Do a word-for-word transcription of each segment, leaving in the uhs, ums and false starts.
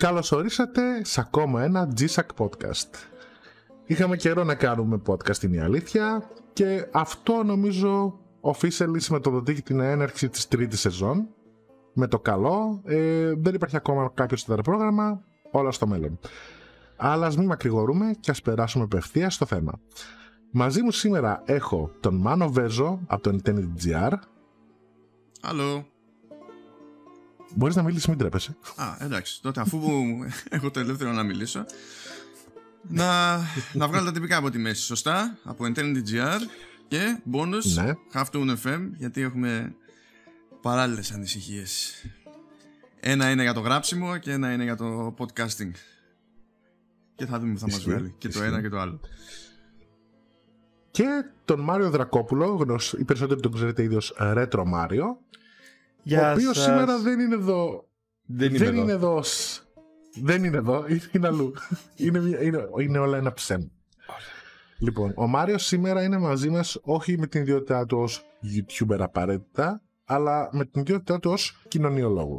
Καλώς ορίσατε σε ακόμα ένα τζι σακ Podcast. Είχαμε καιρό να κάνουμε podcast, είναι η αλήθεια, και αυτό νομίζω officially σηματοδοτεί την έναρξη της τρίτης σεζόν. Με το καλό, ε, δεν υπάρχει ακόμα κάποιο τέτοιο πρόγραμμα, όλα στο μέλλον. Αλλά ας μην μακρηγορούμε και ας περάσουμε απευθείας στο θέμα. Μαζί μου σήμερα έχω τον Μάνο Βέζο από το Enternity.gr. Hello. Μπορείς να μιλήσεις, μην τρέπεσαι. Α, εντάξει, τότε αφού έχω το ελεύθερο να μιλήσω, να, να βγάλω τα τυπικά από τη μέση, σωστά, από Enternity.gr και bonus, ναι. Halftone.fm, γιατί έχουμε παράλληλες ανησυχίες. Ένα είναι για το γράψιμο και ένα είναι για το podcasting. Και θα δούμε που θα μας βγάλει και το ένα και το άλλο. Και τον Μάριο Δρακόπουλο, γνωστό, οι περισσότεροι τον ξέρετε ήδη ως Retro Mario. Γεια ο οποίος σας. Σήμερα δεν είναι εδώ. Δεν, δεν είναι εδώ. εδώ. Δεν είναι εδώ, είναι αλλού. είναι, είναι, είναι όλα ένα ψέμα. Λοιπόν, ο Μάριος σήμερα είναι μαζί μας όχι με την ιδιότητά του ως YouTuber απαραίτητα, αλλά με την ιδιότητά του ως κοινωνιολόγου.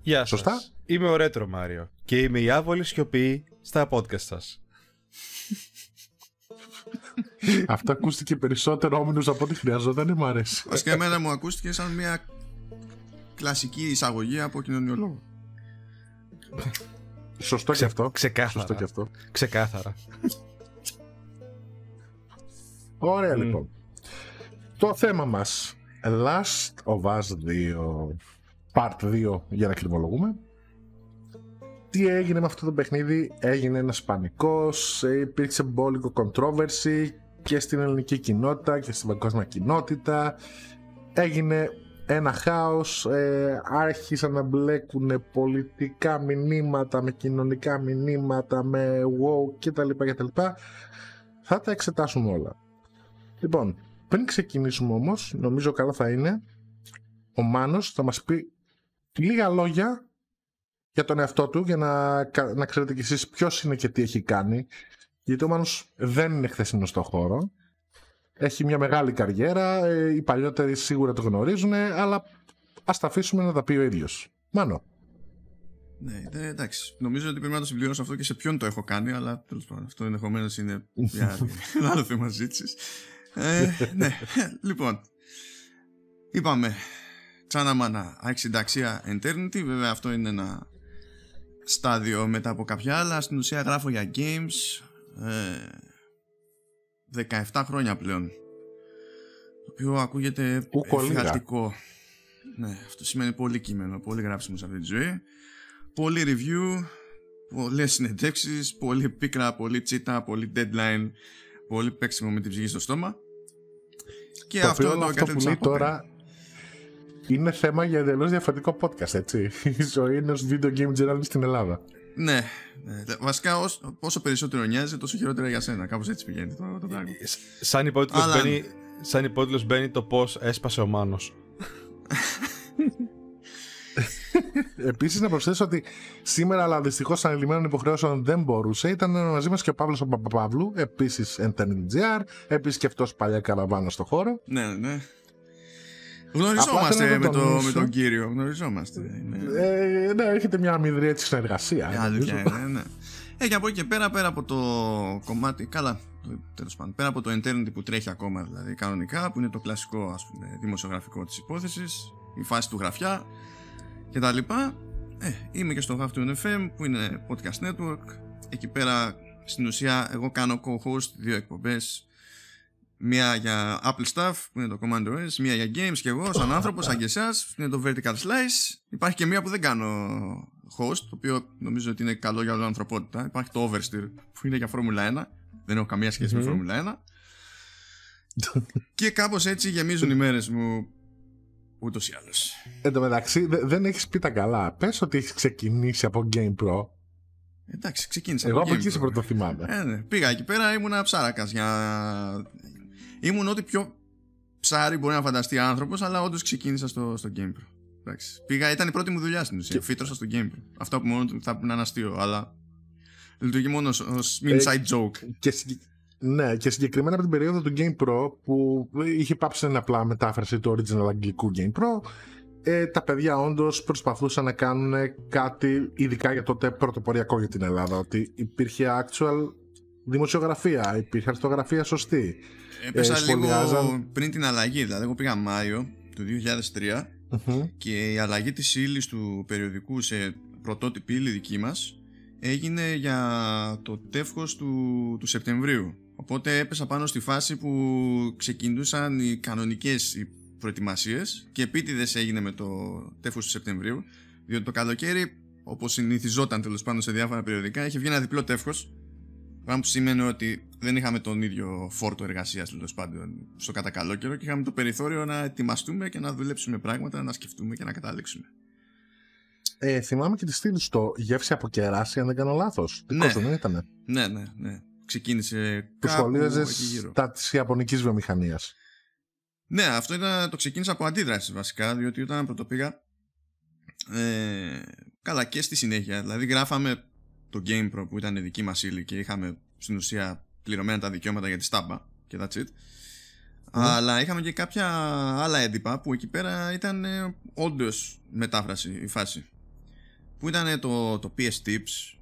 Γεια Σωστά? σας. Είμαι ο Retro Mario και είμαι η άβολη σιωπή στα podcast σας. Αυτό ακούστηκε περισσότερο όμιλος από ό,τι χρειαζόταν, μου αρέσει. Βασικά εμένα μου ακούστηκε σαν μια κλασική εισαγωγή από κοινωνιολόγο. Σωστό, Ξε, και αυτό. Ξεκάθαρα. Σωστό και αυτό. Ξεκάθαρα. Ωραία, mm. λοιπόν. Το θέμα μας. Last of Us δύο. Part δύο, για να κρυβολογούμε. Τι έγινε με αυτό το παιχνίδι? Έγινε ένας πανικός, υπήρξε μπόλικο controversy και στην ελληνική κοινότητα και στην παγκόσμια κοινότητα. Έγινε ένα χάος, ε, άρχισαν να μπλέκουν πολιτικά μηνύματα με κοινωνικά μηνύματα, με wow κτλ, κτλ. Θα τα εξετάσουμε όλα. Λοιπόν, πριν ξεκινήσουμε όμως, νομίζω καλό θα είναι ο Μάνος θα μας πει λίγα λόγια για τον εαυτό του, για να, να ξέρετε κι εσείς ποιος είναι και τι έχει κάνει, γιατί ο Μάνος δεν είναι χθεσινός στο χώρο. Έχει μια μεγάλη καριέρα, οι παλιότεροι σίγουρα το γνωρίζουν, αλλά ας τα αφήσουμε να τα πει ο ίδιος. Μάνο. Ναι, εντάξει. Νομίζω ότι πρέπει να το συμπληρώσω αυτό και σε ποιον το έχω κάνει, αλλά τέλος πάντων, αυτό ενδεχομένως είναι για ένα άλλο θέμα ζήτησης. ε, ναι, λοιπόν. Είπαμε, τσάνα μάνα, αεξινταξία Enternity, βέβαια αυτό είναι ένα στάδιο μετά από κάποια άλλα. Στην ουσία γράφω για games. Ε, δεκαεπτά χρόνια πλέον. Το οποίο ακούγεται εφηγαλτικό. Ναι, αυτό σημαίνει πολύ κείμενο, πολύ γράψιμο σε αυτή τη ζωή. Πολύ review, πολλές συνεντεύξεις, πολύ πίκρα, πολύ τσίτα, πολύ deadline, πολύ παίξιμο με την ψυχή στο στόμα. Και το αυτό, το αυτό που λέει τώρα είναι θέμα για εντελώς διαφορετικό podcast, έτσι. Η ζωή ενός video game journalist στην Ελλάδα. Ναι, ναι, βασικά όσο, όσο περισσότερο νοιάζει, τόσο χειρότερα για σένα. Κάπως έτσι πηγαίνει το, το πράγμα. Σαν υπότιτλος, αλλά μπαίνει, σαν υπότιτλος μπαίνει το πώς έσπασε ο Μάνος. Επίσης να προσθέσω ότι σήμερα, αλλά δυστυχώς ανελημμένων υποχρεώσεων δεν μπορούσε, ήταν μαζί μας και ο Παύλος Παπαπαυλού, επίσης Enternity.gr, επίσης και αυτός παλιά καραβάνα στο χώρο. Ναι, ναι. Γνωριζόμαστε με, το, με τον κύριο, γνωριζόμαστε. Ναι, ε, ναι, έχετε μια αμυδρία έτσι συνεργασία. Αλήθεια, ναι, ναι. Ε, και από εκεί και πέρα, πέρα από το κομμάτι, καλά, τέλος πάντων, πέρα από το Enternity που τρέχει ακόμα, δηλαδή κανονικά, που είναι το κλασικό, ας πούμε, δημοσιογραφικό της υπόθεσης, η φάση του γραφιά και τα λοιπά. Ε, είμαι και στο Halftone.fm που είναι podcast network. Εκεί πέρα, στην ουσία, εγώ κάνω co-host δύο εκπομπές. Μία για Apple Stuff που είναι το Command ο ες, μία για Games και εγώ σαν άνθρωπος, σαν και εσάς, που είναι το Vertical Slice. Υπάρχει και μία που δεν κάνω host, το οποίο νομίζω ότι είναι καλό για όλη την ανθρωπότητα. Υπάρχει το Oversteer που είναι για Formula ένα. Δεν έχω καμία σχέση mm-hmm. με Formula ένα. Και κάπως έτσι γεμίζουν οι μέρες μου ούτως ή άλλως. Εν τω μεταξύ, δε, δεν έχεις πει τα καλά. Πες ότι έχεις ξεκινήσει από GamePro. Εντάξει, ξεκίνησα. Εγώ από, από εκεί σε πρωτοθυμάμαι. Ε, ναι. Πήγα εκεί πέρα, ήμουνα ψάρακας για. Ήμουν ό,τι πιο ψάρι μπορεί να φανταστεί άνθρωπος, αλλά όντως ξεκίνησα στο, στο GamePro. Εντάξει. Πήγα, ήταν η πρώτη μου δουλειά στην ουσία. Και φύτρωσα στο GamePro. Αυτό που μόνο θα πει να είναι αστείο, αλλά λειτουργεί μόνο ως inside ε, joke. Και συγκεκ... Ναι, και συγκεκριμένα από την περίοδο του GamePro που είχε πάψει απλά μετάφραση του original αγγλικού GamePro ε, τα παιδιά όντως προσπαθούσαν να κάνουν κάτι ειδικά για τότε πρωτοποριακό για την Ελλάδα, ότι υπήρχε actual δημοσιογραφία, υπήρχε αρθογραφία σωστή. Έπεσα ε, σχολιάζαν... λίγο πριν την αλλαγή, δηλαδή εγώ πήγα Μάιο του δύο χιλιάδες τρία mm-hmm. και η αλλαγή της ύλης του περιοδικού σε πρωτότυπη ύλη δική μας έγινε για το τεύχος του, του Σεπτεμβρίου. Οπότε έπεσα πάνω στη φάση που ξεκινούσαν οι κανονικές προετοιμασίες και επίτηδες έγινε με το τεύχος του Σεπτεμβρίου, διότι το καλοκαίρι, όπως συνηθιζόταν τέλος πάντων σε διάφορα περιοδικά, είχε βγει ένα διπλό τεύχος. Πράγμα που σημαίνει ότι δεν είχαμε τον ίδιο φόρτο εργασίας τέλος πάντων στο κατακαλό καιρό και είχαμε το περιθώριο να ετοιμαστούμε και να δουλέψουμε πράγματα, να σκεφτούμε και να καταλήξουμε. Ε, θυμάμαι και τη στήλη στο Γεύση από Κεράση, αν δεν κάνω λάθος. Τι ναι. Κόσμο, δεν ήτανε. Ναι, ναι, ναι. Ξεκίνησε που σχολίαζες τα της ιαπωνικής βιομηχανίας. Ναι, αυτό ήταν, το ξεκίνησα από αντίδραση βασικά, διότι όταν πρωτοπήγα. Ε, καλά, και στη συνέχεια. Δηλαδή, γράφαμε το GamePro που ήταν δική μας ύλη και είχαμε στην ουσία πληρωμένα τα δικαιώματα για τη στάμπα και that's it. Mm. Αλλά είχαμε και κάποια άλλα έντυπα που εκεί πέρα ήταν ε, όντως μετάφραση η φάση. Που ήταν το, το πι ες Tips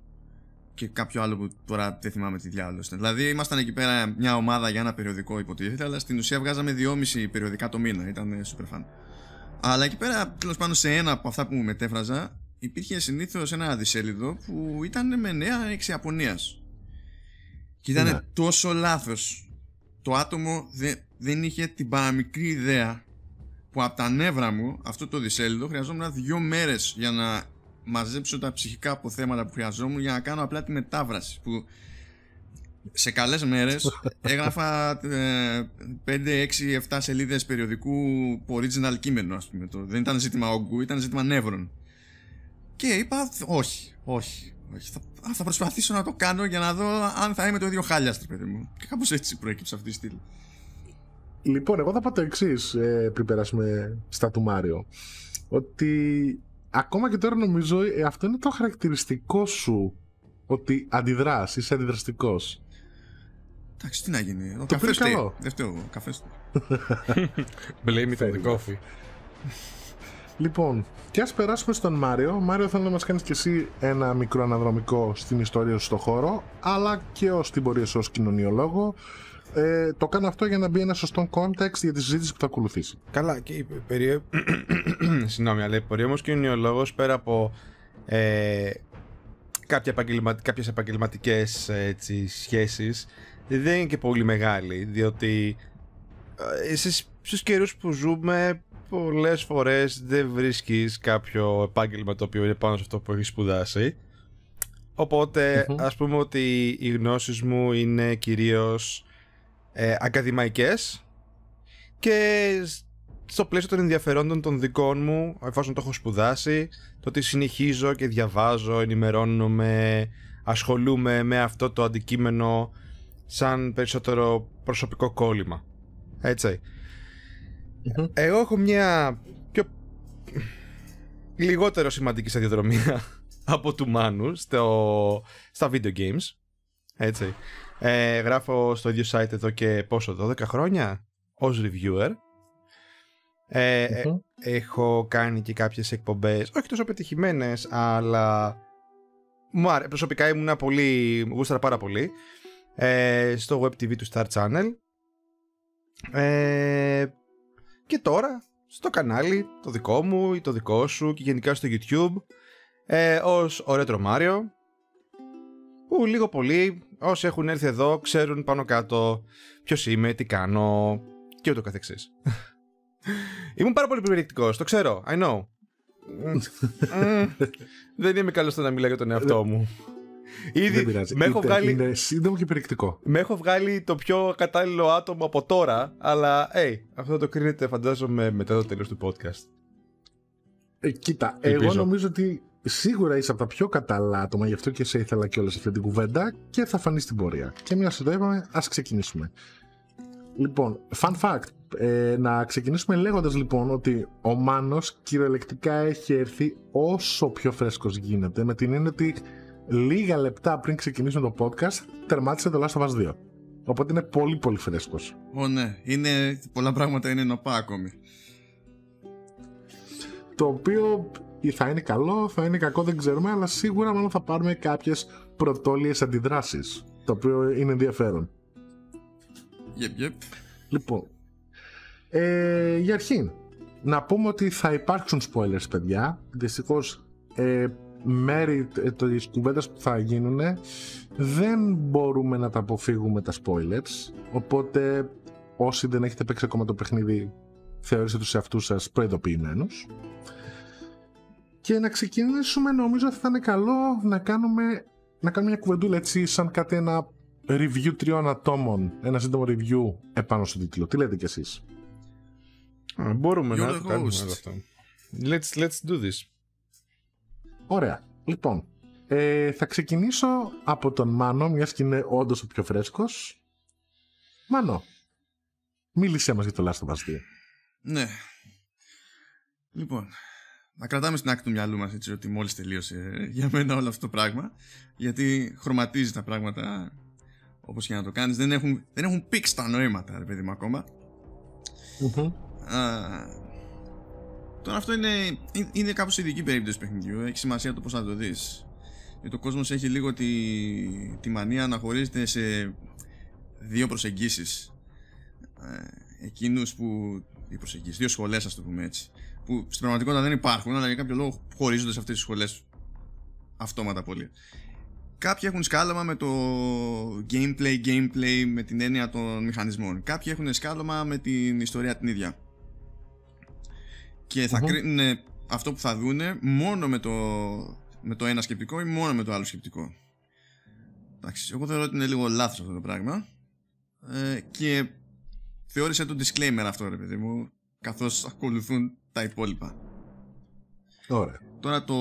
και κάποιο άλλο που τώρα δεν θυμάμαι τι διάλογο. Δηλαδή ήμασταν εκεί πέρα μια ομάδα για ένα περιοδικό υποτίθεται, αλλά στην ουσία βγάζαμε δυόμιση περιοδικά το μήνα, ήταν super fun. Αλλά εκεί πέρα τέλος πάνω σε ένα από αυτά που μου μετέφραζα υπήρχε συνήθως ένα δισέλιδο που ήταν με νέα εξ Ιαπωνίας. Και ήταν ναι. τόσο λάθος. Το άτομο δε, δεν είχε την παραμικρή ιδέα που από τα νεύρα μου αυτό το δισέλιδο χρειαζόμουν δύο μέρες για να μαζέψω τα ψυχικά αποθέματα που χρειαζόμουν για να κάνω απλά τη μετάβραση. Που σε καλές μέρες έγραφα ε, πέντε, έξι, επτά σελίδες περιοδικού original κείμενο, ας πούμε. Το, δεν ήταν ζήτημα όγκου, ήταν ζήτημα νεύρων. Και είπα όχι, όχι, όχι. Θα, θα προσπαθήσω να το κάνω για να δω αν θα είμαι το ίδιο χάλιαστρο, παιδί μου. Και κάπως έτσι προέκυψε αυτή η στήλη. Λοιπόν, εγώ θα πάω το εξής ε, πριν περάσουμε στα του Μάριο. Ότι ακόμα και τώρα νομίζω ε, αυτό είναι το χαρακτηριστικό σου. Ότι αντιδράς, είσαι αντιδραστικός. Εντάξει, τι να γίνει. Το καφέ φταίει. Δεν φταίω εγώ, καφέ φταίει. Blame it on the coffee. Λοιπόν, και ας περάσουμε στον Μάριο. Μάριο, θέλω να μας κάνεις και εσύ ένα μικρό αναδρομικό στην ιστορία σου, στο χώρο, αλλά και ως την πορεία σου ως κοινωνιολόγο. Ε, το κάνω αυτό για να μπει ένα σωστό context για τη συζήτηση που θα ακολουθήσει. Καλά, και η περίοδο. Συγγνώμη, αλλά η πορεία μου ως κοινωνιολόγος πέρα από ε, κάποιες επαγγελματικές έτσι, σχέσεις δεν είναι και πολύ μεγάλη, διότι ε, στους καιρούς που ζούμε. Πολλές φορές δεν βρίσκεις κάποιο επάγγελμα το οποίο είναι πάνω σε αυτό που έχεις σπουδάσει. Οπότε mm-hmm. ας πούμε ότι οι γνώσεις μου είναι κυρίως ε, ακαδημαϊκές και στο πλαίσιο των ενδιαφερόντων των δικών μου, εφόσον το έχω σπουδάσει, το ότι συνεχίζω και διαβάζω, ενημερώνομαι, ασχολούμαι με αυτό το αντικείμενο σαν περισσότερο προσωπικό κόλλημα. Έτσι. Mm-hmm. Εγώ έχω μια πιο λιγότερο σημαντική σταδιοδρομία από του Μάνου στο... στα video games. Έτσι. Ε, γράφω στο ίδιο site εδώ και πόσο, δώδεκα χρόνια ως reviewer. Ε, mm-hmm. ε, έχω κάνει και κάποιες εκπομπές, όχι τόσο πετυχημένες, αλλά μου άρε... προσωπικά ήμουν πολύ, γούσταρα πάρα πολύ, ε, στο web τι βι του Star Channel. Ε, Και τώρα στο κανάλι το δικό μου ή το δικό σου και γενικά στο YouTube ε, ως ο Retro Mario, που λίγο πολύ όσοι έχουν έρθει εδώ ξέρουν πάνω κάτω ποιος είμαι, τι κάνω και ούτω καθεξής. Ήμουν πάρα πολύ περιεκτικός, το ξέρω, I know. mm, δεν είμαι καλός στο να μιλάω για τον εαυτό μου. Ήδη πειράζει, με έχω είτε, βγάλει... Είναι σύντομο και περιεκτικό. Με έχω βγάλει το πιο κατάλληλο άτομο από τώρα. Αλλά hey, αυτό το κρίνεται φαντάζομαι μετά το τέλος του podcast. ε, Κοίτα, ελπίζω. Εγώ νομίζω ότι σίγουρα είσαι από τα πιο κατάλληλα άτομα. Γι' αυτό και σε ήθελα κιόλας αυτή την κουβέντα. Και θα φανεί στην πορεία. Και μια το είπαμε, ας ξεκινήσουμε. Λοιπόν, fun fact, ε, να ξεκινήσουμε λέγοντας λοιπόν ότι ο Μάνος κυριολεκτικά έχει έρθει όσο πιο φρέσκος γίνεται, με την έννοια ότι λίγα λεπτά πριν ξεκινήσουμε το podcast τερμάτισε το Last of Us δύο. Οπότε είναι πολύ πολύ φρέσκος. Ω ναι, είναι, πολλά πράγματα είναι νοπά ακόμη. το οποίο θα είναι καλό, θα είναι κακό, δεν ξέρουμε, αλλά σίγουρα μάλλον θα πάρουμε κάποιες πρωτόλιες αντιδράσεις, το οποίο είναι ενδιαφέρον. Yep, yep. Λοιπόν, ε, για αρχή, να πούμε ότι θα υπάρξουν spoilers, παιδιά. Δυστυχώς, ε, μέρη της κουβέντας που θα γίνουν, δεν μπορούμε να τα αποφύγουμε τα spoilers, οπότε όσοι δεν έχετε παίξει ακόμα το παιχνίδι, θεωρήστε τους εαυτούς σας προειδοποιημένους. Και να ξεκινήσουμε, νομίζω θα ήταν καλό να κάνουμε, να κάνουμε μια κουβεντούλα έτσι, σαν κάτι ένα review τριών ατόμων, ένα σύντομο review επάνω στον τίτλο. Τι λέτε κι εσείς? Α, μπορούμε You're να το κάνουμε αυτό. Let's, let's do this. Ωραία. Λοιπόν, ε, θα ξεκινήσω από τον Μάνο, μιας και είναι όντως ο πιο φρέσκος. Μάνο, μίλησέ μας για το Last of Us δύο. Ναι. Λοιπόν, να κρατάμε στην άκρη του μυαλού μας έτσι ότι μόλις τελείωσε για μένα όλο αυτό το πράγμα, γιατί χρωματίζει τα πράγματα όπως και να το κάνεις. Δεν έχουν, δεν έχουν πήξει τα νοήματα, ρε παιδί μου, ακόμα. Mm-hmm. Α, τώρα αυτό είναι, είναι κάπως ειδική περίπτωση παιχνιδιού. Έχει σημασία το πώς θα το δεις. Γιατί ο κόσμος έχει λίγο τη, τη μανία να χωρίζεται σε δύο προσεγγίσεις. Ε, εκείνους που... δύο προσεγγίσεις, δύο σχολές, ας το πούμε έτσι. Που στην πραγματικότητα δεν υπάρχουν, αλλά για κάποιο λόγο χωρίζονται σε αυτές τις σχολές αυτόματα πολύ. Κάποιοι έχουν σκάλωμα με το gameplay, gameplay με την έννοια των μηχανισμών. Κάποιοι έχουν σκάλωμα με την ιστορία την ίδια. Και θα uh-huh. κρίνουν αυτό που θα δούνε μόνο με το, με το ένα σκεπτικό ή μόνο με το άλλο σκεπτικό. Εντάξει, εγώ θεωρώ ότι είναι λίγο λάθος αυτό το πράγμα. Ε, και θεώρησα το disclaimer αυτό, ρε παιδί μου, καθώς ακολουθούν τα υπόλοιπα. Ωραία. Τώρα το...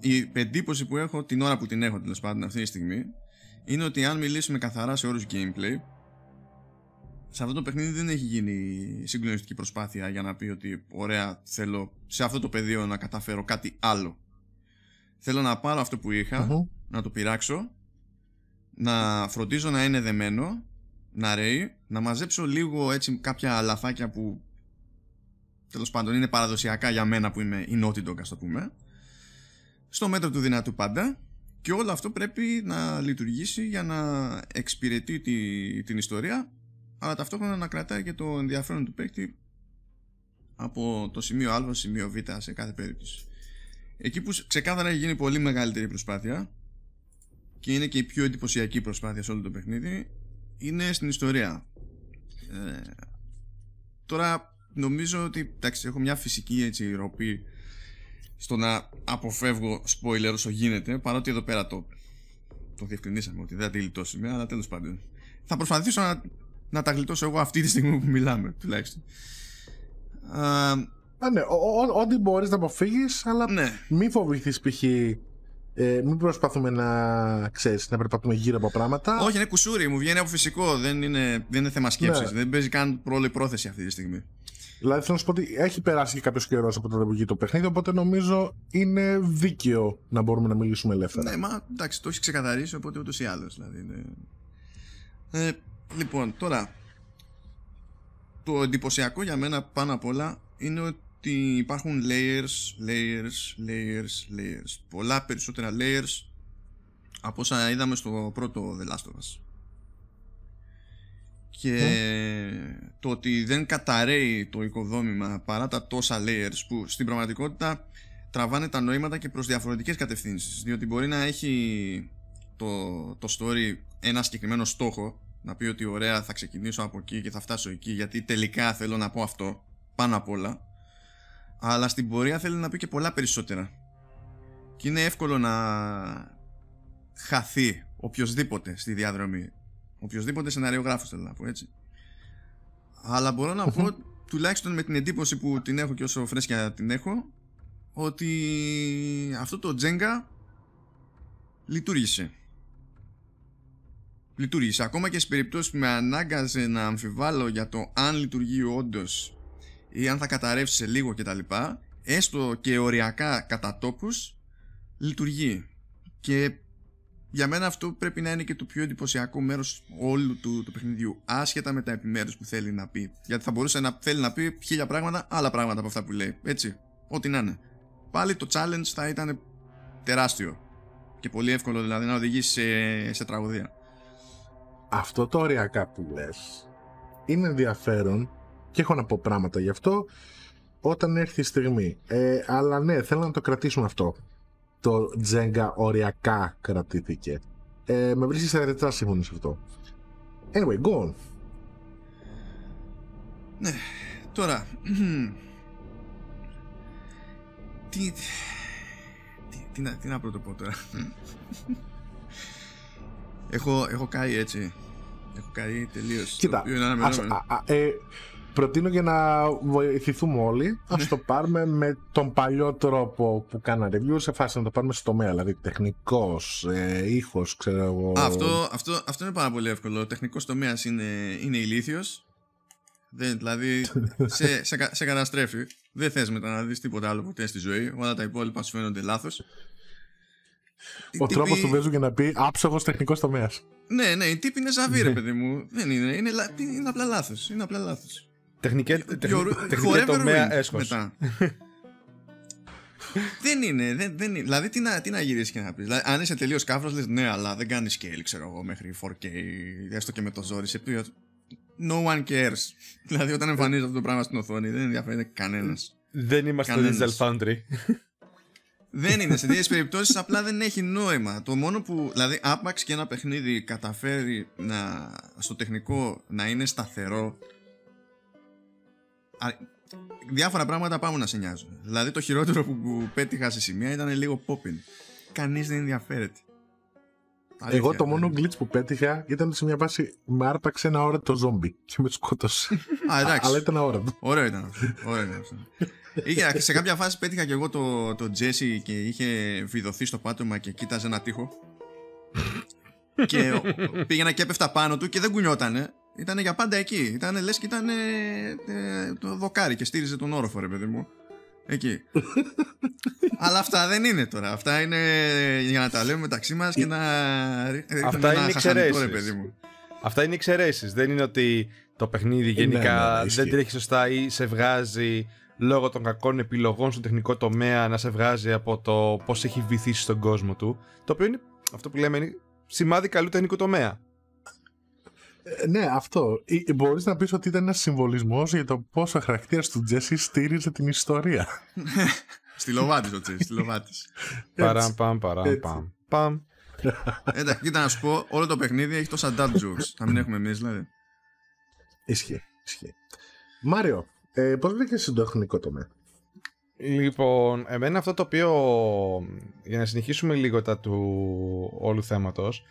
η εντύπωση που έχω την ώρα που την έχω, τέλος πάντων, αυτή τη στιγμή, είναι ότι αν μιλήσουμε καθαρά σε όρους gameplay, σε αυτό το παιχνίδι δεν έχει γίνει συγκλονιστική προσπάθεια για να πει ότι ωραία, θέλω σε αυτό το πεδίο να καταφέρω κάτι άλλο. Θέλω να πάρω αυτό που είχα, uh-huh. να το πειράξω, να φροντίζω να είναι δεμένο, να ρέει, να μαζέψω λίγο έτσι κάποια λαθάκια που τέλος πάντων είναι παραδοσιακά για μένα που είμαι η Naughty Dog, ας το πούμε, στο μέτρο του δυνατού πάντα, και όλο αυτό πρέπει να λειτουργήσει για να εξυπηρετεί τη, την ιστορία, αλλά ταυτόχρονα να κρατάει και το ενδιαφέρον του παίκτη από το σημείο Α, σημείο Β σε κάθε περίπτωση. Εκεί που ξεκάθαρα έχει γίνει πολύ μεγαλύτερη προσπάθεια και είναι και η πιο εντυπωσιακή προσπάθεια σε όλο το παιχνίδι, είναι στην ιστορία. Ε, τώρα νομίζω ότι εντάξει, έχω μια φυσική έτσι, ροπή στο να αποφεύγω spoiler όσο γίνεται, παρότι εδώ πέρα το, το διευκρινίσαμε ότι δεν θα τη γλιτώσουμε, αλλά τέλος πάντων θα προσπαθήσω να, να τα γλιτώσω εγώ αυτή τη στιγμή που μιλάμε, τουλάχιστον. Α, ναι, ό,τι μπορείς να αποφύγεις, αλλά ναι. Μην φοβηθείς π.χ. Ε, μην προσπαθούμε να, ξέρεις, να περπατούμε γύρω από πράγματα. Όχι, είναι κουσούρι, μου βγαίνει από φυσικό. Δεν είναι, δεν είναι θέμα σκέψης. Ναι. Δεν παίζει καν ρόλο η πρόθεση αυτή τη στιγμή. Δηλαδή, θέλω να σου πω ότι έχει περάσει και κάποιος καιρός από τότε που βγήκε το παιχνίδι, οπότε νομίζω είναι δίκαιο να μπορούμε να μιλήσουμε ελεύθερα. Ναι, μα εντάξει, το έχει ξεκαθαρίσει, οπότε ούτως ή άλλως. Δηλαδή, ναι. ε, λοιπόν, τώρα. Το εντυπωσιακό για μένα πάνω απ' όλα είναι ότι υπάρχουν layers, layers, layers, layers. Πολλά περισσότερα layers από όσα είδαμε στο πρώτο The Last of Us. Και mm. το ότι δεν καταραίει το οικοδόμημα παρά τα τόσα layers που στην πραγματικότητα τραβάνε τα νόηματα και προς διαφορετικές κατευθύνσεις. Διότι μπορεί να έχει το, το story ένα συγκεκριμένο στόχο, να πει ότι ωραία θα ξεκινήσω από εκεί και θα φτάσω εκεί γιατί τελικά θέλω να πω αυτό πάνω απ' όλα, αλλά στην πορεία θέλει να πει και πολλά περισσότερα και είναι εύκολο να χαθεί οποιοσδήποτε στη διαδρομή, οποιοσδήποτε σεναριογράφος, θέλω να πω έτσι, αλλά μπορώ να πω τουλάχιστον με την εντύπωση που την έχω και όσο φρέσκια την έχω ότι αυτό το Jenga λειτουργήσε λειτουργήσε ακόμα και σε περιπτώσεις που με ανάγκαζε να αμφιβάλλω για το αν λειτουργεί όντως ή αν θα καταρρεύσει σε λίγο κτλ. Έστω και οριακά κατά τόπους, λειτουργεί. Και για μένα αυτό πρέπει να είναι και το πιο εντυπωσιακό μέρος όλου του, του παιχνιδιού, άσχετα με τα επιμέρους που θέλει να πει. Γιατί θα μπορούσε να θέλει να πει χίλια πράγματα, άλλα πράγματα από αυτά που λέει. Έτσι. ό,τι να είναι. Πάλι το challenge θα ήταν τεράστιο και πολύ εύκολο, δηλαδή να οδηγήσει σε, σε τραγωδία. Αυτό το ωριακά που λες είναι ενδιαφέρον και έχω να πω πράγματα γι' αυτό όταν έρθει η στιγμή. Ε, αλλά ναι, θέλω να το κρατήσουμε αυτό. Το Jenga ωριακά κρατήθηκε. Ε, με βρίσκεις αρκετά σύμφωνο σε αυτό. Anyway, go on. Ναι, τώρα... τι, τι, τι, να, τι να πρωτοπώ τώρα. έχω, έχω καεί έτσι. Έχω καεί τελείως. Κοίτα, ας, α, α, ε, προτείνω για να βοηθηθούμε όλοι. Ας το πάρουμε με τον παλιό τρόπο που κάνα review, σε φάση να το πάρουμε στο τομέα. Δηλαδή τεχνικός, ε, ήχος, ξέρω εγώ. Αυτό, αυτό, αυτό είναι πάρα πολύ εύκολο. Ο τεχνικός τομέας είναι, είναι ηλίθιος. Δεν, δηλαδή σε, σε, σε καταστρέφει. Δεν θες μετά να δεις τίποτα άλλο ποτέ στη ζωή. Όλα τα υπόλοιπα σου φαίνονται λάθος. Ο τρόπος τύπη... του Βέζου για να πει άψογος τεχνικός τομέας. Ναι, ναι, η τύπη είναι ζαβή, ρε παιδί μου. Δεν είναι, είναι, είναι, είναι απλά λάθος. Είναι απλά λάθος. Τεχνική τομέα έσχος. Δεν είναι, δεν, δεν είναι. Δηλαδή τι να, τι να γυρίσεις και να πεις. Δηλαδή, αν είσαι τελείως κάφρος λες ναι, αλλά δεν κάνει scale, ξέρω εγώ, μέχρι φορ κέι. Έστω και με το ζόρι σε ποιο... No one cares. Δηλαδή όταν εμφανίζεται αυτό το πράγμα στην οθόνη δεν ενδιαφέρεται κανένας. Δεν είμαστε Digital Foundry. Δεν είναι. Σε τέτοιες περιπτώσεις απλά δεν έχει νόημα. Το μόνο που, δηλαδή, άπαξ και ένα παιχνίδι καταφέρει να, στο τεχνικό να είναι σταθερό, α, διάφορα πράγματα πάμε να σε νοιάζουν. Δηλαδή το χειρότερο που, που πέτυχα σε σημεία ήταν λίγο popping. Κανείς δεν ενδιαφέρεται. Αλήθεια, εγώ το μόνο glitch που πέτυχα ήταν σε μια βάση με άρπαξε ένα αόρατο ζόμπι και με σκότωσε. Α, εντάξει. Αλλά ήταν αόρατο. Ωραίο ήταν. Ωραίο ήταν. Είχε, σε κάποια φάση πέτυχα και εγώ το, το Jesse και είχε βιδωθεί στο πάτωμα και κοίταζε ένα τοίχο. Και πήγαινα και έπεφτα πάνω του και δεν κουνιότανε. Ήτανε για πάντα εκεί. Ήτανε λες και ήτανε ε, το δοκάρι και στήριζε τον όροφο, ρε παιδί μου. Εκεί. Αλλά αυτά δεν είναι τώρα. Αυτά είναι για να τα λέμε μεταξύ μας και να ρίχνουμε ένα χαχανικό, ρε παιδί μου. Αυτά είναι εξαιρέσεις. Δεν είναι ότι το παιχνίδι γενικά δεν τρέχει σωστά ή σε βγάζει λόγω των κακών επιλογών στον τεχνικό τομέα, να σε βγάζει από το πώς έχει βυθίσει στον κόσμο του. Το οποίο είναι αυτό που λέμε είναι σημάδι καλού τεχνικού τομέα. Ε, ναι, αυτό. Μπορείς να πεις ότι ήταν ένας συμβολισμός για το πόσο χαρακτήρας του Τζέσι στήριζε την ιστορία. Στυλοβάτης ο Τζέσι, στυλοβάτης. Παραμ, παμ, παραμ, παμ, παμ. Εντάξει, κοίτα να σου πω, όλο το παιχνίδι έχει τόσα dad jokes. Θα μην έχουμε εμείς, δηλαδή. Ισχύει, ισχύει. Μάριο, ε, πώς βρήκες στον τεχνικό τομέα? Λοιπόν, εμένα αυτό το οποίο, για να συνεχίσουμε λίγο τα του όλου θέματος,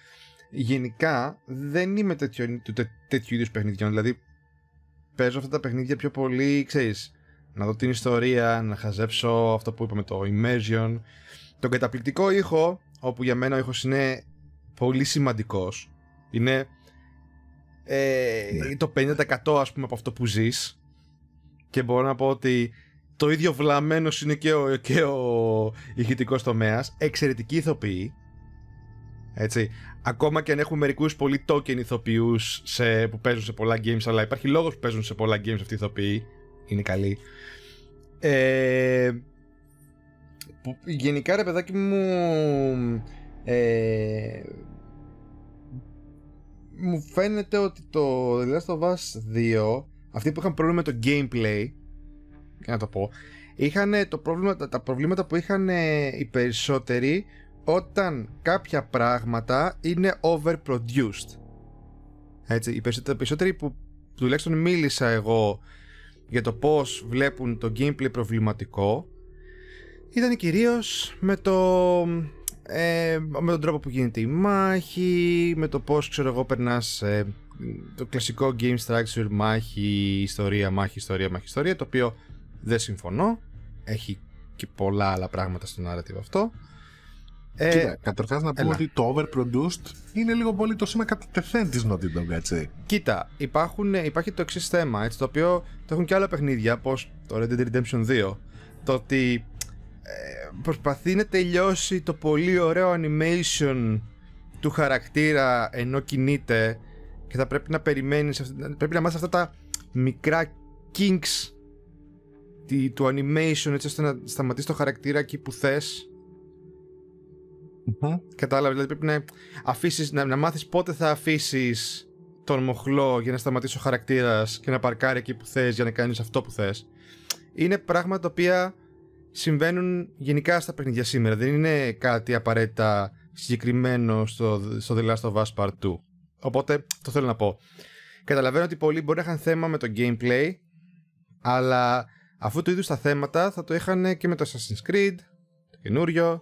γενικά δεν είμαι τέτοιο, τέ, τέτοιου είδους παιχνιδιών. Δηλαδή παίζω αυτά τα παιχνίδια πιο πολύ, ξέρεις, να δω την ιστορία, να χαζέψω αυτό που είπαμε, το immersion, τον καταπληκτικό ήχο, όπου για μένα ο ήχος είναι πολύ σημαντικός. Είναι ε, ναι. το πενήντα τοις εκατό ας πούμε από αυτό που ζεις. Και μπορώ να πω ότι το ίδιο βλαμμένος είναι και ο, και ο ηχητικός τομέας. Εξαιρετικοί ηθοποιοί. Έτσι. Ακόμα και αν έχουν μερικούς πολύ token ηθοποιούς σε, που παίζουν σε πολλά games, αλλά υπάρχει λόγος που παίζουν σε πολλά games αυτοί οι ηθοποιοί. Είναι καλοί. Ε, που, γενικά ρε παιδάκι μου, ε, μου φαίνεται ότι το The Last of Us δύο, αυτοί που είχαν πρόβλημα με το gameplay, για να το πω, είχαν το πρόβλημα, τα, τα προβλήματα που είχαν οι περισσότεροι όταν κάποια πράγματα είναι overproduced. Έτσι, οι περισσότεροι που τουλάχιστον μίλησα εγώ για το πώς βλέπουν το gameplay προβληματικό ήταν κυρίως με, το, ε, με τον τρόπο που γίνεται η μάχη, με το πώς, ξέρω εγώ, περνάς ε, το κλασικό game structure, μάχη, ιστορία, μάχη, ιστορία, μάχη, ιστορία, το οποίο δεν συμφωνώ, έχει και πολλά άλλα πράγματα στον narrative αυτό. Ε, Κοίτα, καταρχάς να πω ότι το overproduced είναι λίγο πολύ το σήμα κατά τεθέν της Naughty Dog, έτσι. Κοίτα, υπάρχουν, υπάρχει το εξής θέμα, έτσι, το οποίο το έχουν και άλλα παιχνίδια, πως το Red Dead Redemption δύο. Το ότι ε, προσπαθεί να τελειώσει το πολύ ωραίο animation του χαρακτήρα ενώ κινείται και θα πρέπει να περιμένεις, πρέπει να μάθεις αυτά τα μικρά kinks το animation έτσι ώστε να σταματήσει το χαρακτήρα εκεί που θες. Mm-hmm. Κατάλαβε, δηλαδή πρέπει να αφήσεις, να, να μάθεις πότε θα αφήσεις τον μοχλό για να σταματήσει ο χαρακτήρας και να παρκάρει εκεί που θες για να κάνεις αυτό που θες. Είναι πράγματα τα οποία συμβαίνουν γενικά στα παιχνίδια σήμερα. Δεν είναι κάτι απαραίτητα συγκεκριμένο στο, στο The Last of Us Part δύο. Οπότε το θέλω να πω. Καταλαβαίνω ότι πολλοί μπορεί να είχαν θέμα με το gameplay, αλλά αφού το είδους τα θέματα θα το είχαν και με το Assassin's Creed, το καινούριο,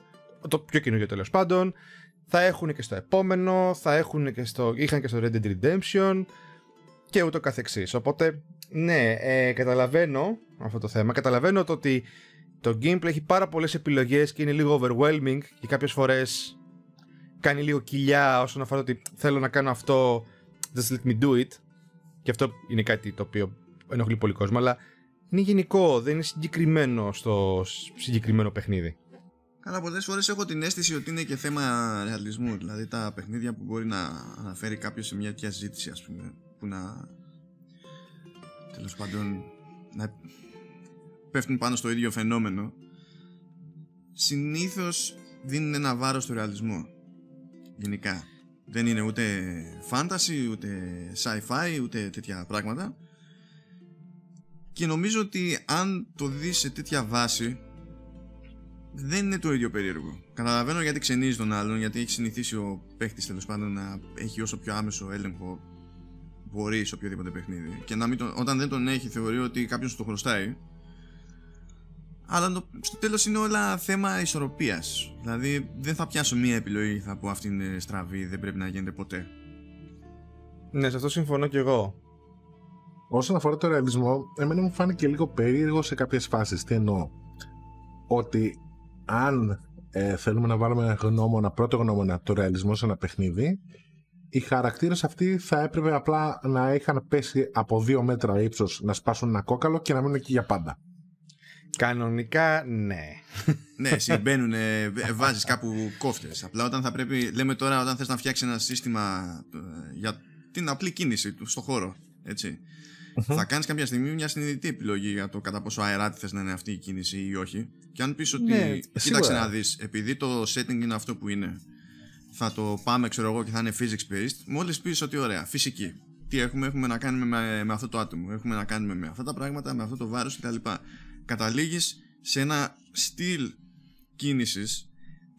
το πιο καινούριο τέλος πάντων. Θα έχουν και στο επόμενο, θα έχουν και στο, είχαν και στο Red Dead Redemption και ούτω καθεξής. Οπότε ναι, ε, καταλαβαίνω αυτό το θέμα. Καταλαβαίνω το ότι το gameplay έχει πάρα πολλές επιλογές και είναι λίγο overwhelming και κάποιες φορές κάνει λίγο κοιλιά όσον αφορά ότι θέλω να κάνω αυτό, just let me do it. Και αυτό είναι κάτι το οποίο ενοχλεί πολύ κόσμο, αλλά είναι γενικό, δεν είναι συγκεκριμένο στο συγκεκριμένο παιχνίδι. Αλλά πολλές φορές έχω την αίσθηση ότι είναι και θέμα ρεαλισμού. Δηλαδή τα παιχνίδια που μπορεί να αναφέρει κάποιος σε μια τέτοια συζήτηση, ας πούμε, που να, τέλος πάντων, να πέφτουν πάνω στο ίδιο φαινόμενο, συνήθως δίνουν ένα βάρος στο ρεαλισμό. Γενικά δεν είναι ούτε fantasy, ούτε sci-fi, ούτε τέτοια πράγματα. Και νομίζω ότι αν το δεις σε τέτοια βάση, δεν είναι το ίδιο περίεργο. Καταλαβαίνω γιατί ξενίζει τον άλλον, γιατί έχει συνηθίσει ο παίχτης, τέλος πάντων, να έχει όσο πιο άμεσο έλεγχο μπορεί σε οποιοδήποτε παιχνίδι. Και να μην τον, όταν δεν τον έχει, θεωρεί ότι κάποιος το χρωστάει. Αλλά το, στο τέλος είναι όλα θέμα ισορροπίας. Δηλαδή δεν θα πιάσω μία επιλογή, θα πω αυτή είναι στραβή, δεν πρέπει να γίνεται ποτέ. Ναι, σε αυτό συμφωνώ κι εγώ. Όσον αφορά το ρεαλισμό, εμένα μου φάνηκε λίγο περίεργο σε κάποιες φάσεις. Τι εννοώ? Ότι αν ε, θέλουμε να βάλουμε γνώμονα, πρώτο γνώμονα, το ρεαλισμό σε ένα παιχνίδι, οι χαρακτήρες αυτοί θα έπρεπε απλά να είχαν πέσει από δύο μέτρα ύψος, να σπάσουν ένα κόκαλο και να μείνουν εκεί για πάντα. Κανονικά ναι. Ναι, συμβαίνουν, ε, βάζεις κάπου κόφτες. Απλά όταν θα πρέπει, λέμε τώρα, όταν θες να φτιάξεις ένα σύστημα ε, για την απλή κίνηση του στον χώρο, έτσι, mm-hmm. θα κάνεις κάποια στιγμή μια συνειδητή επιλογή για το κατά πόσο αεράτη θες να είναι αυτή η κίνηση ή όχι. Και αν πεις ότι, ναι, κοίταξε να δεις, επειδή το setting είναι αυτό που είναι, θα το πάμε, ξέρω εγώ, και θα είναι physics based. Μόλις πεις ότι ωραία, φυσική, τι έχουμε, έχουμε να κάνουμε με, με αυτό το άτομο, έχουμε να κάνουμε με αυτά τα πράγματα, με αυτό το βάρος κτλ. Καταλήγεις σε ένα στυλ κίνησης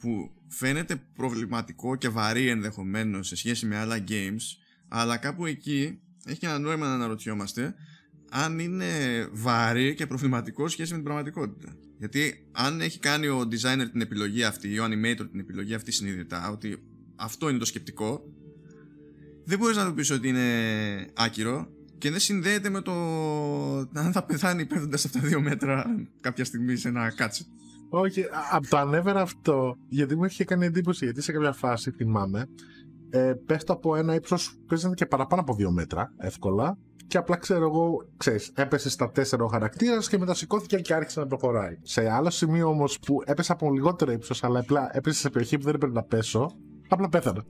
που φαίνεται προβληματικό και βαρύ ενδεχομένως σε σχέση με άλλα games, αλλά κάπου εκεί έχει και ένα νόημα να αναρωτιόμαστε αν είναι βαρύ και προβληματικό σχέση με την πραγματικότητα. Γιατί αν έχει κάνει ο designer την επιλογή αυτή ή ο animator την επιλογή αυτή συνειδητά, ότι αυτό είναι το σκεπτικό, δεν μπορείς να του πεις ότι είναι άκυρο. Και δεν συνδέεται με το αν θα πεθάνει πέφτοντας αυτά τα δύο μέτρα κάποια στιγμή σε ένα κάτσι. Όχι, απ' το ανέβερα αυτό, γιατί μου είχε κάνει εντύπωση. Γιατί σε κάποια φάση, θυμάμαι, ε, πέφτω από ένα ύψος που παίζανε και παραπάνω από δύο μέτρα, εύκολα. Και απλά, ξέρω εγώ, ξέρεις, έπεσε στα τέσσερα ο χαρακτήρας και μετά σηκώθηκε και άρχισε να προχωράει. Σε άλλο σημείο όμως που έπεσε από λιγότερο ύψος, αλλά απλά έπεσε σε περιοχή που δεν έπρεπε να πέσω, απλά πέθανα.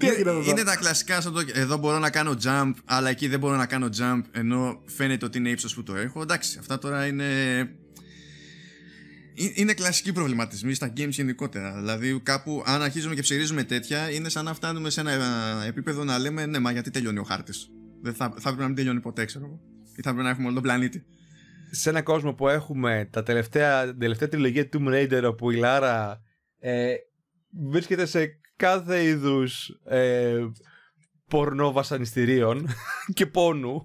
Είναι, είναι τα κλασικά σαν το, εδώ μπορώ να κάνω jump, αλλά εκεί δεν μπορώ να κάνω jump, ενώ φαίνεται ότι είναι ύψος που το έχω. Εντάξει, αυτά τώρα είναι Είναι κλασικοί προβληματισμοί στα games γενικότερα. Δηλαδή κάπου αν αρχίζουμε και ψηρίζουμε τέτοια, είναι σαν να φτάνουμε σε ένα επίπεδο να λέμε, ναι, μα γιατί τελειώνει ο χάρτης? Δεν θα, θα πρέπει να μην τελειώνει ποτέ, ξέρω, ή θα πρέπει να έχουμε όλο τον πλανήτη. Σε έναν κόσμο που έχουμε τα τελευταία, τελευταία τριλογία Tomb Raider, όπου η Λάρα ε, βρίσκεται σε κάθε είδους ε, πορνό βασανιστηρίων και πόνου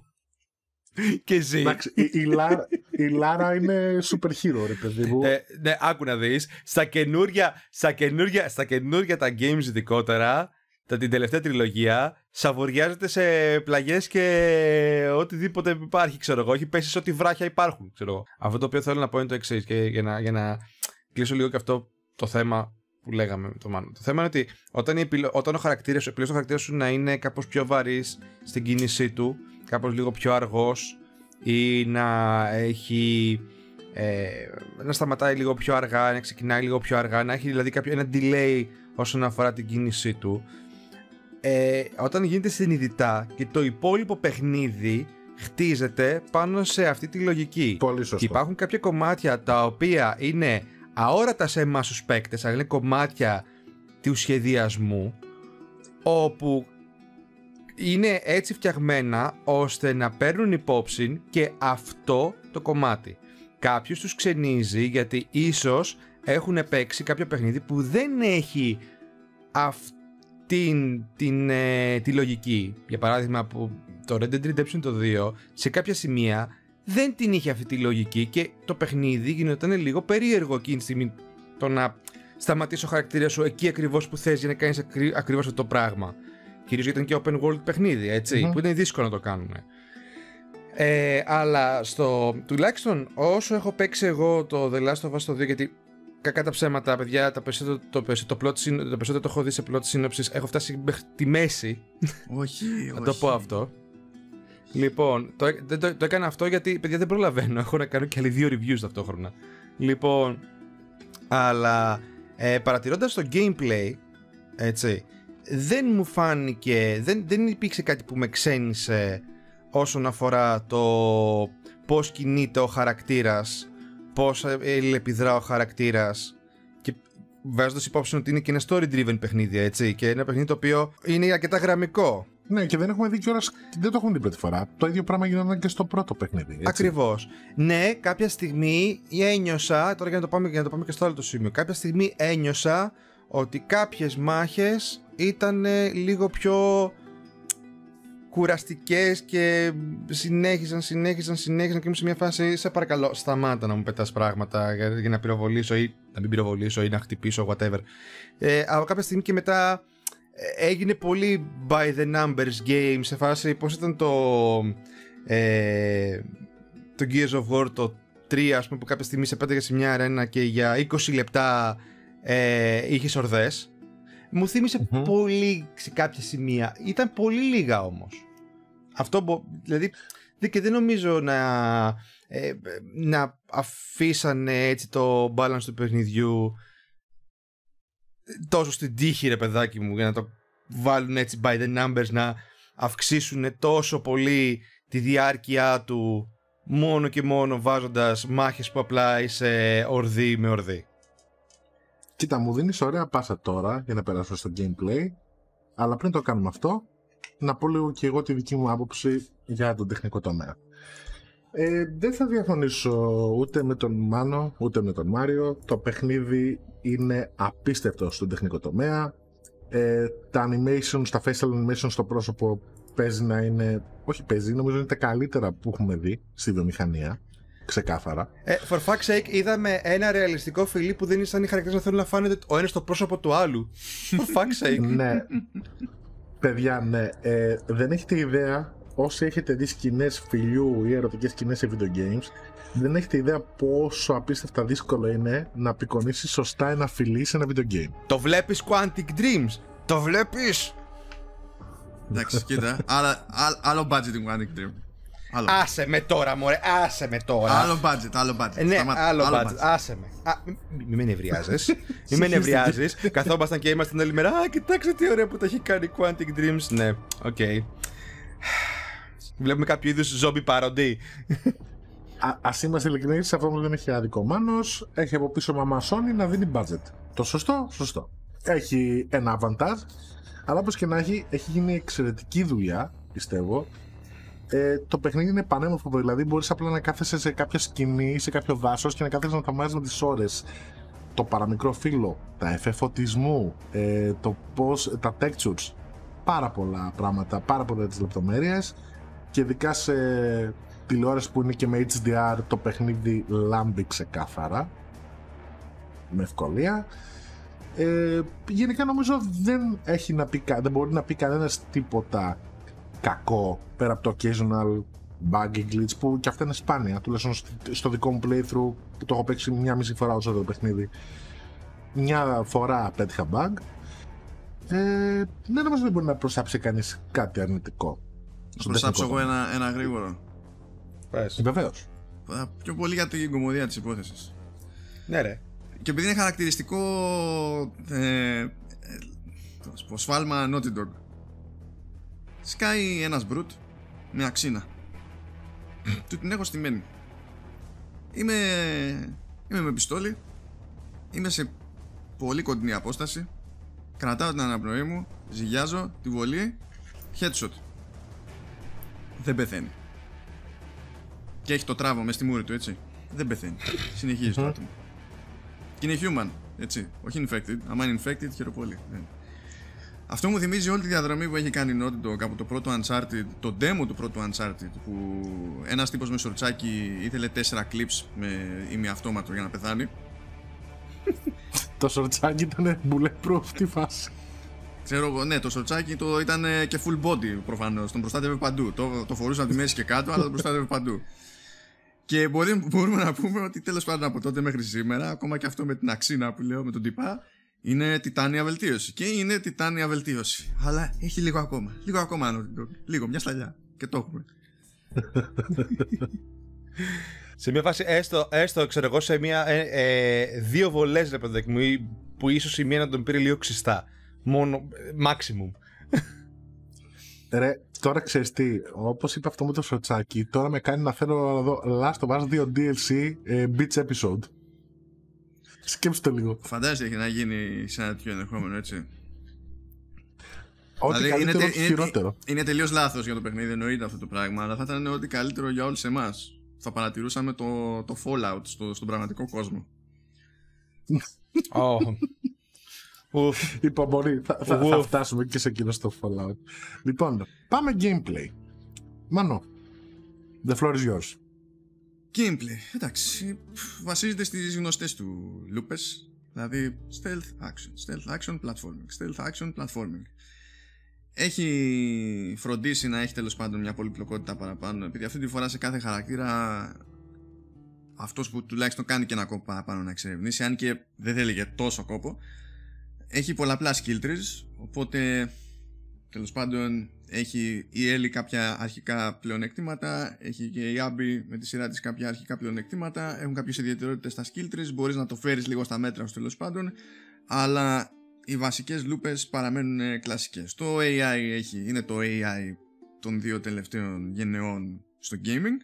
και ζει. Εντάξει, η, η, Λάρα, η Λάρα είναι super hero, ρε παιδί μου. Ε, ναι, άκου να δεις. Στα καινούρια, στα καινούρια, στα καινούρια τα games ειδικότερα, τα, την τελευταία τριλογία, σαβουριάζεται σε πλαγιές και οτιδήποτε υπάρχει, ξέρω εγώ. Έχει πέσει σε ό,τι βράχια υπάρχουν, ξέρω εγώ. Αυτό το οποίο θέλω να πω είναι το εξής, και για να, για να κλείσω λίγο και αυτό το θέμα που λέγαμε με το Μάνο. Το θέμα είναι ότι όταν, επιλο... όταν ο χαρακτήρας σου, επιλέγεις τον χαρακτήρα σου να είναι κάπως πιο βαρύς στην κίνησή του, κάπως λίγο πιο αργός, ή να έχει ε, να σταματάει λίγο πιο αργά, να ξεκινάει λίγο πιο αργά, να έχει δηλαδή κάποιο, ένα delay όσον αφορά την κίνησή του, ε, όταν γίνεται συνειδητά και το υπόλοιπο παιχνίδι χτίζεται πάνω σε αυτή τη λογική. Πολύ σωστό. Υπάρχουν κάποια κομμάτια τα οποία είναι αόρατα σε εμάς τους παίκτες, αλλά είναι κομμάτια του σχεδιασμού, όπου είναι έτσι φτιαγμένα ώστε να παίρνουν υπόψη και αυτό το κομμάτι. Κάποιους τους ξενίζει γιατί ίσως έχουν παίξει κάποιο παιχνίδι που δεν έχει αυτήν την, ε, τη λογική. Για παράδειγμα, που το Red Dead Redemption δύο σε κάποια σημεία δεν την είχε αυτή τη λογική και το παιχνίδι γινόταν λίγο περίεργο εκείνη τη στιγμή, το να σταματήσεις ο χαρακτήρα σου εκεί ακριβώς που θες για να κάνεις ακρι, ακριβώς αυτό το πράγμα. Κυρίως γιατί ήταν και open world παιχνίδι, έτσι, mm-hmm. που ήταν δύσκολο να το κάνουμε. Ε, αλλά στο, τουλάχιστον όσο έχω παίξει εγώ το The Last of Us δύο, γιατί κακά τα ψέματα, παιδιά, τα περισσότερο, το, το, plot, το περισσότερο το έχω δει σε plot σύνοψης, έχω φτάσει μέχρι τη μέση. Όχι, όχι. Να το πω αυτό. Λοιπόν, το, το, το, το έκανα αυτό γιατί, παιδιά, δεν προλαβαίνω. Έχω να κάνω και άλλοι δύο reviews ταυτόχρονα. Λοιπόν, αλλά ε, παρατηρώντας το gameplay, έτσι, δεν μου φάνηκε, δεν, δεν υπήρξε κάτι που με ξένησε όσον αφορά το πώς κινείται ο χαρακτήρας, πώς επιδρά ο χαρακτήρας, και βάζοντας υπόψη ότι είναι και ένα story driven παιχνίδι, έτσι, και ένα παιχνίδι το οποίο είναι αρκετά γραμμικό. Ναι, και δεν έχουμε δει κιόλας, δεν το έχουμε δει πρώτη φορά. Το ίδιο πράγμα γινόταν και στο πρώτο παιχνίδι, έτσι. Ακριβώς. Ναι, κάποια στιγμή ένιωσα, τώρα για να το πάμε, για να το πάμε και στο άλλο το σημείο, κάποια στιγμή ένιωσα ότι κάποιες μάχες ήταν λίγο πιο κουραστικές και συνέχιζαν, συνέχιζαν, συνέχιζαν και ήμουν σε μια φάση, σε παρακαλώ, σταμάτα να μου πετάς πράγματα για να πυροβολήσω ή να μην πυροβολήσω ή να χτυπήσω, whatever. Ε, από κάποια στιγμή και μετά έγινε πολύ by the numbers game, σε φάση πώς ήταν το, ε, το Gears of War το τρία, ας πούμε, που κάποια στιγμή σε πέταγε σε μια αρένα και για είκοσι λεπτά ε, είχες ορδές. Μου θύμισε mm-hmm. πολύ σε κάποια σημεία. Ήταν πολύ λίγα όμως. Αυτό, δηλαδή, και δεν νομίζω να, ε, να αφήσανε έτσι το balance του παιχνιδιού τόσο στην τύχη, ρε παιδάκι μου, για να το βάλουν έτσι by the numbers, να αυξήσουν τόσο πολύ τη διάρκεια του μόνο και μόνο βάζοντας μάχες που απλά είσαι ορδί με ορδί. Κοίτα, μου δίνεις ωραία πάσα τώρα για να περάσω στο gameplay, αλλά πριν το κάνουμε αυτό, να πω λίγο και εγώ τη δική μου άποψη για τον τεχνικό τομέα. Ε, δεν θα διαφωνήσω ούτε με τον Μάνο, ούτε με τον Μάριο. Το παιχνίδι είναι απίστευτο στον τεχνικό τομέα. Ε, τα animations, τα facial animations στο πρόσωπο παίζει να είναι... Όχι παίζει, νομίζω είναι τα καλύτερα που έχουμε δει στη βιομηχανία. Ξεκάθαρα. Ε, for fuck's sake, είδαμε ένα ρεαλιστικό φιλί που δεν ήσαν οι χαρακτήρες να θέλουν να φάνεται ο ένας στο πρόσωπο του άλλου. For fuck's sake. Ναι. Παιδιά, ναι. Ε, δεν έχετε ιδέα, όσοι έχετε δει σκηνές φιλιού ή ερωτικές σκηνές σε video games, δεν έχετε ιδέα πόσο απίστευτα δύσκολο είναι να απεικονίσεις σωστά ένα φιλί σε ένα video game. Το βλέπεις Quantic Dreams. Το βλέπεις. Εντάξει, κοίτα. Άλλο budgeting Quantic Dreams. Άλλο. Άσε με τώρα, μωρέ, άσε με τώρα. Άλλο budget, άλλο budget. Ε, ναι, Σταμάτα. άλλο, άλλο budget. budget, άσε με. Α, μη, μη με νευριάζεις. Μη με νευριάζεις. Καθόμασταν και ήμασταν όλη μέρα. Α, κοιτάξτε τι ωραία που τα έχει κάνει Quantic Dreams. Ναι, οκ. Okay. Βλέπουμε κάποιο είδους zombie parody. Α, ας είμαστε ειλικρινείς, αυτό που δεν έχει άδικο ο Μάνος. Έχει από πίσω μαμά Sony να δίνει budget. Το σωστό, σωστό. Έχει ένα avantage. Αλλά όπως και να έχει, έχει γίνει εξαιρετική δουλειά, πιστεύω. Ε, το παιχνίδι είναι πανέμορφο, δηλαδή μπορείς απλά να κάθεσαι σε κάποια σκηνή ή σε κάποιο δάσος και να κάθεσαι να θαυμάζεις με τις ώρες, το παραμικρό φύλλο, τα εφέ φωτισμού, ε, το πώς, τα textures, πάρα πολλά πράγματα, πάρα πολλές λεπτομέρειες, και ειδικά σε τηλεόραση που είναι και με έιτς ντι αρ το παιχνίδι λάμπει ξεκάθαρα με ευκολία. Ε, γενικά νομίζω δεν, έχει να πει, δεν μπορεί να πει κανένας τίποτα κακό, πέρα από το occasional buggy glitch που και αυτά είναι σπάνια, τουλάχιστον στο δικό μου playthrough που το έχω παίξει μια μισή φορά όσο το παιχνίδι, μια φορά πέτυχα bug. Ε, δεν νομίζω ότι μπορεί να προσάψει κανείς κάτι αρνητικό. Προσάψω εγώ ένα, ένα γρήγορο. Πες. Βεβαίως. Πιο πολύ για την κομμωδία της υπόθεσης. Ναι ρε. Και επειδή είναι χαρακτηριστικό ε, το σφάλμα Naughty Dog. Σκάει ένας μπρουτ με αξίνα την έχω στημένη. Είμαι, είμαι με πιστόλι, είμαι σε πολύ κοντινή απόσταση, κρατάω την αναπνοή μου, ζυγιάζω τη βολή, headshot. Δεν πεθαίνει. Και έχει το τράβο μες στη μούρη του, έτσι. Δεν πεθαίνει. Συνεχίζει το άτομο. Και είναι human, έτσι. Όχι infected. Άμα είναι infected, χειροπολύ. Αυτό μου θυμίζει όλη τη διαδρομή που έχει κάνει η Naughty Dog από το πρώτο Uncharted, το demo του πρώτου Uncharted, που ένας τύπος με σορτσάκι ήθελε τέσσερα clips με ημιαυτόματο για να πεθάνει. Το σορτσάκι ήταν bulletproof στη φάση. Ξέρω εγώ, ναι, το σορτσάκι το ήταν και full body προφανώς. Τον προστάτευε παντού. Το, το φορούσε από τη μέση και κάτω, αλλά τον προστάτευε παντού. Και μπορεί, μπορούμε να πούμε ότι τέλος πάντων από τότε μέχρι σήμερα, ακόμα και αυτό με την αξίνα που λέω, με τον τυπά, είναι τιτάνια βελτίωση. Και είναι τιτάνια βελτίωση. Αλλά έχει λίγο ακόμα. Λίγο ακόμα, αν λίγο, μια σταλιά. Και το έχουμε. Σε μια φάση, έστω, έστω ξέρω εγώ, σε μια, ε, ε, δύο βολές, ρε παιδί μου, που ίσως η μία να τον πήρε λίγο ξυστά. Μόνο, maximum. Ρε, τώρα ξέρεις τι, όπως είπε αυτό με το σοτσάκι, τώρα με κάνει να φέρω εδώ Last of Us δύο ντι ελ σι Beach Episode. Σκέψτε το λίγο. Φαντάζεσαι και να γίνει σε ένα τέτοιο ενδεχόμενο, έτσι. Ό,τι δηλαδή, καλύτερο, είναι, χειρότερο. Είναι, είναι τελείως λάθος για το παιχνίδι, εννοείται αυτό το πράγμα, αλλά θα ήταν ό,τι καλύτερο για όλους εμάς. Θα παρατηρούσαμε το, το Fallout στο, στον πραγματικό κόσμο. Oh. Ουφ. Υπομονή, θα, θα, θα φτάσουμε και σε εκείνο στο Fallout. Λοιπόν, πάμε gameplay. Μάνο, the floor is yours. Gameplay, εντάξει, βασίζεται στις γνωστές του λούπες. Δηλαδή stealth action, stealth action platforming, stealth action platforming. Έχει φροντίσει να έχει τέλος πάντων μια πολυπλοκότητα παραπάνω, επειδή αυτή τη φορά σε κάθε χαρακτήρα αυτός που τουλάχιστον κάνει και ένα κόπο παραπάνω να εξερευνήσει, αν και δεν θέλει για τόσο κόπο. Έχει πολλαπλά skill trees, οπότε τέλος πάντων έχει η Έλλη κάποια αρχικά πλεονεκτήματα, έχει και η Άμπη με τη σειρά της κάποια αρχικά πλεονεκτήματα, έχουν κάποιες ιδιαιτερότητες στα skill trees, μπορείς να το φέρεις λίγο στα μέτρα σου τέλος πάντων, αλλά οι βασικές λούπες παραμένουν κλασικές. Το έι άι έχει, είναι το έι άι των δύο τελευταίων γενεών στο gaming,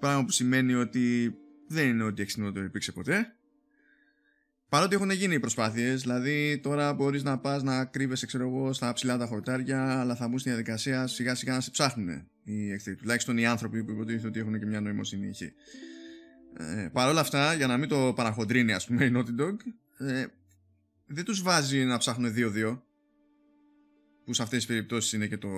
πράγμα που σημαίνει ότι δεν είναι ότι εξινότερο υπήρξε ποτέ. Παρότι έχουν γίνει οι προσπάθειες, δηλαδή τώρα μπορείς να πας να κρύβεσαι, ξέρω εγώ, στα ψηλά τα χορτάρια, αλλά θα μπουν στη διαδικασία σιγά σιγά να σε ψάχνουν οι εχθροί, τουλάχιστον οι άνθρωποι που υποτίθεται ότι έχουν και μια νοημοσύνη εκεί. Ε, Παρ' όλα αυτά, για να μην το παραχοντρίνει, ας πούμε, η Naughty Dog, ε, δεν τους βάζει να ψάχνουν δύο δύο, που σε αυτές τις περιπτώσεις είναι και το,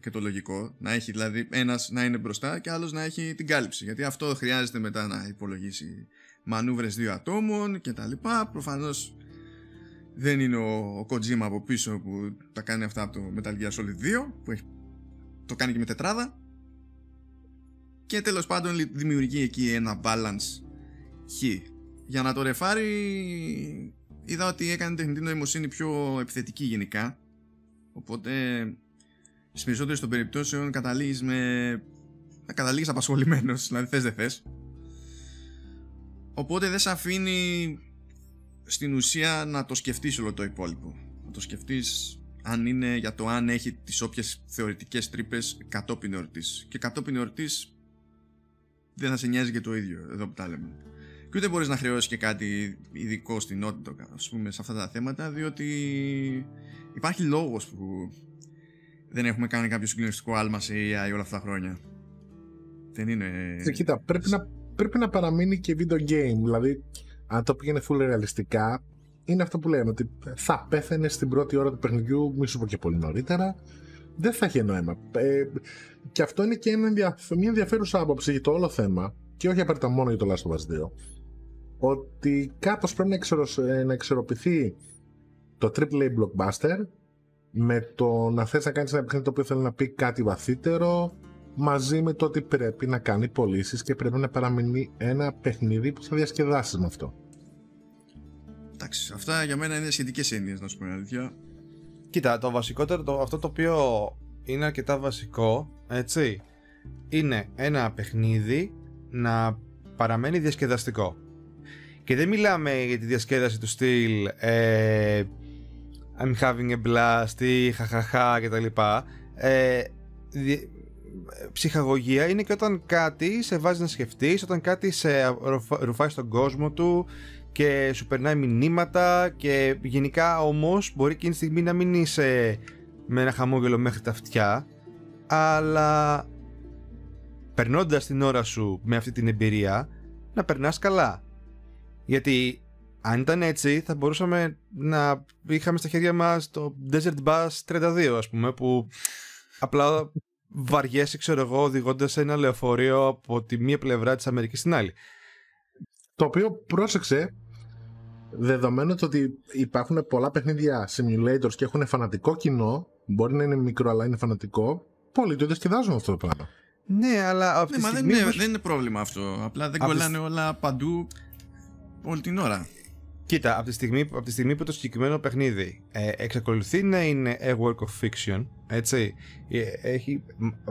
και το λογικό, να έχει δηλαδή ένας να είναι μπροστά και άλλος να έχει την κάλυψη, γιατί αυτό χρειάζεται μετά να υπολογίσει μανούβρες δύο ατόμων και τα λοιπά. Προφανώς δεν είναι ο, ο Kojima από πίσω που τα κάνει αυτά από το Metal Gear Solid δύο, που έχει, το κάνει και με τετράδα. Και τέλος πάντων δημιουργεί εκεί ένα balance χ. Για να το ρεφάρει, είδα ότι έκανε τεχνητή νοημοσύνη πιο επιθετική γενικά, οπότε στις περισσότερες των περιπτώσεων καταλήγεις με... καταλήγεις απασχολημένος, δηλαδή θες δεν θες. Οπότε δεν σε αφήνει στην ουσία να το σκεφτείς όλο το υπόλοιπο. Να το σκεφτείς αν είναι για το αν έχει τις όποιες θεωρητικές τρύπες κατόπιν εορτής. Και κατόπιν εορτής δεν θα σε νοιάζει και το ίδιο, εδώ που τα λέμε. Και ούτε μπορείς να χρεώσεις και κάτι ειδικό στην Naughty Dog, ας πούμε, σε αυτά τα θέματα, διότι υπάρχει λόγος που δεν έχουμε κάνει κάποιο συγκλονιστικό άλμα σε έι άι όλα αυτά τα χρόνια. Δεν είναι... Κοίτα, πρέπει να... Πρέπει να παραμείνει και video game, δηλαδή αν το πήγαινε full ρεαλιστικά, είναι αυτό που λέμε, ότι θα πέθαινε στην πρώτη ώρα του παιχνιδιού, μη σου πω και πολύ νωρίτερα, δεν θα έχει νόημα. Ε, και αυτό είναι και μια ενδιαφέρουσα άποψη για το όλο θέμα, και όχι απαραίτητα μόνο για το Last of Us δύο, ότι κάπως πρέπει να, εξορω... να εξορροπηθεί το τριπλ έι blockbuster με το να θες να κάνεις ένα παιχνίδι το οποίο θέλει να πει κάτι βαθύτερο, μαζί με το ότι πρέπει να κάνει πωλήσεις και πρέπει να παραμείνει ένα παιχνίδι που θα διασκεδάσεις με αυτό. Εντάξει, αυτά για μένα είναι σχετικές έννοιες, να σου πω την αλήθεια. Κοίτα, το βασικότερο, το, αυτό το οποίο είναι αρκετά βασικό, έτσι, είναι ένα παιχνίδι να παραμένει διασκεδαστικό. Και δεν μιλάμε για τη διασκέδαση του στυλ ε, I'm having a blast ή χαχαχά κτλ. Ε, ψυχαγωγία είναι και όταν κάτι σε βάζει να σκεφτείς, όταν κάτι σε ρουφάει στον κόσμο του και σου περνάει μηνύματα, και γενικά όμως μπορεί εκείνη τη στιγμή να μην είσαι με ένα χαμόγελο μέχρι τα αυτιά, αλλά περνώντας την ώρα σου με αυτή την εμπειρία να περνάς καλά. Γιατί αν ήταν έτσι θα μπορούσαμε να είχαμε στα χέρια μας το Desert Bus τριάντα δύο, ας πούμε, που απλά βαριέσαι, ξέρω εγώ, οδηγώντας ένα λεωφορείο από τη μία πλευρά της Αμερικής στην άλλη. Το οποίο, πρόσεξε, δεδομένου ότι υπάρχουν πολλά παιχνίδια simulators και έχουν φανατικό κοινό, μπορεί να είναι μικρό αλλά είναι φανατικό, πολλοί το διασκεδάζουν αυτό το πράγμα. Ναι, αλλά αυτή ναι, τη στιγμή... Δεν είναι, δεν είναι πρόβλημα αυτό, απλά δεν κολλάνε τη... όλα παντού όλη την ώρα. Κοίτα, από τη στιγμή, από τη στιγμή που το συγκεκριμένο παιχνίδι ε, εξακολουθεί να είναι a work of fiction, έτσι, έχει,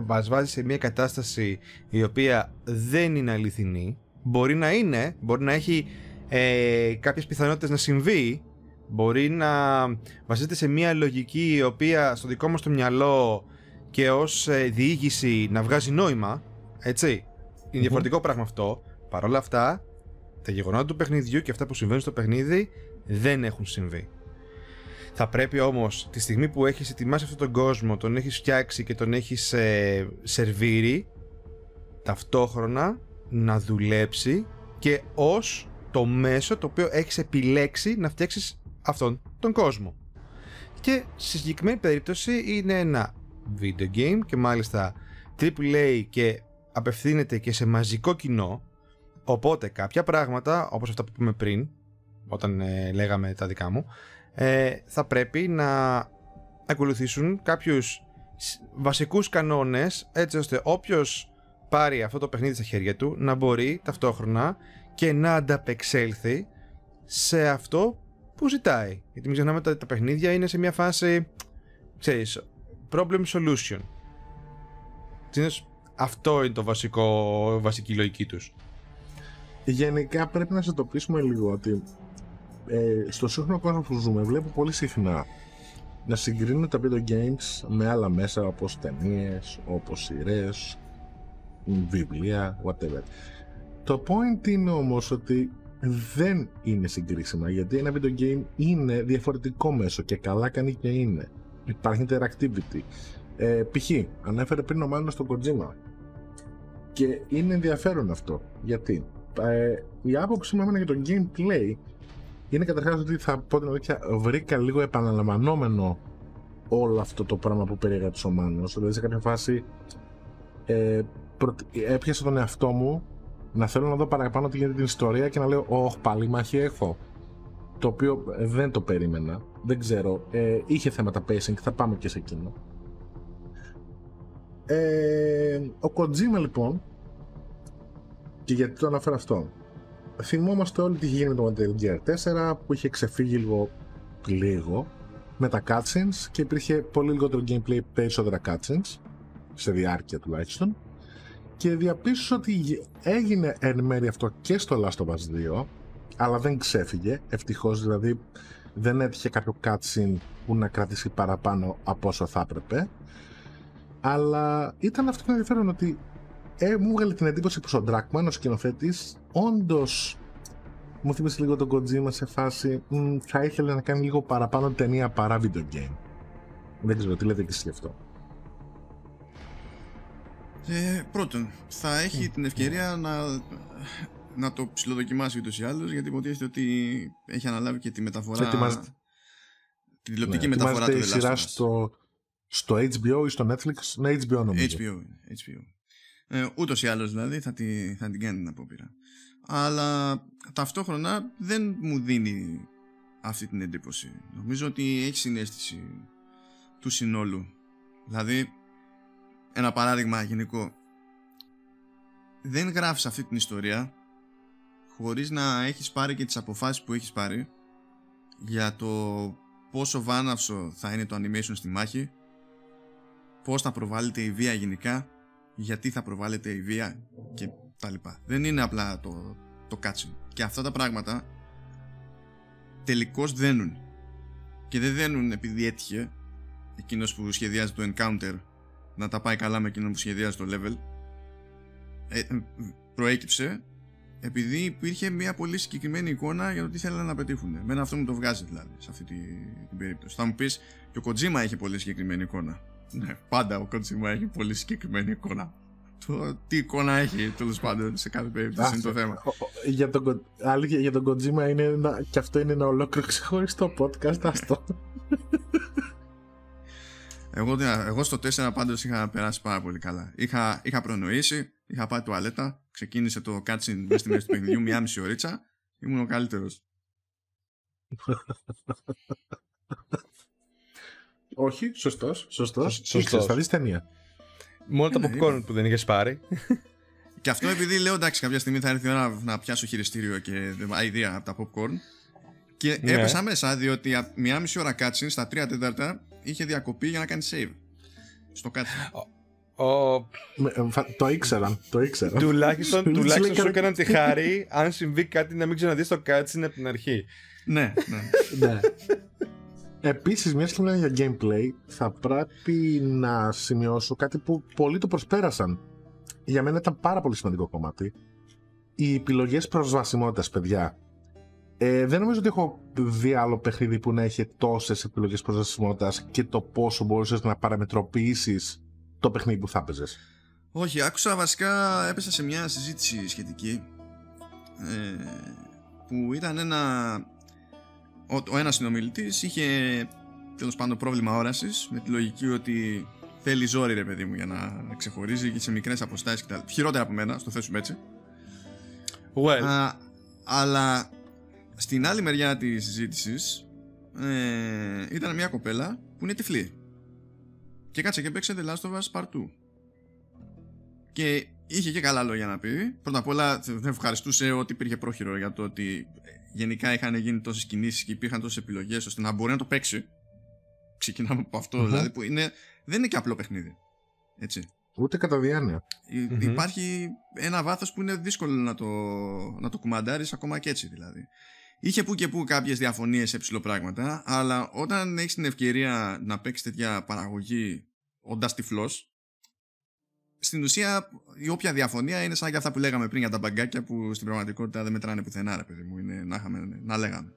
μας βάζει σε μια κατάσταση η οποία δεν είναι αληθινή, μπορεί να είναι, μπορεί να έχει ε, κάποιες πιθανότητες να συμβεί, μπορεί να βασίζεται σε μια λογική η οποία στο δικό μας το μυαλό και ως ε, διοίκηση να βγάζει νόημα, έτσι, είναι διαφορετικό mm-hmm. πράγμα αυτό. Παρ' όλα αυτά, τα γεγονότα του παιχνιδιού και αυτά που συμβαίνουν στο παιχνίδι δεν έχουν συμβεί. Θα πρέπει όμως τη στιγμή που έχεις ετοιμάσει αυτόν τον κόσμο, τον έχεις φτιάξει και τον έχεις ε, σερβίρει, ταυτόχρονα να δουλέψει και ως το μέσο το οποίο έχεις επιλέξει να φτιάξεις αυτόν τον κόσμο. Και στη συγκεκριμένη περίπτωση είναι ένα video game και μάλιστα τριπλ έι και απευθύνεται και σε μαζικό κοινό. Οπότε κάποια πράγματα, όπως αυτά που είπαμε πριν, όταν ε, λέγαμε τα δικά μου, ε, θα πρέπει να ακολουθήσουν κάποιους βασικούς κανόνες, έτσι ώστε όποιος πάρει αυτό το παιχνίδι στα χέρια του να μπορεί ταυτόχρονα και να ανταπεξέλθει σε αυτό που ζητάει. Γιατί μην ξεχνάμε ότι τα παιχνίδια είναι σε μια φάση, ξέρεις, problem solution. Αυτό είναι το βασικό, βασική λογική τους. Γενικά πρέπει να συνειδητοποιήσουμε λίγο ότι ε, στο σύγχρονο κόσμο που ζούμε βλέπω πολύ συχνά να συγκρίνουν τα video games με άλλα μέσα, όπως ταινίες, όπως σειρές, βιβλία, whatever. Το point είναι όμως ότι δεν είναι συγκρίσιμα, γιατί ένα video game είναι διαφορετικό μέσο και καλά κάνει και είναι. Υπάρχει interactivity. Ε, π.χ. ανέφερε πριν ο Μάνος στον Kojima και είναι ενδιαφέρον αυτό. Γιατί Ε, η άποψή μου για το gameplay είναι καταρχάς ότι, θα πω την αλήθεια, βρήκα λίγο επαναλαμβανόμενο όλο αυτό το πράγμα που περιέγραψε ο Μάνος. Δηλαδή σε κάποια φάση ε, προ... έπιασα τον εαυτό μου να θέλω να δω παραπάνω τι γίνεται την ιστορία και να λέω «Ωχ, πάλι μάχη έχω», το οποίο δεν το περίμενα, δεν ξέρω, ε, είχε θέματα pacing, θα πάμε και σε εκείνο. Ε, ο Kojima λοιπόν, και γιατί το αναφέρω αυτό, θυμόμαστε όλοι τι είχε γίνει με το Mattel τέσσερα που είχε ξεφύγει λίγο, λίγο με τα cutscenes και υπήρχε πολύ λιγότερο gameplay, περισσότερα cutscenes σε διάρκεια τουλάχιστον, και διαπίστωσα ότι έγινε εν μέρει αυτό και στο Last of Us δύο, αλλά δεν ξέφυγε, ευτυχώς, δηλαδή δεν έτυχε κάποιο cutscene που να κρατήσει παραπάνω από όσο θα έπρεπε, αλλά ήταν αυτό που είναι ενδιαφέρον, ότι Ε, μου βγάλε την εντύπωση πως ο Gerstmann, ο σκηνοθέτης, όντως μου θύμισε λίγο τον Kojima σε φάση μ, θα ήθελε να κάνει λίγο παραπάνω ταινία παρά video game. Δεν ξέρω, τι λέτε και εσείς γι' αυτό? Ε, πρώτον, θα έχει mm. την ευκαιρία mm. να, να το ψιλοδοκιμάσει ούτως ή άλλως, γιατί υποτίθεται ότι έχει αναλάβει και τη μεταφορά, ετοιμάζ... τη τηλεοπτική ναι, μεταφορά του The Last of Us. Ετοιμάζεται η σειρά στο, στο έιτς μπι ο ή στο Netflix, ναι, έιτς μπι ο νομίζω. έιτς μπι ο, έιτς μπι ο. Ε, ούτως ή άλλως δηλαδή θα, τη, θα την κάνει την απόπειρα. Αλλά ταυτόχρονα δεν μου δίνει αυτή την εντύπωση. Νομίζω ότι έχει συνέστηση του συνόλου. Δηλαδή, ένα παράδειγμα γενικό, δεν γράφεις αυτή την ιστορία χωρίς να έχεις πάρει και τις αποφάσεις που έχεις πάρει για το πόσο βάναυσο θα είναι το animation στη μάχη, πώς θα προβάλλεται η βία γενικά, γιατί θα προβάλλεται η βία και τα λοιπά. Δεν είναι απλά το, το κάτσιν. Και αυτά τα πράγματα τελικώς δένουν. Και δεν δένουν επειδή έτυχε εκείνος που σχεδιάζει το encounter να τα πάει καλά με εκείνον που σχεδιάζει το level, ε, προέκυψε επειδή υπήρχε μια πολύ συγκεκριμένη εικόνα για το τι θέλανε να πετύχουν. Μένα αυτό μου το βγάζει δηλαδή σε αυτή την περίπτωση. Θα μου πεις και ο Kojima έχει πολύ συγκεκριμένη εικόνα. Ναι, πάντα ο Kojima έχει πολύ συγκεκριμένη εικόνα. Το τι εικόνα έχει, τέλος πάντων, σε κάθε περίπτωση είναι το θέμα. Για τον, για τον Kojima είναι ένα, και αυτό είναι ένα ολόκληρο ξεχωριστό podcast. Αυτό. εγώ, εγώ στο τέσσερα πάντως είχα περάσει πάρα πολύ καλά. Είχα, είχα προνοήσει, είχα πάει τουαλέτα, ξεκίνησε το cutscene μέσα στη μέση του παιχνιδιού, μία μισή ωρίτσα. Ήμουν ο καλύτερος. Όχι, σωστός. Σωστός. Σωστός. Θα δεις ταινία. Μόνο τα popcorn είμαι. Που δεν είχες πάρει. Και αυτό επειδή λέω εντάξει, κάποια στιγμή θα έρθει η ώρα να πιάσω χειριστήριο και idea από τα popcorn. Και ναι. Έπεσα μέσα, διότι μία μισή ώρα κάτσιν στα τρία τέταρτα είχε διακοπή για να κάνει save. Στο κάτσιν. Ο... Το ήξεραν. Το ήξεραν. Τουλάχιστον, τουλάχιστον σου έκαναν τη χάρη, αν συμβεί κάτι, να μην ξαναδείς το κάτσιν από την αρχή. Ναι, ναι. Ναι. Επίσης, μια και μιλάμε για gameplay, θα πρέπει να σημειώσω κάτι που πολλοί το προσπέρασαν. Για μένα ήταν πάρα πολύ σημαντικό κομμάτι. Οι επιλογές προσβασιμότητας, παιδιά. Ε, δεν νομίζω ότι έχω δει άλλο παιχνίδι που να έχει τόσες επιλογές προσβασιμότητας και το πόσο μπορούσες να παραμετροποιήσεις το παιχνίδι που θα έπαιζες. Όχι, άκουσα βασικά, έπεσα σε μια συζήτηση σχετική ε, που ήταν ένα... Ο, ο ένας συνομιλητής είχε τέλος πάντων πρόβλημα όρασης με τη λογική ότι θέλει ζόρι ρε παιδί μου για να ξεχωρίζει και σε μικρές αποστάσεις κτλ. Χειρότερα από μένα, στο θέσουμε έτσι. Well. Α, αλλά στην άλλη μεριά της συζήτησης ε, ήταν μια κοπέλα που είναι τυφλή και κάτσε και παίξε The Last of Us Part δύο και είχε και καλά λόγια να πει. Πρώτα απ' όλα δεν ευχαριστούσε ότι υπήρχε πρόχειρο για το ότι γενικά είχαν γίνει τόσες κινήσεις και υπήρχαν τόσες επιλογές ώστε να μπορεί να το παίξει. Ξεκινάμε από αυτό, mm-hmm. δηλαδή που είναι, δεν είναι και απλό παιχνίδι. Έτσι. Ούτε κατά διάνοια. Υ- mm-hmm. Υπάρχει ένα βάθος που είναι δύσκολο να το, να το κουμαντάρεις ακόμα και έτσι δηλαδή. Είχε που και που κάποιες διαφωνίες σε ψηλοπράγματα, αλλά όταν έχεις την ευκαιρία να παίξεις τέτοια παραγωγή όντας τυφλός, στην ουσία η όποια διαφωνία είναι σαν και αυτά που λέγαμε πριν για τα μπαγκάκια που στην πραγματικότητα δεν μετράνε πουθενά ρε παιδί μου, είναι να, είχαμε, να λέγαμε.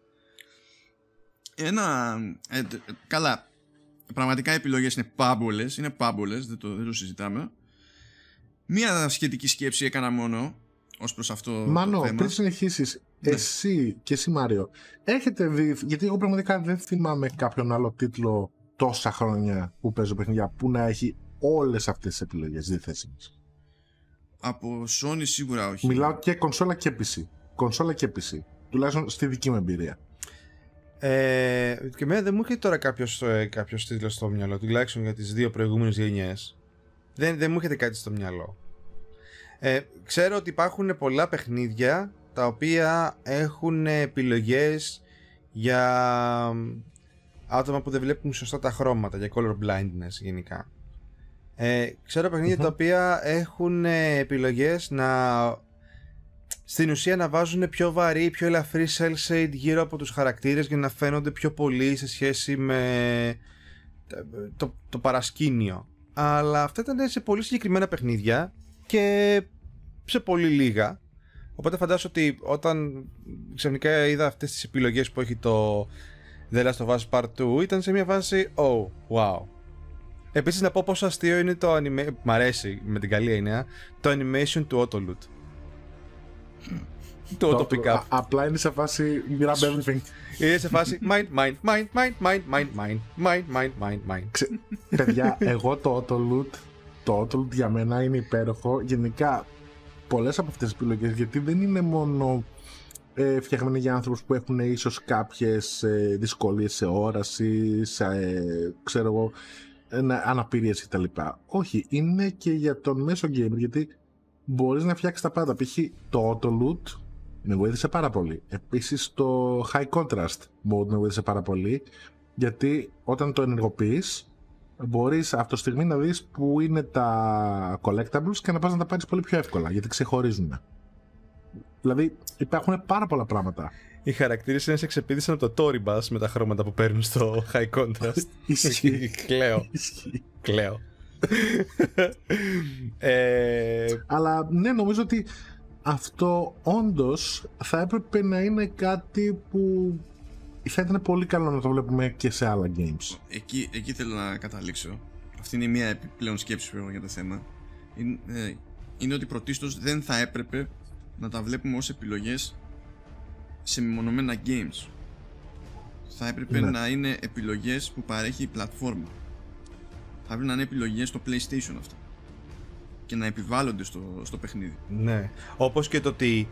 Ένα... Ε, καλά, πραγματικά οι επιλογές είναι πάμπολες, είναι πάμπολες, δεν το, δεν το συζητάμε. Μία σχετική σκέψη έκανα μόνο ως προς αυτό Μάνο, το θέμα. Πριν συνεχίσεις, ναι. Εσύ και εσύ Μάριο, έχετε δει, γιατί εγώ πραγματικά δεν θυμάμαι κάποιον άλλο τίτλο τόσα χρόνια που παίζω παιχνιδιά που να έχει όλες αυτές τις επιλογές διαθέσιμες. Από Sony σίγουρα όχι. Μιλάω και κονσόλα και πι σι. Κονσόλα και πι σι. Τουλάχιστον στη δική μου εμπειρία. Ε, και εμένα δεν μου είχε τώρα κάποιος, κάποιος τίτλος στο μυαλό. Τουλάχιστον για τις δύο προηγούμενες γενιές. Δεν, δεν μου είχε κάτι στο μυαλό. Ε, ξέρω ότι υπάρχουν πολλά παιχνίδια τα οποία έχουν επιλογές για άτομα που δεν βλέπουν σωστά τα χρώματα. Για color blindness γενικά. Ε, ξέρω παιχνίδια mm-hmm. τα οποία έχουν ε, επιλογές να στην ουσία να βάζουν πιο βαρύ, πιο ελαφρύ cell shade γύρω από τους χαρακτήρες για να φαίνονται πιο πολύ σε σχέση με το, το παρασκήνιο. Αλλά αυτά ήταν σε πολύ συγκεκριμένα παιχνίδια και σε πολύ λίγα. Οπότε φαντάζομαι ότι όταν ξαφνικά είδα αυτές τις επιλογές που έχει το The Last of Us Part δύο ήταν σε μια βάση oh, wow. Επίσης να πω πόσο αστείο είναι το anime... Μ' αρέσει με την καλή έννοια. Το animation του Autoloot. Του Auto Pickup. Απλά είναι σε φάση grab everything. Είναι σε φάση mind, mind, mind, mind, mind, mind, mind, mind, mind, mind, mind. Παιδιά, εγώ το Autoloot, το Autoloot για μένα είναι υπέροχο. Γενικά, πολλές από αυτές τις επιλογές, γιατί δεν είναι μόνο ε, φτιαγμένοι για άνθρωπους που έχουν ίσως κάποιες ε, δυσκολίες σε όραση, σε, ε, ξέρω εγώ, αναπηρίες κτλ. Όχι, είναι και για τον μέσο gamer, γιατί μπορείς να φτιάξεις τα πάντα. Π.χ. το Autoloot με βοήθησε πάρα πολύ. Επίσης το High Contrast mode με βοήθησε πάρα πολύ, γιατί όταν το ενεργοποιείς μπορείς αυτή τη στιγμή να δεις που είναι τα collectables και να πας να τα πάρεις πολύ πιο εύκολα, γιατί ξεχωρίζουν. Δηλαδή υπάρχουν πάρα πολλά πράγματα. Οι χαρακτήρες είναι σε ξεπίδησαν από το Tory Bus με τα χρώματα που παίρνουν στο High Contrast. Κλαίω. Κλαίω. ε... Αλλά ναι, νομίζω ότι αυτό όντως θα έπρεπε να είναι κάτι που θα ήταν πολύ καλό να το βλέπουμε και σε άλλα games. Εκεί, εκεί θέλω να καταλήξω. Αυτή είναι μια επιπλέον σκέψη που έχω για το θέμα. Είναι, ε, είναι ότι πρωτίστως δεν θα έπρεπε να τα βλέπουμε ως επιλογές σε μεμονωμένα games. Θα έπρεπε ναι. να είναι επιλογές που παρέχει η πλατφόρμα. Θα πρέπει να είναι επιλογές στο PlayStation αυτά και να επιβάλλονται στο, στο παιχνίδι. Ναι, όπως και το ότι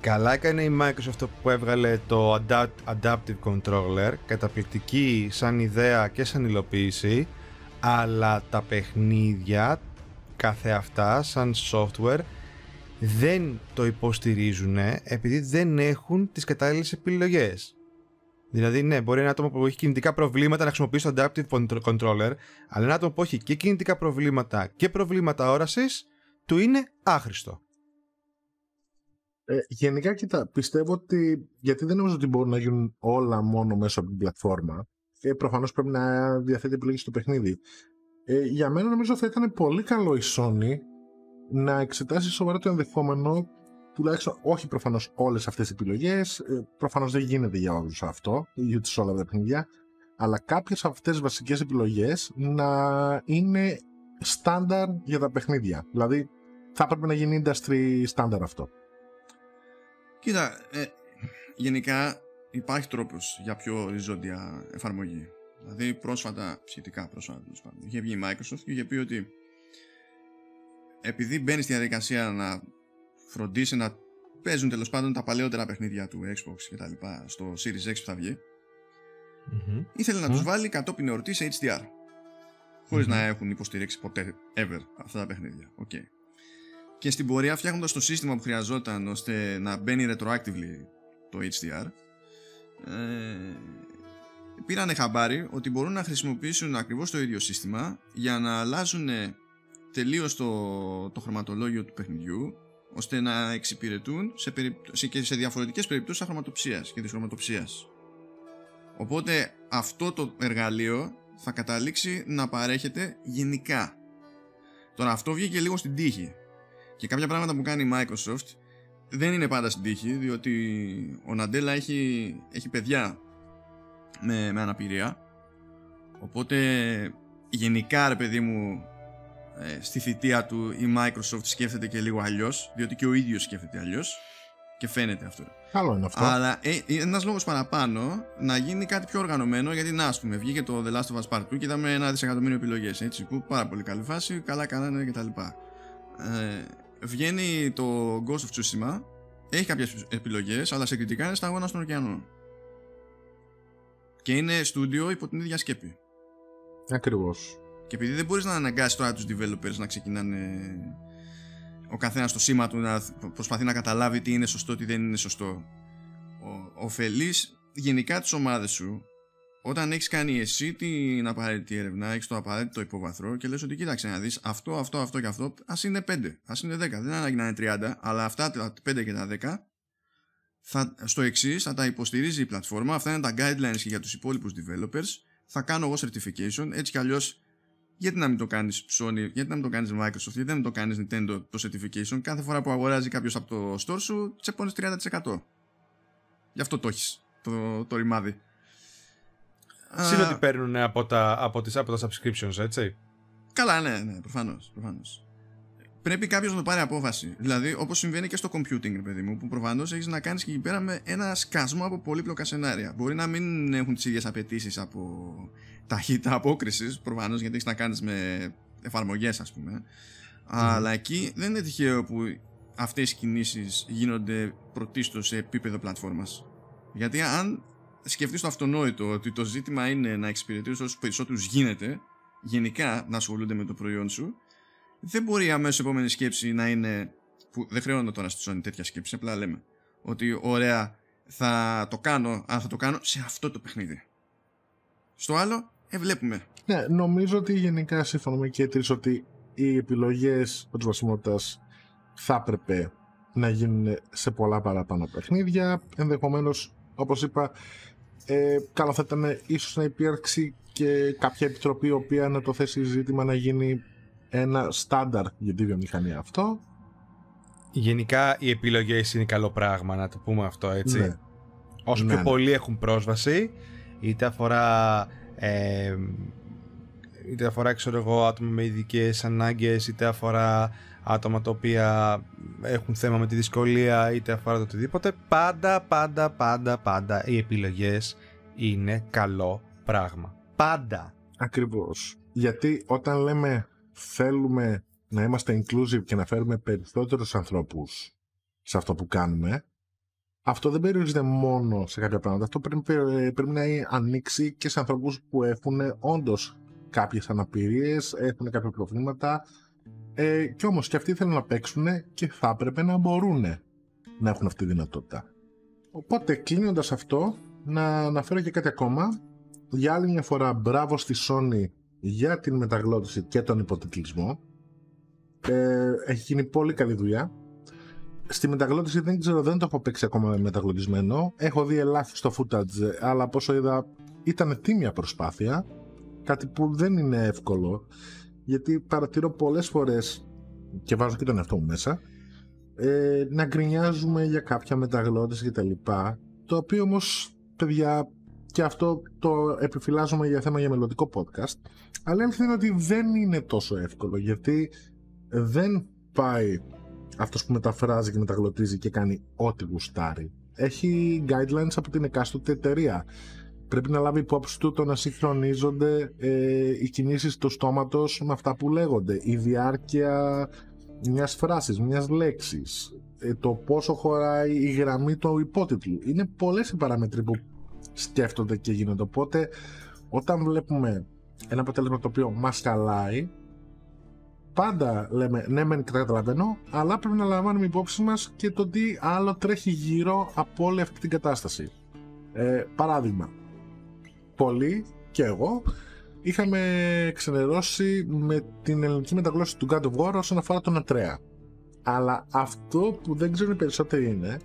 καλά έκανε η Microsoft που έβγαλε το Adaptive Controller, καταπληκτική σαν ιδέα και σαν υλοποίηση, αλλά τα παιχνίδια καθεαυτά σαν software δεν το υποστηρίζουν επειδή δεν έχουν τις κατάλληλες επιλογές. Δηλαδή, ναι, μπορεί ένα άτομο που έχει κινητικά προβλήματα να χρησιμοποιήσει το Adaptive Controller, αλλά ένα άτομο που έχει και κινητικά προβλήματα και προβλήματα όρασης, του είναι άχρηστο. Ε, γενικά, κοίτα, πιστεύω ότι, γιατί δεν νομίζω ότι μπορούν να γίνουν όλα μόνο μέσω από την πλατφόρμα, και προφανώς πρέπει να διαθέτει επιλογή στο παιχνίδι. Ε, για μένα νομίζω θα ήταν πολύ καλό η Sony να εξετάσει σοβαρά το ενδεχόμενο, τουλάχιστον όχι προφανώς όλες αυτές τις επιλογές, προφανώς δεν γίνεται για όλους αυτό, για τις όλα τα παιχνίδια, αλλά κάποιες από αυτές τις βασικές επιλογές να είναι στάνταρ για τα παιχνίδια. Δηλαδή θα πρέπει να γίνει industry στάνταρ αυτό. Κοίτα, ε, γενικά υπάρχει τρόπος για πιο οριζόντια εφαρμογή. Δηλαδή πρόσφατα, σχετικά πρόσφατα, είχε βγει η Microsoft και είχε πει ότι επειδή μπαίνει στη διαδικασία να φροντίσει να παίζουν τέλος πάντων τα παλαιότερα παιχνίδια του Xbox και τα λοιπά στο Series X που θα βγει, mm-hmm. ήθελε να mm-hmm. τους βάλει κατόπιν εορτή σε έιτς ντι αρ, χωρίς mm-hmm. να έχουν υποστηρίξει ποτέ ever αυτά τα παιχνίδια. Okay. Και στην πορεία, φτιάχνοντας το σύστημα που χρειαζόταν ώστε να μπαίνει retroactively το έιτς ντι αρ, ε, πήρανε χαμπάρι ότι μπορούν να χρησιμοποιήσουν ακριβώς το ίδιο σύστημα για να αλλάζουν τελείως το, το χρωματολόγιο του παιχνιδιού, ώστε να εξυπηρετούν σε περι... σε... και σε διαφορετικές περιπτώσεις αχρωματοψίας και δυσχρωματοψίας. Οπότε αυτό το εργαλείο θα καταλήξει να παρέχεται γενικά. Τώρα αυτό βγήκε λίγο στην τύχη και κάποια πράγματα που κάνει η Microsoft δεν είναι πάντα στην τύχη, διότι ο Ναντέλα έχει, έχει παιδιά με... με αναπηρία, οπότε γενικά, ρε παιδί μου, στη θητεία του η Microsoft σκέφτεται και λίγο αλλιώς, διότι και ο ίδιος σκέφτεται αλλιώς και φαίνεται αυτό. Καλό είναι αυτό. Αλλά ε, ένας λόγος παραπάνω να γίνει κάτι πιο οργανωμένο, γιατί να, ας πούμε, βγήκε το The Last of Us Part δύο και είδαμε ένα δισεκατομμύριο επιλογές, έτσι, που πάρα πολύ καλή φάση, καλά κάνανε κτλ. Ε, βγαίνει το Ghost of Tsushima, έχει κάποιες επιλογές, αλλά σε κριτικά είναι στα αγώνα στον ωκεανό. Και είναι στούντιο υπό την ίδια σκέπη. Ακριβώς. Και επειδή δεν μπορείς να αναγκάσεις τώρα τους developers να ξεκινάνε ο καθένας στο σήμα του να προσπαθεί να καταλάβει τι είναι σωστό, τι δεν είναι σωστό, ο, ωφελείς γενικά τις ομάδες σου όταν έχεις κάνει εσύ την απαραίτητη έρευνα, έχεις το απαραίτητο υποβαθρό και λες ότι κοίταξε να δεις αυτό, αυτό, αυτό και αυτό, ας είναι πέντε, ας είναι δέκα, δεν ανάγκη να είναι τριάντα, αλλά αυτά τα πέντε και τα δέκα θα, στο εξής θα τα υποστηρίζει η πλατφόρμα, αυτά είναι τα guidelines και για τους υπόλοιπους developers, θα κάνω εγώ certification, έτσι κι αλλιώς. Γιατί να μην το κάνεις Sony, γιατί να μην το κάνεις Microsoft, γιατί να μην το κάνεις Nintendo το certification. Κάθε φορά που αγοράζει κάποιος από το store σου, τσεπώνεις τριάντα τοις εκατό. Γι' αυτό το έχεις, το, το ρημάδι. Σύν ότι παίρνουν από τα, από, τις, από τα subscriptions, έτσι. Καλά, ναι, ναι, προφανώς, προφανώς. Πρέπει κάποιος να το πάρει απόφαση. Δηλαδή, όπως συμβαίνει και στο computing, παιδί μου, που προφανώς έχεις να κάνεις και εκεί πέρα με ένα σκασμό από πολύπλοκα σενάρια. Μπορεί να μην έχουν τις ίδιες απαιτήσεις από ταχύτητα απόκρισης, προφανώς γιατί έχεις να κάνεις με εφαρμογές, ας πούμε. Mm. Αλλά εκεί δεν είναι τυχαίο που αυτές οι κινήσεις γίνονται πρωτίστως σε επίπεδο πλατφόρμας. Γιατί αν σκεφτείς το αυτονόητο ότι το ζήτημα είναι να εξυπηρετήσεις όσους περισσότερους γίνεται, γενικά να ασχολούνται με το προϊόν σου. Δεν μπορεί αμέσως η επόμενη σκέψη να είναι, που δεν χρειάζονται τώρα στη Sony τέτοια σκέψη, απλά λέμε ότι ωραία, θα το κάνω, αλλά θα το κάνω σε αυτό το παιχνίδι. Στο άλλο, ε, βλέπουμε. Ναι, νομίζω ότι γενικά συμφωνούμε και τρεις ότι οι επιλογές της βασιμότητας θα έπρεπε να γίνουν σε πολλά παραπάνω παιχνίδια. Ενδεχομένως, όπως είπα, ε, καλό θα ήταν ίσως να υπήρξει και κάποια επιτροπή η οποία να το θέσει ζήτημα να γίνει ένα στάνταρ για τη βιομηχανία αυτό. Γενικά οι επιλογές είναι καλό πράγμα, να το πούμε αυτό, έτσι. Ναι. Όσο ναι, πιο ναι. πολλοί έχουν πρόσβαση, είτε αφορά, ε, είτε αφορά ξέρω εγώ, άτομα με ειδικές ανάγκες, είτε αφορά άτομα τα οποία έχουν θέμα με τη δυσκολία, είτε αφορά το οτιδήποτε, πάντα, πάντα, πάντα, πάντα οι επιλογές είναι καλό πράγμα. Πάντα. Ακριβώς. Γιατί όταν λέμε θέλουμε να είμαστε inclusive και να φέρουμε περισσότερους ανθρώπους σε αυτό που κάνουμε, αυτό δεν περιορίζεται μόνο σε κάποια πράγματα. Αυτό πρέπει, πρέπει να ανοίξει και σε ανθρώπους που έχουν όντως κάποιες αναπηρίες, έχουν κάποια προβλήματα, ε, και όμως και αυτοί θέλουν να παίξουν και θα έπρεπε να μπορούν να έχουν αυτή τη δυνατότητα. Οπότε κλείνοντας αυτό, να αναφέρω και κάτι ακόμα. Για άλλη μια φορά, μπράβο στη Sony για την μεταγλώτηση και τον υποτιτλισμό. Ε, έχει γίνει πολύ καλή δουλειά. Στη μεταγλώτηση δεν ξέρω, δεν το έχω παίξει ακόμα μεταγλωτισμένο. Έχω δει ελάχιστο footage, αλλά από όσο είδα ήταν τίμια προσπάθεια. Κάτι που δεν είναι εύκολο, γιατί παρατηρώ πολλές φορές, και βάζω και τον εαυτό μου μέσα, ε, να γκρινιάζουμε για κάποια μεταγλώτηση και τα λοιπά, το οποίο όμως, παιδιά, και αυτό το επιφυλάζουμε για θέμα για μελλοντικό podcast, αλλά ελπίζω ότι δεν είναι τόσο εύκολο, γιατί δεν πάει αυτός που μεταφράζει και μεταγλωτίζει και κάνει ό,τι γουστάρει. Έχει guidelines από την εκάστοτε εταιρεία. Πρέπει να λάβει υπόψη του το να συγχρονίζονται ε, οι κινήσεις του στόματος με αυτά που λέγονται, η διάρκεια μιας φράσης, μιας λέξης, ε, το πόσο χωράει η γραμμή του υπότιτλου. Είναι πολλές οι παραμετροί που σκέφτονται και γίνονται. Οπότε όταν βλέπουμε ένα αποτέλεσμα το οποίο μας χαλάει, πάντα λέμε ναι μεν καταλαβαίνω, αλλά πρέπει να λαμβάνουμε υπόψη μας και το τι άλλο τρέχει γύρω από όλη αυτή την κατάσταση. Ε, παράδειγμα, πολλοί και εγώ είχαμε ξενερώσει με την ελληνική μεταγλώσσα του God of War όσον αφορά τον Ατρέα. Αλλά αυτό που δεν ξέρουν οι περισσότεροι είναι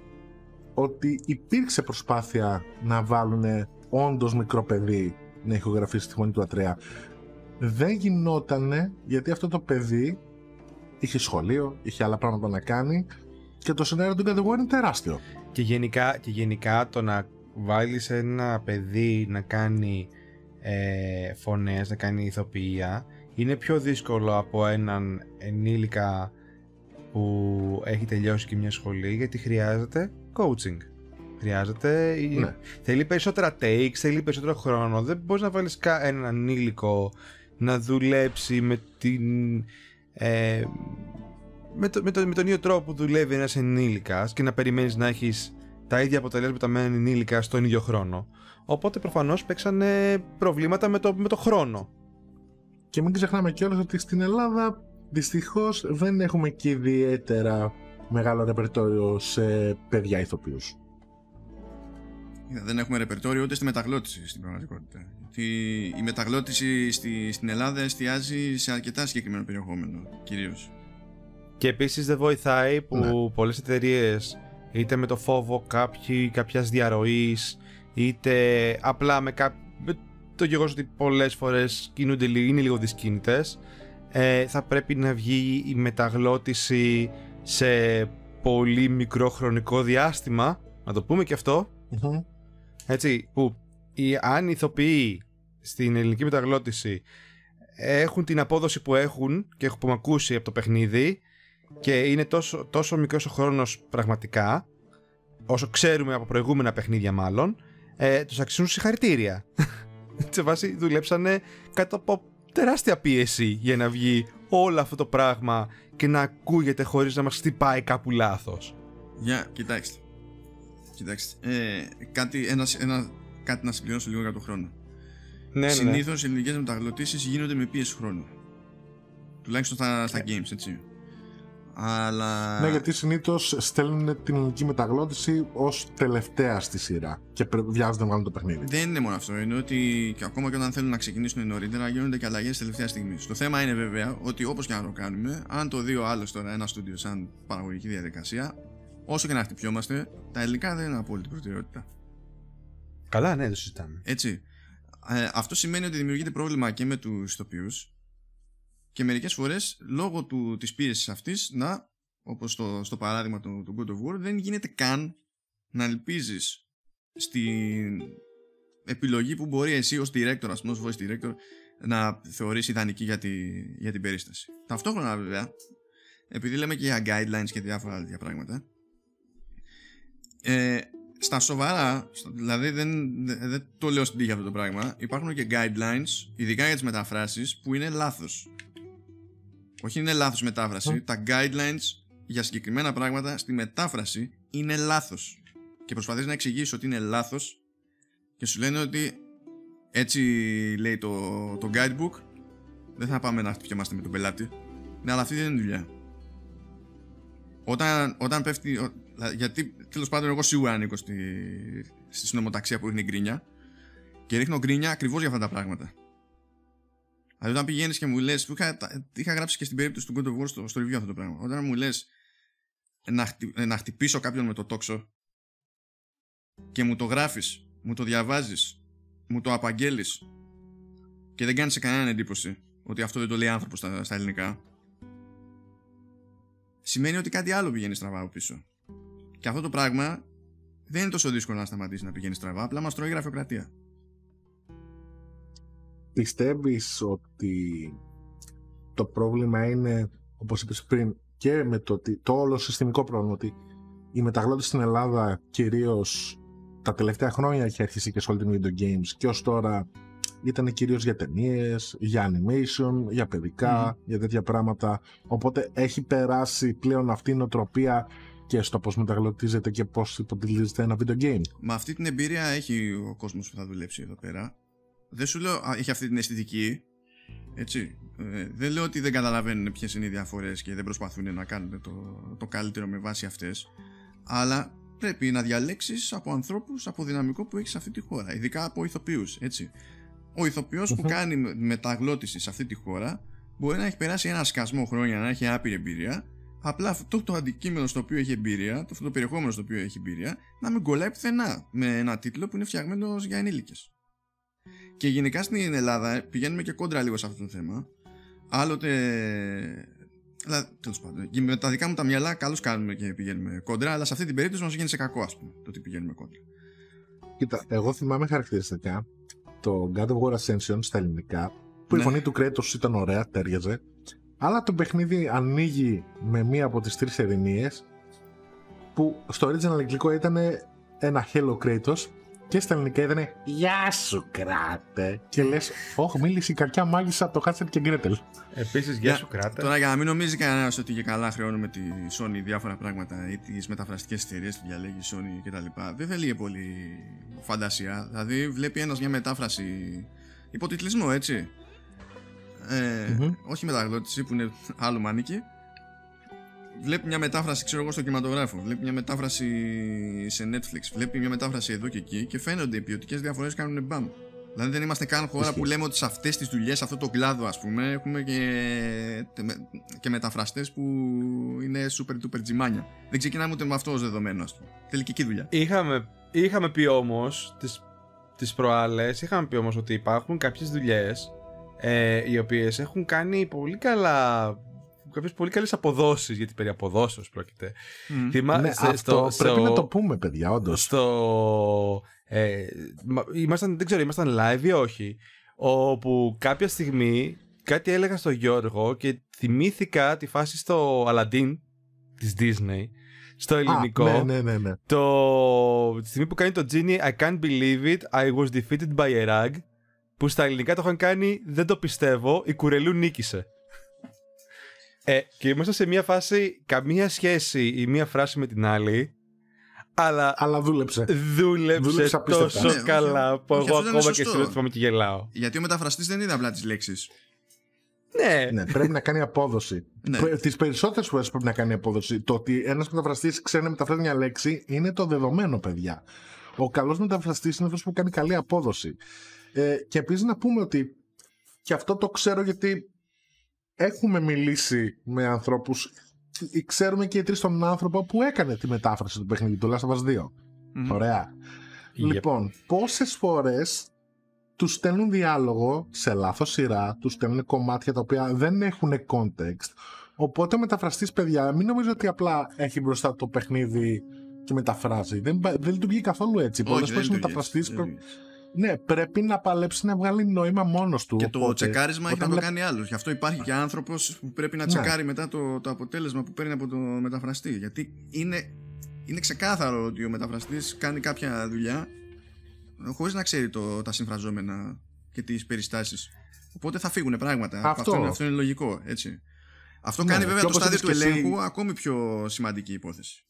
ότι υπήρξε προσπάθεια να βάλουν όντως μικρό παιδί να ηχογραφήσει τη φωνή του Ατρέα. Δεν γινότανε γιατί αυτό το παιδί είχε σχολείο, είχε άλλα πράγματα να κάνει και το σενάριο του God of War είναι τεράστιο. Και γενικά, και γενικά το να βάλεις ένα παιδί να κάνει ε, φωνές, να κάνει ηθοποιία, είναι πιο δύσκολο από έναν ενήλικα που έχει τελειώσει και μια σχολή, γιατί χρειάζεται coaching. Χρειάζεται... Ναι. Θέλει περισσότερα takes, θέλει περισσότερο χρόνο. Δεν μπορείς να βάλεις έναν ανήλικο να δουλέψει με την... Ε, με, το, με, το, με τον ίδιο τρόπο που δουλεύει ένας ενήλικας και να περιμένεις να έχεις τα ίδια αποτελέσματα με έναν ενήλικα στον ίδιο χρόνο. Οπότε προφανώς παίξανε προβλήματα με το, με το χρόνο. Και μην ξεχνάμε κιόλας ότι στην Ελλάδα δυστυχώς δεν έχουμε και ιδιαίτερα μεγάλο ρεπερτόριο σε παιδιά ηθοποιούς. Δεν έχουμε ρεπερτόριο ούτε στη μεταγλώτηση στην πραγματικότητα. Γιατί η μεταγλώτηση στη, στην Ελλάδα εστιάζει σε αρκετά συγκεκριμένο περιεχόμενο κυρίως. Και επίσης δεν βοηθάει που ναι. πολλές εταιρείες, είτε με το φόβο κάποιοι, κάποιας διαρροής, είτε απλά με, κά... με το γεγονός ότι πολλές φορές κινούνται, είναι λίγο δυσκίνητες, ε, θα πρέπει να βγει η μεταγλώτηση σε πολύ μικρό χρονικό διάστημα, να το πούμε και αυτό, mm-hmm. έτσι, που οι, αν οι ηθοποιοί στην ελληνική μεταγλώτηση έχουν την απόδοση που έχουν και έχουμε ακούσει από το παιχνίδι, και είναι τόσο, τόσο μικρός ο χρόνος πραγματικά, όσο ξέρουμε από προηγούμενα παιχνίδια μάλλον, ε, τους αξίζουν συγχαρητήρια. Σε βάση δουλέψανε κάτω από τεράστια πίεση για να βγει όλο αυτό το πράγμα και να ακούγεται χωρίς να μας χτυπάει κάπου λάθος. Για, yeah, κοιτάξτε, κοιτάξτε. Ε, κάτι, ένας, ένα, κάτι να συμπληρώσω λίγο για τον χρόνο. Ναι, συνήθως ναι. οι ελληνικές μεταγλωτήσεις γίνονται με πίεση χρόνου. Τουλάχιστον στα, στα yeah. games, έτσι. Αλλά... Ναι, γιατί συνήθως στέλνουν την ελληνική μεταγλώτηση ως τελευταία στη σειρά και βιάζονται να βγάλουν το παιχνίδι. Δεν είναι μόνο αυτό, είναι ότι και ακόμα και όταν θέλουν να ξεκινήσουν νωρίτερα γίνονται και αλλαγές τελευταία στιγμή. Το θέμα είναι βέβαια ότι όπως και να το κάνουμε, αν το δει ο άλλος τώρα ένα στούντιο σαν παραγωγική διαδικασία, όσο και να χτυπιόμαστε, τα ελληνικά δεν είναι απόλυτη προτεραιότητα. Καλά, ναι, το συζητάμε. Έτσι. Ε, αυτό σημαίνει ότι δημιουργείται πρόβλημα και με τους ηθοποιούς και μερικές φορές λόγω του, της πίεσης αυτής, να, όπως το, στο παράδειγμα του, του God of War, δεν γίνεται καν να ελπίζεις στην επιλογή που μπορεί εσύ ως director, ας πούμε ως voice director, να θεωρείς ιδανική για, τη, για την περίσταση. Ταυτόχρονα βέβαια, επειδή λέμε και για guidelines και διάφορα άλλα πράγματα, ε, στα σοβαρά, δηλαδή δεν, δεν το λέω στην τύχη αυτό το πράγμα, υπάρχουν και guidelines, ειδικά για τις μεταφράσεις, που είναι λάθος. Όχι είναι λάθος μετάφραση, mm. τα guidelines για συγκεκριμένα πράγματα στη μετάφραση είναι λάθος. Και προσπαθείς να εξηγήσεις ότι είναι λάθος και σου λένε ότι έτσι λέει το, το guidebook, δεν θα πάμε να χτυπιόμαστε με τον πελάτη. Ναι, αλλά αυτή δεν είναι δουλειά. Όταν, όταν πέφτει... Ό, γιατί τέλος πάντων εγώ σίγουρα ανήκω στη, στη συνωμοταξία που ρίχνει γκρίνια. Και ρίχνω γκρίνια ακριβώς για αυτά τα πράγματα. Δηλαδή όταν πηγαίνεις και μου λες... Είχα, είχα γράψει και στην περίπτωση του God of War στο, στο review αυτό το πράγμα. Όταν μου λες να, χτυ, να χτυπήσω κάποιον με το τόξο και μου το γράφεις, μου το διαβάζεις, μου το απαγγέλεις και δεν κάνεις σε κανέναν εντύπωση ότι αυτό δεν το λέει άνθρωπος στα, στα ελληνικά, σημαίνει ότι κάτι άλλο πηγαίνει στραβά από πίσω. Και αυτό το πράγμα δεν είναι τόσο δύσκολο να σταματήσει να πηγαίνει στραβά, απλά μας τρώει η γραφειοκρατία. Πιστεύεις ότι το πρόβλημα είναι, όπως είπες πριν, και με το, το όλο συστημικό πρόβλημα, ότι οι μεταγλώτες στην Ελλάδα κυρίως τα τελευταία χρόνια έχει αρχίσει και σε όλη την video games και ως τώρα ήταν κυρίως για ταινίες, για animation, για παιδικά, mm. για τέτοια πράγματα. Οπότε έχει περάσει πλέον αυτή η νοοτροπία και στο πώς μεταγλωτίζεται και πώς υποτιλίζεται ένα video game. Μα αυτή την εμπειρία έχει ο κόσμος που θα δουλέψει εδώ πέρα. Δεν σου λέω, έχει αυτή την αισθητική, έτσι. Ε, δεν λέω ότι δεν καταλαβαίνουν ποιες είναι οι διαφορές και δεν προσπαθούν να κάνουν το, το καλύτερο με βάση αυτές. Αλλά πρέπει να διαλέξεις από ανθρώπους, από δυναμικό που έχεις σε αυτή τη χώρα. Ειδικά από ηθοποιούς, έτσι. Ο ηθοποιός που κάνει μεταγλώτηση σε αυτή τη χώρα μπορεί να έχει περάσει ένα σκασμό χρόνια, να έχει άπειρη εμπειρία. Απλά αυτό το αντικείμενο στο οποίο έχει εμπειρία, αυτό το περιεχόμενο στο οποίο έχει εμπειρία, να μην κολλάει πουθενά με ένα τίτλο που είναι φτιαγμένο για ενήλικες. Και γενικά στην Ελλάδα πηγαίνουμε και κόντρα λίγο σε αυτό το θέμα. Άλλοτε. Δηλαδή, τέλος πάντων, και με τα δικά μου τα μυαλά, καλώς κάνουμε και πηγαίνουμε κόντρα, αλλά σε αυτή την περίπτωση μας γίνει σε κακό, ας πούμε, το ότι πηγαίνουμε κόντρα. Κοίτα, εγώ θυμάμαι χαρακτηριστικά το God of War Ascension στα ελληνικά, που ναι. η φωνή του Κρέτος ήταν ωραία, τέριαζε, αλλά το παιχνίδι ανοίγει με μία από τις τρεις ειρηνίες, που στο original αγγλικό ήταν ένα Hello Kratos και στα ελληνικά ήταν «Γεια σου Κράτε» και λες «Ωχ, μίλησε η κακιά μάγισσα από το Χάνσελ και Γκρέτελ». Επίσης «Γεια σου Κράτε». Τώρα για να μην νομίζει κανένας ότι και καλά χρεώνουμε τη Sony διάφορα πράγματα ή τις μεταφραστικές εταιρείες που διαλέγει η Sony κτλ. Δεν θέλει πολύ φαντασία. Δηλαδή βλέπει ένας μια μετάφραση υποτιτλισμό, έτσι. Ε, mm-hmm. Όχι μεταγλώτηση που είναι άλλο μανίκι. Βλέπει μια μετάφραση, ξέρω εγώ, στο κινηματογράφο. Βλέπει μια μετάφραση σε Netflix. Βλέπει μια μετάφραση εδώ και εκεί και φαίνονται οι ποιοτικές διαφορές, κάνουν μπαμ. Δηλαδή δεν είμαστε καν χώρα Ισχύει. Που λέμε ότι σε αυτές τις δουλειές, σε αυτό το κλάδο, ας πούμε, έχουμε και, και μεταφραστές που είναι super duper τζιμάνια. Δεν ξεκινάμε ούτε με αυτό ως δεδομένο, ας πούμε. Τελική δουλειά. Είχαμε, είχαμε πει όμως τις, τις προάλλες, είχαμε πει όμως ότι υπάρχουν κάποιες δουλειές ε, οι οποίες έχουν κάνει πολύ καλά. Κάποιες πολύ καλές αποδόσεις, γιατί περί αποδόσεως πρόκειται. Mm. Θυμά... Ναι, σε, αυτό στο, πρέπει στο... να το πούμε, παιδιά, όντως. Στο... Ε, ήμασταν, δεν ξέρω, ήμασταν live ή όχι, όπου κάποια στιγμή κάτι έλεγα στον Γιώργο και θυμήθηκα τη φάση στο Aladdin της Disney, στο ελληνικό. Α, ναι, ναι, ναι, ναι. Το... Τη στιγμή που κάνει το Genie I can't believe it, I was defeated by a rag, που στα ελληνικά το είχαν κάνει «Δεν το πιστεύω, η κουρελού νίκησε». Ε, και ήμασταν σε μια φάση, καμία σχέση η μία φράση με την άλλη, αλλά, αλλά δούλεψε. Δούλεψε, δούλεψε τόσο ναι, καλά, που εγώ ακόμα σωστό. Και συνήθω και γελάω. Γιατί ο μεταφραστής δεν είδε απλά τις λέξεις. Ναι. ναι, πρέπει να κάνει απόδοση. Ναι. Τις περισσότερες φορές πρέπει να κάνει απόδοση. Το ότι ένας μεταφραστής ξέρει να μεταφράζει μια λέξη είναι το δεδομένο, παιδιά. Ο καλός μεταφραστής είναι αυτός που κάνει καλή απόδοση. Ε, και επίσης να πούμε ότι, και αυτό το ξέρω γιατί έχουμε μιλήσει με ανθρώπους, ξέρουμε και οι τρεις τον άνθρωπο που έκανε τη μετάφραση του παιχνιδιού, του Last of Us δύο. Mm-hmm. Ωραία. Yep. Λοιπόν, πόσες φορές τους στέλνουν διάλογο σε λάθος σειρά, τους στέλνουν κομμάτια τα οποία δεν έχουν context. Οπότε ο μεταφραστής, παιδιά, μην νομίζω ότι απλά έχει μπροστά το παιχνίδι και μεταφράζει. Δεν, δεν λειτουργεί καθόλου έτσι. Πολλές φορές ο μεταφραστής προ... ναι, πρέπει να παλέψει να βγάλει νόημα μόνος του. Και οπότε, το τσεκάρισμα έχει να το λέ... κάνει άλλος. Γι' αυτό υπάρχει και άνθρωπος που πρέπει να τσεκάρει ναι. μετά το, το αποτέλεσμα που παίρνει από το μεταφραστή. Γιατί είναι, είναι ξεκάθαρο ότι ο μεταφραστής κάνει κάποια δουλειά χωρίς να ξέρει το, τα συμφραζόμενα και τις περιστάσεις. Οπότε θα φύγουν πράγματα. Αυτό, αυτό, είναι, αυτό είναι λογικό. Έτσι. Αυτό ναι, κάνει βέβαια το στάδιο του ελέγχου εσύ... ακόμη πιο σημαντική υπόθεση.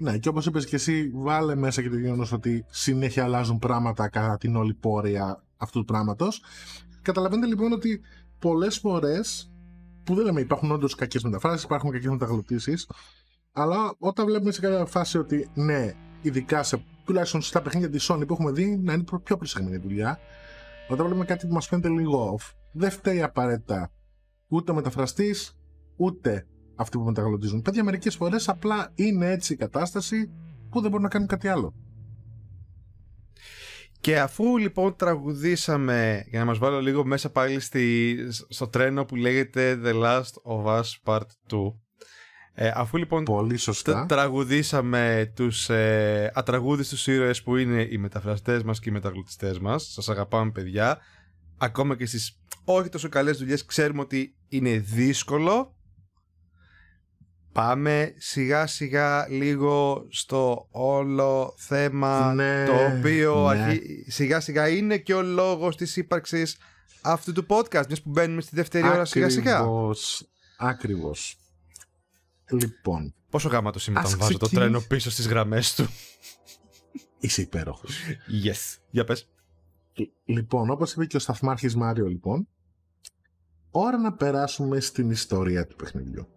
Ναι, και όπως είπες και εσύ, βάλε μέσα και το γεγονός ότι συνέχεια αλλάζουν πράγματα κατά την όλη πορεία αυτού του πράγματος. Καταλαβαίνετε λοιπόν ότι πολλές φορές, που δεν λέμε υπάρχουν όντως κακές μεταφράσεις, υπάρχουν κακές μεταγλωτήσεις, αλλά όταν βλέπουμε σε κάποια φάση ότι ναι, ειδικά σε, τουλάχιστον στα παιχνίδια της Sony που έχουμε δει, να είναι πιο προσεγμένη δουλειά, όταν βλέπουμε κάτι που μας φαίνεται λίγο off, δεν φταίει απαραίτητα ούτε ο μεταφραστής, ούτε αυτοί που μεταγλωτίζουν. Παιδιά, μερικές φορές απλά είναι έτσι η κατάσταση που δεν μπορούν να κάνουν κάτι άλλο. Και αφού λοιπόν τραγουδήσαμε, για να μας βάλω λίγο μέσα πάλι στη, στο τρένο που λέγεται The Last of Us Part δύο, ε, αφού λοιπόν πολύ σωστά τραγουδήσαμε τους ε, ατραγούδιστους ήρωες που είναι οι μεταφραστές μας και οι μεταγλωτιστές μας, σας αγαπάμε παιδιά, ακόμα και στις όχι τόσο καλές δουλειές ξέρουμε ότι είναι δύσκολο. Πάμε σιγά σιγά λίγο στο όλο θέμα, ναι, το οποίο ναι. αρχί... σιγά σιγά είναι και ο λόγος της ύπαρξης αυτού του podcast, μιας που μπαίνουμε στη δεύτερη ώρα σιγά σιγά. Ακριβώς, ακριβώς. Λοιπόν, πόσο γάμματος είμαι όταν βάζω το τρένο πίσω στις γραμμές του. Είσαι υπέροχος. Yes, για πες. Λοιπόν, όπως είπε και ο σταθμάρχης Μάριο, λοιπόν, ώρα να περάσουμε στην ιστορία του παιχνιδιού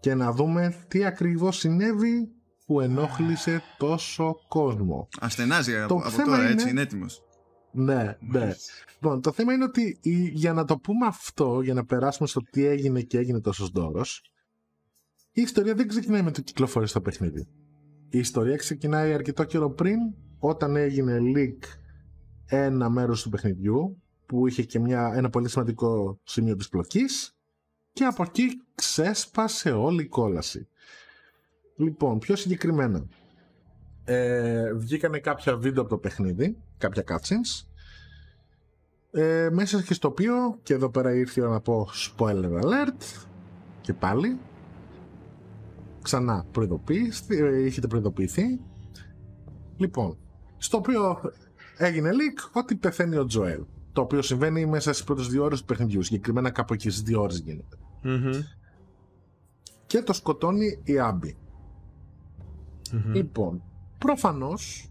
και να δούμε τι ακριβώς συνέβη που ενόχλησε τόσο κόσμο. Ασθενάζει από, από τώρα, είναι... έτσι, είναι έτοιμος. Ναι, ναι. Λοιπόν, το θέμα είναι ότι για να το πούμε αυτό, για να περάσουμε στο τι έγινε και έγινε τόσο ντόρος, η ιστορία δεν ξεκινάει με το κυκλοφορεί στο παιχνίδι. Η ιστορία ξεκινάει αρκετό καιρό πριν, όταν έγινε leak ένα μέρος του παιχνιδιού, που είχε και μια, ένα πολύ σημαντικό σημείο της πλοκής, και από εκεί ξέσπασε όλη η κόλαση. Λοιπόν, πιο συγκεκριμένα, ε, βγήκανε κάποια βίντεο από το παιχνίδι, κάποια cutscenes, ε, μέσα και στο οποίο, και εδώ πέρα ήρθε η ώρα να πω spoiler alert, και πάλι, ξανά προειδοποιήθη, ε, είχετε προειδοποιηθεί, λοιπόν, στο οποίο έγινε leak ότι πεθαίνει ο Τζοέλ, το οποίο συμβαίνει μέσα στις πρώτες δύο ώρες του παιχνιδιού, συγκεκριμένα κάπου εκεί στις δύο ώρες γίνεται. Mm-hmm. Και το σκοτώνει η Άμπη. Mm-hmm. Λοιπόν, προφανώς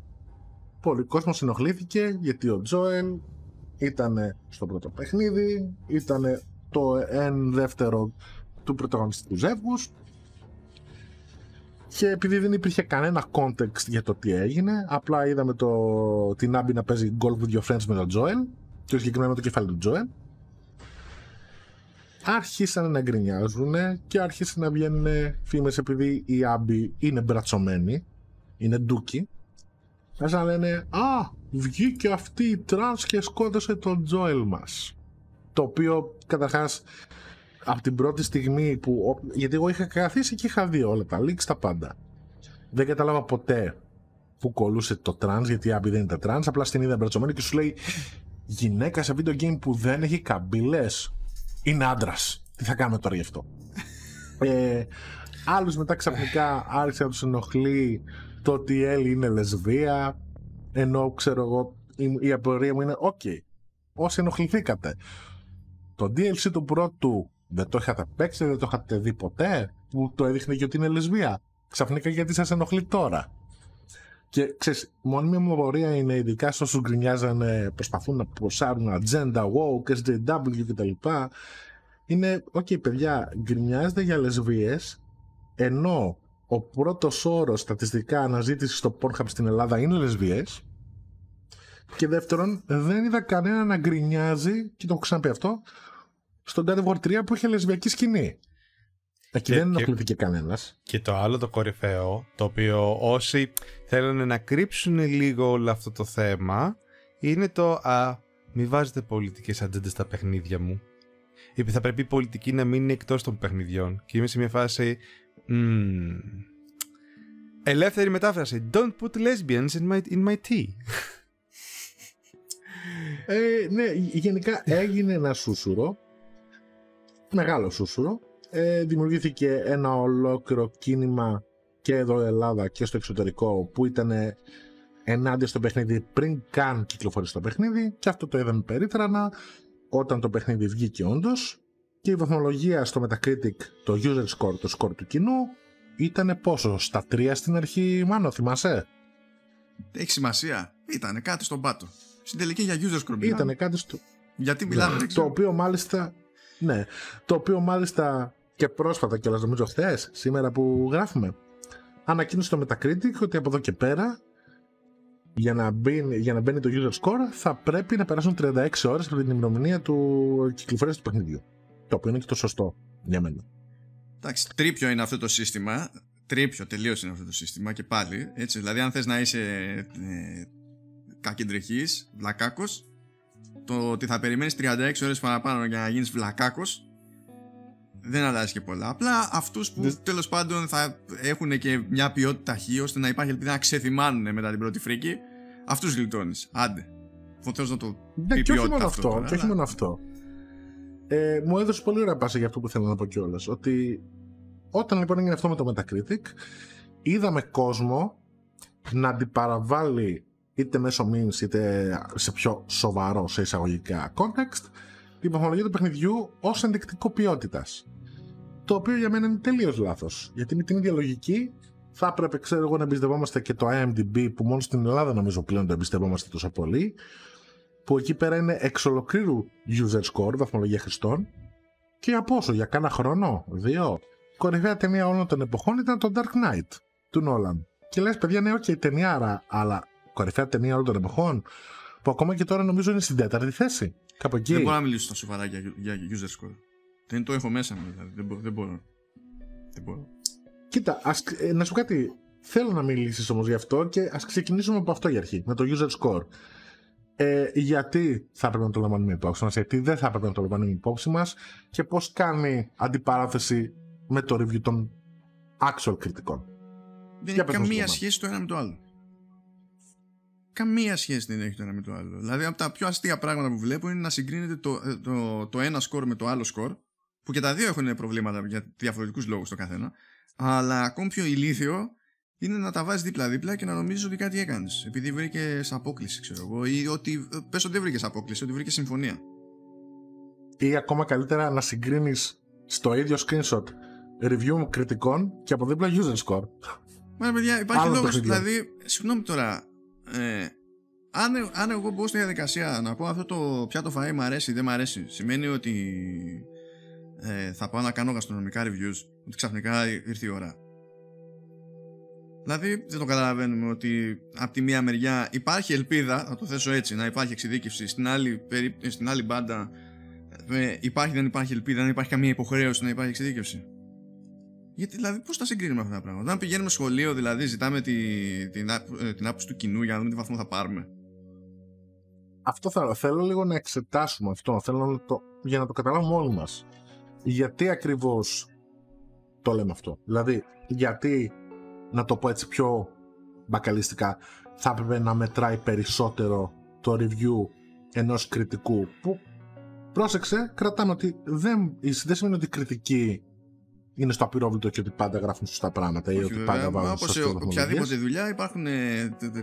πολλοί κόσμος συνοχλήθηκε γιατί ο Τζόελ ήταν στο πρώτο παιχνίδι, ήταν το εν δεύτερο του πρωταγωνιστικού ζεύγους, και επειδή δεν υπήρχε κανένα context για το τι έγινε, απλά είδαμε το, την Άμπη να παίζει golf with your friends με τον Τζόελ, και συγκεκριμένα το κεφάλι του Τζόελ, άρχισαν να γκρινιάζουν και άρχισαν να βγαίνουν φήμες, επειδή η Άμπη είναι μπρατσωμένη, είναι ντούκι, άρχισαν να λένε «Α, βγήκε αυτή η τρανς και σκότωσε τον Τζόελ μας». Το οποίο καταρχάς από την πρώτη στιγμή που, γιατί εγώ είχα καθίσει και είχα δει όλα τα leaks, τα πάντα, δεν κατάλαβα ποτέ που κολούσε το τρανς, γιατί η Άμπη δεν ήταν τρανς, απλά στην είδα μπρατσωμένη και σου λέει «Γυναίκα σε video game που δεν έχει καμπύλες, είναι άντρας. Τι θα κάνουμε τώρα γι' αυτό?» ε, Άλλους μετά ξαφνικά άρχισε να τους ενοχλεί το ότι η Έλλη είναι λεσβία, ενώ ξέρω εγώ η, η απορία μου είναι «Οκ, okay, όσοι ενοχληθήκατε, το ντι ελ σι του πρώτου δεν το είχατε παίξει, δεν το είχατε δει ποτέ, που το έδειχνε και ότι είναι λεσβία. Ξαφνικά γιατί σας ενοχλεί τώρα?» Και ξέρεις, μόνιμη μου απορία είναι, ειδικά στους όσους γκρινιάζανε, προσπαθούν να προσάρουν ατζέντα, woke, ες τζέι ντάμπλιου κτλ. Είναι, οκ okay, παιδιά, γκρινιάζετε για λεσβίες, ενώ ο πρώτος όρος στατιστικά αναζήτησης στο Pornhub στην Ελλάδα είναι λεσβίες. Και δεύτερον, δεν είδα κανένα να γκρινιάζει, και το έχω ξαναπεί αυτό, στον God of War τρία που είχε λεσβιακή σκηνή. Εκεί δεν ενοχλήθηκε κανένας. Και το άλλο το κορυφαίο, το οποίο όσοι θέλουν να κρύψουν λίγο όλο αυτό το θέμα, είναι το «Α, μη βάζετε πολιτικές ατζέντες στα παιχνίδια μου». Επειδή θα πρέπει η πολιτική να μείνει εκτός των παιχνιδιών. Και είμαι σε μια φάση... Mm. Ελεύθερη μετάφραση. Don't put lesbians in my, in my tea. ε, ναι, γενικά έγινε ένα σούσουρο. Μεγάλο σούσουρο. Ε, δημιουργήθηκε ένα ολόκληρο κίνημα και εδώ στην Ελλάδα και στο εξωτερικό που ήταν ενάντια στο παιχνίδι πριν καν κυκλοφορήσει το παιχνίδι. Και αυτό το είδαμε περίτρανα όταν το παιχνίδι βγήκε όντως. Και η βαθμολογία στο Metacritic, το user score, το score του κοινού, ήτανε πόσο, στα τρία στην αρχή, Μάνο, θυμάσαι? Έχει σημασία. Ήτανε κάτι στον πάτο. Στην τελική για user score μιλάμε. Ήτανε κάτι στο... Γιατί μιλάμε, ναι. Το οποίο μάλιστα... Ναι. Το οποίο μάλιστα και πρόσφατα κιόλας, νομίζω χθες, σήμερα που γράφουμε, ανακοίνωσε το Metacritic ότι από εδώ και πέρα, για να μπαίνει, για να μπαίνει το user score, θα πρέπει να περάσουν τριάντα έξι ώρες από την ημερομηνία του κυκλοφορίας του παιχνιδιού. Το οποίο είναι και το σωστό για μένα. Εντάξει, τρίπιο είναι αυτό το σύστημα. Τρίπιο τελείως είναι αυτό το σύστημα και πάλι. Έτσι, δηλαδή, αν θες να είσαι ε, κακεντρεχής, βλακάκος, το ότι θα περιμένεις τριάντα έξι ώρες παραπάνω για να γίνεις βλακάκος δεν αλλάζει και πολλά. Απλά αυτούς που Δες... τέλος πάντων θα έχουν και μια ποιότητα χ, ώστε να υπάρχει ελπίδα να ξεθυμάνουν μετά την πρώτη φρίκη, αυτούς γλιτώνεις. Άντε. Θέλω να το πει ποιότητα. Και όχι μόνο αυτό. αυτό, και όχι μόνο αυτό. Ε, μου έδωσε πολύ ωραία πάσα για αυτό που θέλω να πω κιόλας. Ότι όταν λοιπόν έγινε αυτό με το Metacritic, είδαμε κόσμο να αντιπαραβάλλει είτε μέσω memes είτε σε πιο σοβαρό, σε εισαγωγικά context, την βαθμολογία του παιχνιδιού ως ενδεικτικό ποιότητας. Το οποίο για μένα είναι τελείως λάθος. Γιατί με την ίδια λογική θα έπρεπε, ξέρω εγώ, να εμπιστευόμαστε και το άι εμ ντι μπι, που μόνο στην Ελλάδα νομίζω πλέον το εμπιστευόμαστε τόσο πολύ. Που εκεί πέρα είναι εξ ολοκλήρου user score, βαθμολογία χρηστών. Και από όσο, για κάνα χρόνο, δύο, κορυφαία ταινία όλων των εποχών ήταν το Dark Knight του Νόλαν. Και λες, παιδιά, ναι, όχι okay, ταινιάρα, αλλά κορυφαία ταινία όλων των εποχών, που ακόμα και τώρα νομίζω είναι στην τέταρτη θέση. Κάπου εκεί. Δεν μπορώ να μιλήσω στα σοβαρά για, για user score. Δεν το έχω μέσα μου, δηλαδή. Δεν, μπο, δεν, μπορώ. δεν μπορώ. Κοίτα, ας, ε, να σου κάτι. Θέλω να μιλήσεις όμως γι' αυτό και ας ξεκινήσουμε από αυτό για αρχή, με το user score. Ε, γιατί θα πρέπει να το λαμβάνουμε υπόψη μας, γιατί δεν θα πρέπει να το λαμβάνουμε υπόψη μας και πώς κάνει αντιπαράθεση με το review των actual κριτικών. Δεν έχει καμία σχέση το ένα με το άλλο. Καμία σχέση δεν έχει το ένα με το άλλο. Δηλαδή, από τα πιο αστεία πράγματα που βλέπω είναι να συγκρίνεται το, το, το, το ένα σκορ με το άλλο σκορ, που και τα δύο έχουν προβλήματα για διαφορετικούς λόγους το καθένα, αλλά ακόμη πιο ηλίθιο είναι να τα βάζεις δίπλα-δίπλα και να νομίζεις ότι κάτι έκανες. Επειδή βρήκες απόκληση, ξέρω εγώ, ή ότι. Πες ότι δεν βρήκες απόκληση, ότι βρήκες συμφωνία. Ή ακόμα καλύτερα να συγκρίνεις στο ίδιο screenshot review κριτικών και από δίπλα user score. Μα παιδιά, υπάρχει λόγος. Δηλαδή, συγγνώμη τώρα. Ε, αν, αν εγώ μπω στη διαδικασία να πω αυτό το πιάτο φαΐ μου αρέσει ή δεν μου αρέσει, σημαίνει ότι ε, θα πάω να κάνω γαστρονομικά reviews, ότι ξαφνικά ήρθε η ώρα. Δηλαδή δεν το καταλαβαίνουμε ότι από τη μία μεριά υπάρχει ελπίδα, θα το θέσω έτσι, να υπάρχει εξειδίκευση, στην άλλη, περί... στην άλλη μπάντα ε, υπάρχει, δεν υπάρχει ελπίδα, δεν υπάρχει καμία υποχρέωση να υπάρχει εξειδίκευση. Γιατί δηλαδή πώς τα συγκρίνουμε αυτά τα πράγματα? Αν πηγαίνουμε σχολείο, δηλαδή ζητάμε τη, την, την άποψη του κοινού για να δούμε τι βαθμό θα πάρουμε. Αυτό θα, θέλω λίγο να εξετάσουμε αυτό, θέλω να το, για να το καταλάβουμε όλοι μας. Γιατί ακριβώς το λέμε αυτό? Δηλαδή γιατί, να το πω έτσι πιο μπακαλιστικά, θα έπρεπε να μετράει περισσότερο το review ενός κριτικού που, πρόσεξε, κρατάμε ότι δεν, δεν σημαίνει ότι η κριτική είναι στο απειρόβλητο και ότι πάντα γράφουν σωστά πράγματα. Όχι, ή ότι βέβαια, πάντα βάζουν σωστά πράγματα. Όπως σε οποιαδήποτε δουλειά υπάρχουν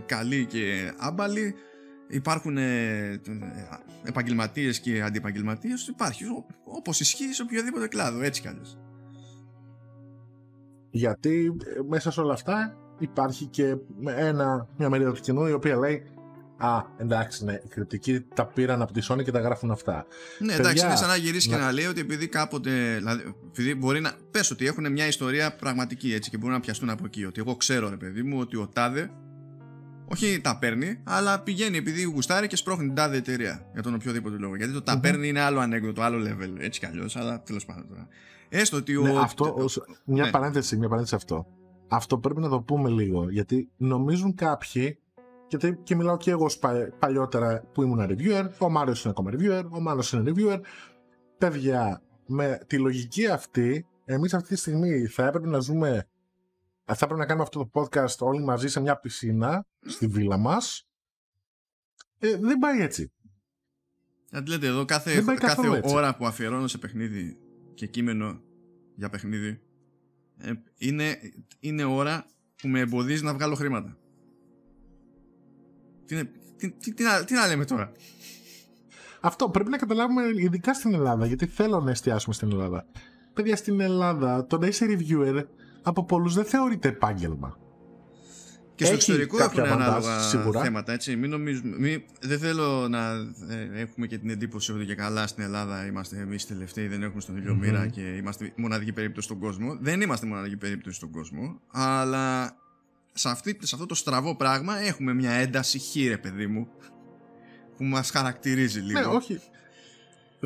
καλοί και άμπαλοι, υπάρχουν επαγγελματίες και αντιεπαγγελματίες, υπάρχει όπως ισχύει σε οποιοδήποτε κλάδο, έτσι κι αλλιώς. Γιατί μέσα σε όλα αυτά υπάρχει και ένα, μια μερίδα του κοινού η οποία λέει «Α, εντάξει, ναι, οι κριτικοί τα πήραν από τη Sony και τα γράφουν αυτά». Ναι, εντάξει, Παιδιά, είναι σαν να γυρίσει ναι. και να λέει ότι επειδή κάποτε, δηλαδή, επειδή μπορεί να πες ότι έχουν μια ιστορία πραγματική έτσι και μπορούν να πιαστούν από εκεί, ότι εγώ ξέρω ρε παιδί μου ότι ο τάδε, όχι τα παίρνει, αλλά πηγαίνει επειδή γουστάρει και σπρώχνει την τάδε εταιρεία για τον οποιοδήποτε λόγο. Γιατί το τα παίρνει mm-hmm. είναι άλλο ανέκδοτο, άλλο level, έτσι κι αλλιώς, αλλά τέλος πάντων τώρα. Έστω ότι ο... ναι, αυτό, ως... μια, ναι. παρένθεση, μια παρένθεση αυτό. Αυτό πρέπει να το πούμε λίγο, γιατί νομίζουν κάποιοι Γιατί και μιλάω και εγώ παλιότερα που ήμουν reviewer, ο Μάριος είναι ακόμα reviewer, ο Μάνος είναι reviewer. Παιδιά, με τη λογική αυτή, εμείς αυτή τη στιγμή θα έπρεπε να ζούμε, θα έπρεπε να κάνουμε αυτό το podcast όλοι μαζί σε μια πισίνα, στη βίλα μας. Ε, δεν πάει έτσι. Αν λέτε εδώ, κάθε, κάθε ώρα που αφιερώνω σε παιχνίδι και κείμενο για παιχνίδι, ε, είναι, είναι ώρα που με εμποδίζει να βγάλω χρήματα. Τι, τι, τι, τι, να, τι να λέμε τώρα. Αυτό πρέπει να καταλάβουμε, ειδικά στην Ελλάδα, γιατί θέλω να εστιάσουμε στην Ελλάδα. Παιδιά, στην Ελλάδα το να είσαι reviewer από πολλούς δεν θεωρείται επάγγελμα. Και στο εξωτερικό έχουν ανάλογα σίγουρα θέματα, έτσι. Μην νομίζουμε, μην, δεν θέλω να ε, έχουμε και την εντύπωση ότι και καλά στην Ελλάδα είμαστε εμείς τελευταίοι, δεν έχουμε στον ήλιο μοίρα mm-hmm. και είμαστε μοναδική περίπτωση στον κόσμο. Δεν είμαστε μοναδική περίπτωση στον κόσμο, αλλά σε, αυτή, σε αυτό το στραβό πράγμα έχουμε μια ένταση χείρε, παιδί μου, που μας χαρακτηρίζει λίγο. Ναι, όχι.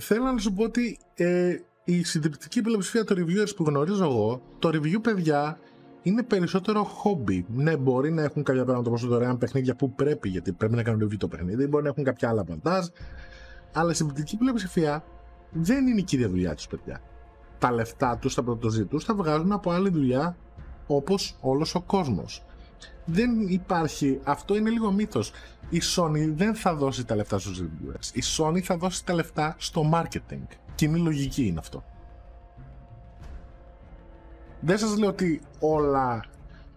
Θέλω να σου πω ότι ε, η συντριπτική πλειοψηφία των reviewers που γνωρίζω εγώ, το review, παιδιά, είναι περισσότερο χόμπι. Ναι, μπορεί να έχουν κάποια πράγματα όπως το δωρεάν παιχνίδια που πρέπει, γιατί πρέπει να κάνουν review το παιχνίδι, μπορεί να έχουν κάποια άλλα παντάζ, αλλά η συμπληκτική πλειοψηφία δεν είναι η κύρια δουλειά τους, παιδιά. Τα λεφτά τους, τα πρωτοζή τους, τα βγάζουν από άλλη δουλειά, όπως όλος ο κόσμος. Δεν υπάρχει, αυτό είναι λίγο μύθος. Η Sony δεν θα δώσει τα λεφτά στους reviewers. Η Sony θα δώσει τα λεφτά στο marketing. Κοινή λογική είναι αυτό. Δεν σας λέω ότι όλα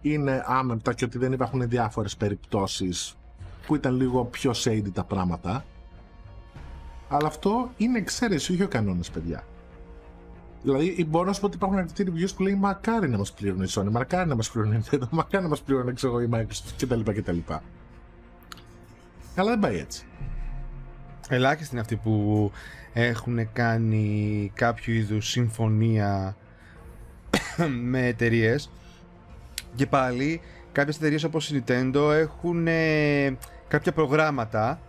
είναι άμεμπτα και ότι δεν υπάρχουν διάφορες περιπτώσεις που ήταν λίγο πιο shady τα πράγματα. Αλλά αυτό είναι εξαίρεση, όχι ο κανόνας, παιδιά. Δηλαδή, μπορώ να σου πω ότι υπάρχουν αρκετοί reviews που λέει μακάρι να μας πληρώνει η Sony, μακάρι να μας πληρώνει η Nintendo, μακάρι να μας πληρώνει εξωγώ η Microsoft κτλ, κτλ. Αλλά δεν πάει έτσι. Ελάχιστοι είναι αυτοί που έχουν κάνει κάποιο είδους συμφωνία με εταιρείες. Και πάλι κάποιες εταιρείες όπως η Nintendo έχουν ε, κάποια προγράμματα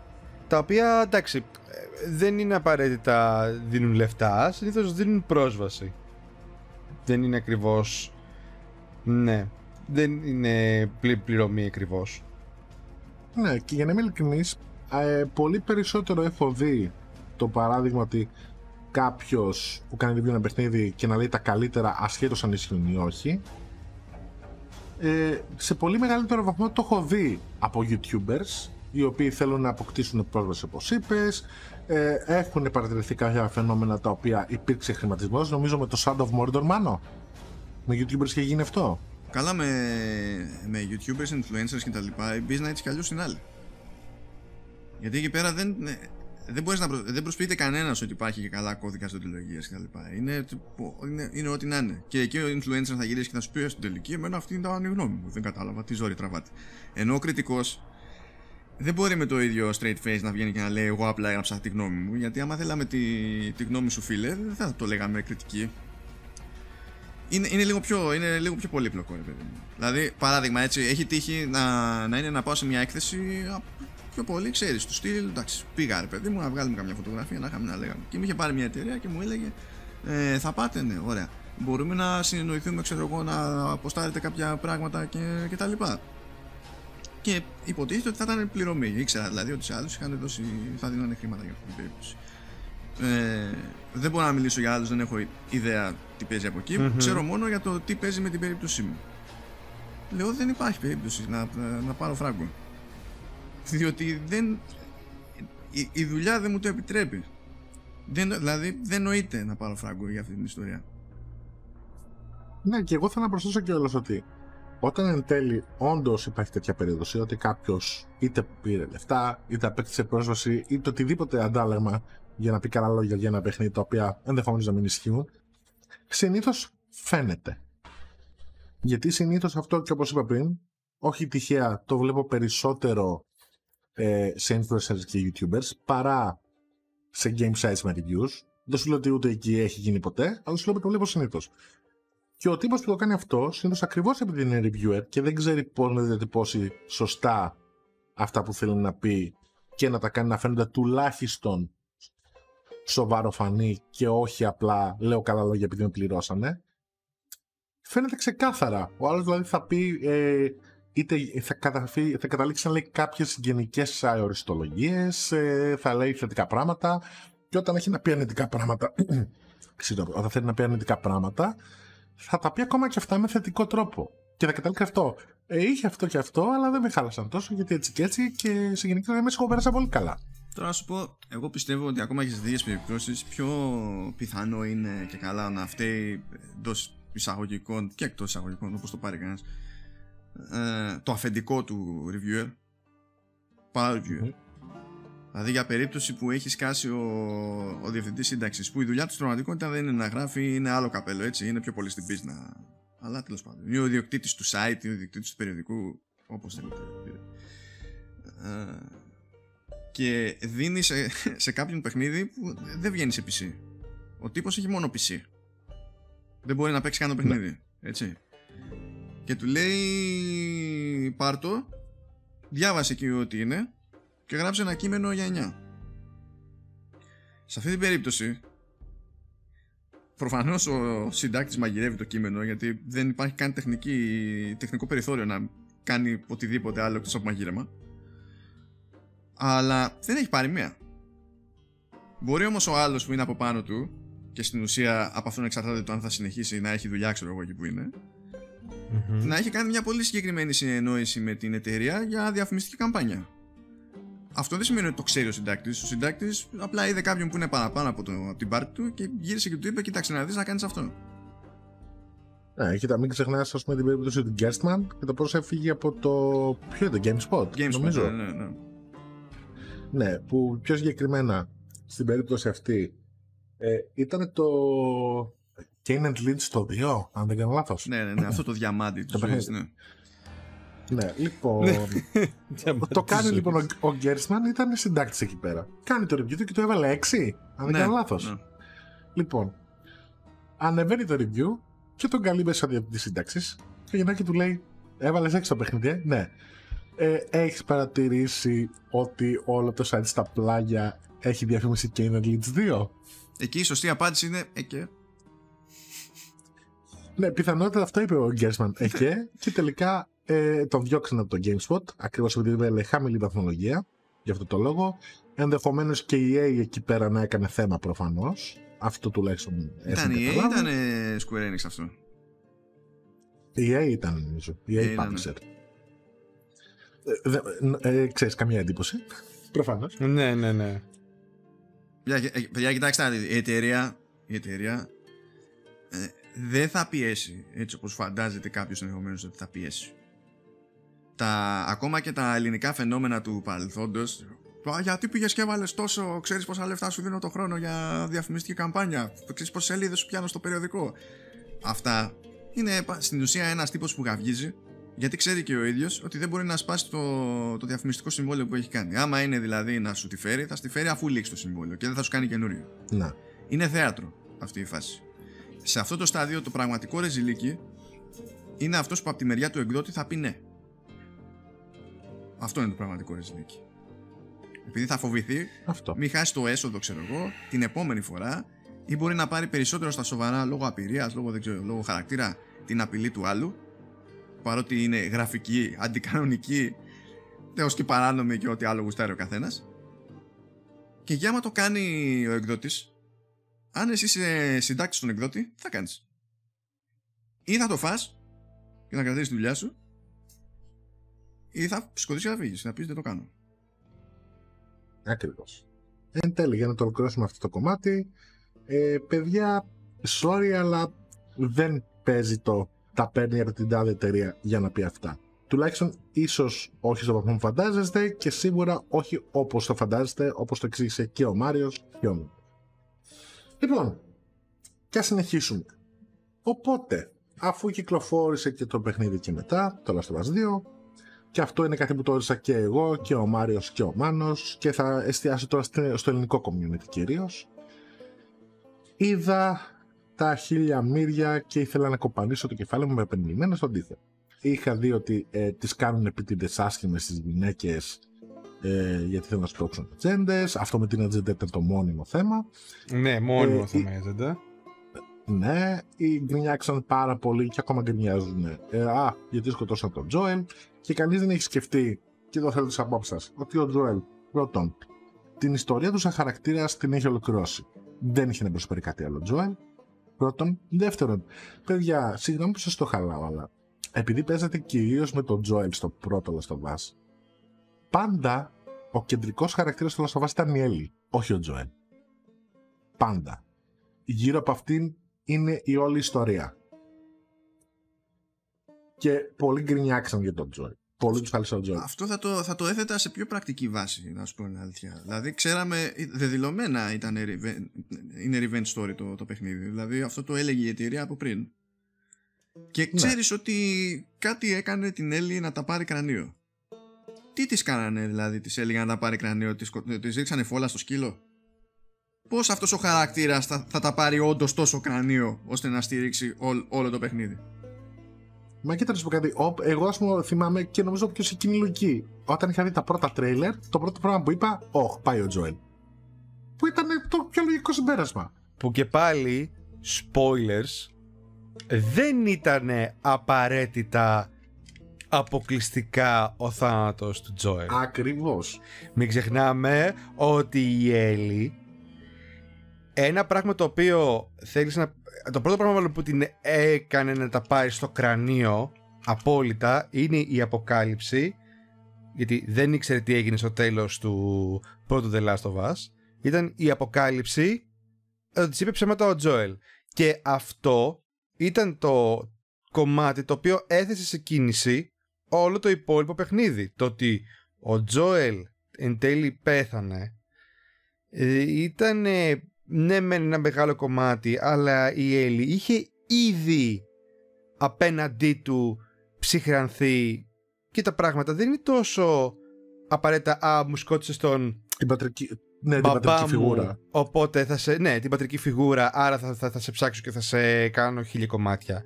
τα οποία, εντάξει, δεν είναι απαραίτητα δίνουν λεφτά, συνήθως δίνουν πρόσβαση. Δεν είναι ακριβώς, ναι, δεν είναι πληρωμή ακριβώς. Ναι, και για να είμαι ειλικρινής, ε, πολύ περισσότερο έχω δει το παράδειγμα ότι κάποιος που κάνει review ένα παιχνίδι και να λέει τα καλύτερα ασχέτως αν ισχύουν ή όχι, ε, σε πολύ μεγαλύτερο βαθμό το έχω δει από YouTubers οι οποίοι θέλουν να αποκτήσουν πρόσβαση, όπως είπες. ε, έχουν παρατηρηθεί κάποια φαινόμενα τα οποία υπήρξε χρηματισμός, νομίζω με το Shadow of Mordor, Μάνο, με YouTubers είχε γίνει αυτό. Καλά, με, με YouTubers, influencers κτλ. Η business έτσι κι αλλιώς είναι άλλη. Γιατί εκεί πέρα δεν... Δεν, μπορείς να προ... δεν προσποιείται κανένας ότι υπάρχει και καλά κώδικας δοντολογίας κτλ. Είναι, είναι, είναι ό,τι να είναι. Και εκεί ο influencer θα γυρίσει και θα σου πει στην τελική: εμένα αυτή ήταν η γνώμη μου. Δεν κατάλαβα τι ζόρι τραβάτε. Ενώ ο κριτικός δεν μπορεί με το ίδιο straight face να βγαίνει και να λέει: εγώ απλά έγραψα τη γνώμη μου. Γιατί άμα θέλαμε τη, τη γνώμη σου, φίλε, δεν θα το λέγαμε κριτική. Είναι, είναι, λίγο, πιο, είναι λίγο πιο πολύπλοκο, ρε παιδί μου. Δηλαδή, παράδειγμα, έτσι, έχει τύχει να, να είναι να πάω σε μια έκθεση. Πιο πολύ, ξέρεις, του στυλ, εντάξει, πήγα, ρε παιδί μου, να βγάλουμε καμιά φωτογραφία, να είχαμε να λέγαμε. Και μου είχε πάρει μια εταιρεία και μου έλεγε: ε, θα πάτε, ναι, ωραία. Μπορούμε να συνεννοηθούμε, ξέρω εγώ, να αποστάρετε κάποια πράγματα και, και τα λοιπά. Και υποτίθεται ότι θα ήταν πληρωμή. Ήξερα δηλαδή ότι σε άλλους είχαν δώσει, θα δίνανε χρήματα για αυτή την περίπτωση. Ε, δεν μπορώ να μιλήσω για άλλους, δεν έχω ιδέα τι παίζει από εκεί. Mm-hmm. Ξέρω μόνο για το τι παίζει με την περίπτωσή μου. Λέω: δεν υπάρχει περίπτωση να, να πάρω φράγκο. Διότι δεν, η, η δουλειά δεν μου το επιτρέπει. Δεν, δηλαδή δεν νοείται να πάρω φράγκο για αυτή την ιστορία. Ναι, και εγώ θέλω να προσθέσω κιόλας ότι όταν εν τέλει όντως υπάρχει τέτοια περίπτωση ότι κάποιος είτε πήρε λεφτά, είτε απέκτησε πρόσβαση, είτε οτιδήποτε αντάλλαγμα για να πει καλά λόγια για ένα παιχνίδι τα οποία ενδεχομένως να μην ισχύουν, συνήθως φαίνεται. Γιατί συνήθως αυτό, και όπως είπα πριν, όχι τυχαία το βλέπω περισσότερο σε influencers και YouTubers παρά σε game sites με reviews. Δεν σου λέω ότι ούτε εκεί έχει γίνει ποτέ, αλλά σου λέω ότι το βλέπω συνήθως. Και ο τύπος που το κάνει αυτό, συνήθως ακριβώς επειδή είναι reviewer και δεν ξέρει πώς να διατυπώσει σωστά αυτά που θέλει να πει και να τα κάνει να φαίνονται τουλάχιστον σοβαροφανή και όχι απλά λέω καλά λόγια επειδή με πληρώσανε, φαίνεται ξεκάθαρα. Ο άλλος δηλαδή θα πει: Ε, είτε θα, καταφύ, θα καταλήξει να λέει κάποιες γενικές αοριστολογίες, θα λέει θετικά πράγματα, και όταν έχει να πει αρνητικά πράγματα, όταν θέλει να πει αρνητικά πράγματα, θα τα πει ακόμα και αυτά με θετικό τρόπο. Και θα καταλήξει αυτό. Ε, είχε αυτό και αυτό, αλλά δεν με χάλασαν τόσο, γιατί έτσι και έτσι, και σε γενικές γραμμές έχω πέρασα πολύ καλά. Τώρα να σου πω, εγώ πιστεύω ότι ακόμα και σε δύο περιπτώσεις πιο πιθανό είναι και καλά να φταίει εντός εισαγωγικών και εκτός εισαγωγικών, όπως το πάρει κανένας, ε, το αφεντικό του reviewer παρά reviewer. Mm-hmm. Δηλαδή για περίπτωση που έχει σκάσει ο, ο διευθυντής σύνταξης, που η δουλειά του στην πραγματικότητα δεν είναι να γράφει, είναι άλλο καπέλο, έτσι, είναι πιο πολύ στην πίσνα. Αλλά τέλος πάντων, είναι ο ιδιοκτήτης του site, ο ιδιοκτήτης του περιοδικού, όπως θέλετε. Ε, και δίνει σε, σε κάποιον παιχνίδι που δεν βγαίνει σε πι σι. Ο τύπος έχει μόνο πι σι. Δεν μπορεί να παίξει καν το παιχνίδι, έτσι. Και του λέει πάρτο, διάβασε εκεί ό,τι είναι και γράψε ένα κείμενο για εννιά. Σε αυτή την περίπτωση προφανώς ο συντάκτης μαγειρεύει το κείμενο, γιατί δεν υπάρχει καν τεχνική, τεχνικό περιθώριο να κάνει οτιδήποτε άλλο εκτός από μαγείρεμα. Αλλά δεν έχει πάρει μία. Μπορεί όμως ο άλλος που είναι από πάνω του, και στην ουσία από αυτόν εξαρτάται το αν θα συνεχίσει να έχει δουλειά, ξέρω εγώ, εκεί που είναι, mm-hmm. να έχει κάνει μια πολύ συγκεκριμένη συνεννόηση με την εταιρεία για διαφημιστική καμπάνια. Αυτό δεν σημαίνει ότι το ξέρει ο συντάκτης. Ο συντάκτης απλά είδε κάποιον που είναι παραπάνω από, το, από την πάρτη του και γύρισε και του είπε: κοίταξε να δεις, να κάνεις αυτό. Ναι, κοίτα, μην ξεχνάς, ας πούμε, την περίπτωση του Gerstmann και το πώς έφυγε από το. Ποιο είναι το GameSpot, GameSpot νομίζω. Ναι, ναι, ναι. Ναι, που πιο συγκεκριμένα στην περίπτωση αυτή ε, ήταν το Kane and Lynch στο δύο, αν δεν κάνω λάθος. Ναι, ναι, ναι, αυτό το διαμάντι του ζωής, ναι. Ναι, λοιπόν, το κάνει λοιπόν ο, ο Gerstmann, ήταν συντάκτης εκεί πέρα. Κάνει το review του και το έβαλε έξι, αν δεν κάνω λάθος. Λοιπόν, ανεβαίνει το review και τον καλεί μέσα τη σύνταξη και γεννά και του λέει: έβαλες έξι το παιχνίδι, ναι. Ε, έχεις παρατηρήσει ότι όλο το site στα πλάγια έχει διαφήμιση Kane and Lynch δύο? Εκεί η σωστή απάντηση είναι «Εκέ». Ναι, πιθανότητα αυτό είπε ο Gerstmann, «Εκέ», και τελικά ε, τον διώξανε από το GameSpot, ακριβώς επειδή έβαλε χαμηλή βαθμολογία, γι' αυτό το λόγο. Ενδεχομένως και η ι έι εκεί πέρα να έκανε θέμα προφανώς. Αυτό τουλάχιστον έσανε καταλάβει. Ήταν η ι έι, ήταν ε, Square Enix αυτό. Η ι έι ήταν, νομίζω. Η ι έι Publisher. Ε, ε, ε, ξέρεις, καμία εντύπωση. Προφανώς. Ναι, ναι, ναι. Παιδιά, κοιτάξτε, η εταιρεία, η εταιρεία ε, δεν θα πιέσει έτσι όπως φαντάζεται κάποιος ενδεχομένως ότι θα πιέσει. Τα, ακόμα και τα ελληνικά φαινόμενα του παρελθόντος. Γιατί πήγες και έβαλες τόσο, ξέρεις πόσα λεφτά σου δίνω το χρόνο για διαφημιστική καμπάνια, ξέρεις πόσες σελίδες σου πιάνω στο περιοδικό. Αυτά είναι στην ουσία ένας τύπος που γαυγίζει. Γιατί ξέρει και ο ίδιος ότι δεν μπορεί να σπάσει το, το διαφημιστικό συμβόλαιο που έχει κάνει. Άμα είναι δηλαδή να σου τη φέρει, θα στη φέρει αφού λήξει το συμβόλαιο και δεν θα σου κάνει καινούριο. Να. Είναι θέατρο αυτή η φάση. Σε αυτό το στάδιο το πραγματικό ρεζιλίκι είναι αυτός που από τη μεριά του εκδότη θα πει ναι. Αυτό είναι το πραγματικό ρεζιλίκι. Επειδή θα φοβηθεί, αυτό. Μην χάσει το έσοδο, ξέρω εγώ, την επόμενη φορά, ή μπορεί να πάρει περισσότερο στα σοβαρά λόγω απειρίας, λόγω, δεν ξέρω, λόγω χαρακτήρα, την απειλή του άλλου. Παρότι είναι γραφική, αντικανονική, έως και παράνομη και ό,τι άλλο γουστάρει ο καθένας. Και για άμα το κάνει ο εκδότης, αν εσύ είσαι συντάκτης στον εκδότη, τι θα κάνεις? Ή θα το φας και να κρατήσεις τη δουλειά σου, ή θα σκοτήσεις και θα φύγεις, θα πεις δεν το κάνω. Ακριβώς. Εν τέλει, για να το ολοκληρώσουμε αυτό το κομμάτι, ε, παιδιά, sorry, αλλά δεν παίζει το τα παίρνει από την τάδε εταιρεία για να πει αυτά. Τουλάχιστον ίσως όχι στο βαθμό που φαντάζεστε και σίγουρα όχι όπως το φαντάζεστε, όπως το εξήγησε και ο Μάριος και ο Μη. Λοιπόν, και ας συνεχίσουμε. Οπότε, αφού κυκλοφόρησε και το παιχνίδι και μετά, το Last of Us δύο, και αυτό είναι κάτι που το όρισα και εγώ και ο Μάριος και ο Μάνος, και θα εστιάσω τώρα στο ελληνικό community κυρίως, είδα τα χίλια μύρια και ήθελα να κοπανίσω το κεφάλι μου με επενδυμένο στον τοίχο. Είχα δει ότι ε, τις κάνουν επίτηδες άσχημες στις γυναίκες ε, γιατί θέλουν να σπρώξουν ατζέντες. Αυτό με την ατζέντα ήταν το μόνιμο θέμα. Ναι, μόνιμο ε, θέμα η ατζέντα. Ναι, οι γκρινιάξαν πάρα πολύ και ακόμα γκρινιάζουν. Ε, α, γιατί σκοτώσαν τον Τζόελ, και κανείς δεν έχει σκεφτεί, και το θέλω τις απόψεις σας, ότι ο Τζόελ, πρώτον, την ιστορία του σαν χαρακτήρα την έχει ολοκληρώσει. Δεν είχε να προσφέρει κάτι άλλο ο Τζόελ. Πρώτον. Δεύτερον, παιδιά, συγγνώμη που σας το χαλάω, αλλά επειδή παίζατε κυρίως με τον Τζόελ στο πρώτο Last of Us, πάντα ο κεντρικός χαρακτήρας του Last of Us ήταν η Έλλη, όχι ο Τζόελ. Πάντα. Γύρω από αυτήν είναι η όλη ιστορία. Και πολλοί γκρινιάξαν για τον Τζόελ. Πολύ τους χάλισαν τον Τζόελ. Αυτό θα το, θα το έθετα σε πιο πρακτική βάση, να σου πω την αλήθεια. Δηλαδή, ξέραμε, δεδηλωμένα ήταν, είναι revenge story το, το παιχνίδι. Δηλαδή, αυτό το έλεγε η εταιρεία από πριν. Και ξέρεις, ναι, ότι κάτι έκανε την Έλλη να τα πάρει κρανίο. Τι της κάνανε, δηλαδή, της έλεγαν να τα πάρει κρανίο, της, της ρίξανε φόλα στο σκύλο. Πώς αυτός ο χαρακτήρας θα, θα τα πάρει όντως τόσο κρανίο ώστε να στηρίξει όλ, όλο το παιχνίδι. Μα κοίταξε που κάτι. Εγώ, ας πούμε, θυμάμαι και νομίζω ποιο είναι εκείνη η λογική. Όταν είχα δει τα πρώτα τρέιλερ, το πρώτο πράγμα που είπα, Ωχ, oh, πάει ο Τζόελ. Που ήταν το πιο λογικό συμπέρασμα. Που και πάλι, spoilers, δεν ήταν απαραίτητα αποκλειστικά ο θάνατος του Τζόελ. Ακριβώς. Μην ξεχνάμε ότι η Έλλη. Ένα πράγμα το οποίο θέλεις να... Το πρώτο πράγμα που την έκανε να τα πάρει στο κρανίο απόλυτα είναι η αποκάλυψη, γιατί δεν ήξερε τι έγινε στο τέλος του πρώτου The Last of Us. Ήταν η αποκάλυψη ότι της είπε ψέματα ο Τζόελ. Και αυτό ήταν το κομμάτι το οποίο έθεσε σε κίνηση όλο το υπόλοιπο παιχνίδι. Το ότι ο Τζόελ εν τέλει πέθανε ήταν... Ναι, μεν ένα μεγάλο κομμάτι, αλλά η Έλλη είχε ήδη απέναντί του ψυχρανθεί και τα πράγματα δεν είναι τόσο απαραίτητα. Α, μου σκότωσε τον. Την πατρική, ναι, την πατρική φιγούρα. Μου, οπότε θα σε. Ναι, την πατρική φιγούρα, άρα θα, θα, θα σε ψάξω και θα σε κάνω χίλια κομμάτια.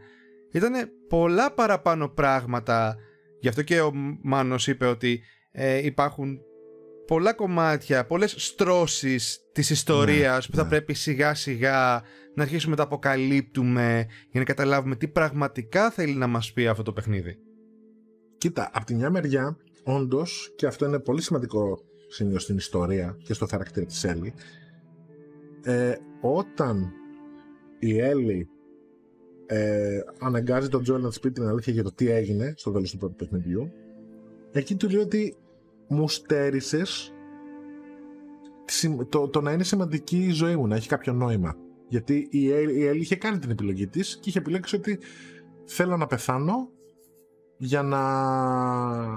Ήτανε πολλά παραπάνω πράγματα. Γι' αυτό και ο Μάνος είπε ότι ε, υπάρχουν πολλά κομμάτια, πολλές στρώσεις της ιστορίας, ναι, που θα, ναι, πρέπει σιγά σιγά να αρχίσουμε να τα αποκαλύπτουμε για να καταλάβουμε τι πραγματικά θέλει να μας πει αυτό το παιχνίδι. Κοίτα, από τη μια μεριά, όντως, και αυτό είναι πολύ σημαντικό σημείο στην ιστορία και στο χαρακτήρα της Έλλη, ε, όταν η Έλλη ε, αναγκάζει τον Τζόελ να της πει την αλήθεια για το τι έγινε στο τέλος του πρώτου παιχνιδιού, εκεί του λέει ότι μου στέρισες το, το να είναι σημαντική η ζωή μου, να έχει κάποιο νόημα. Γιατί η Έλλη είχε κάνει την επιλογή της και είχε επιλέξει ότι θέλω να πεθάνω για να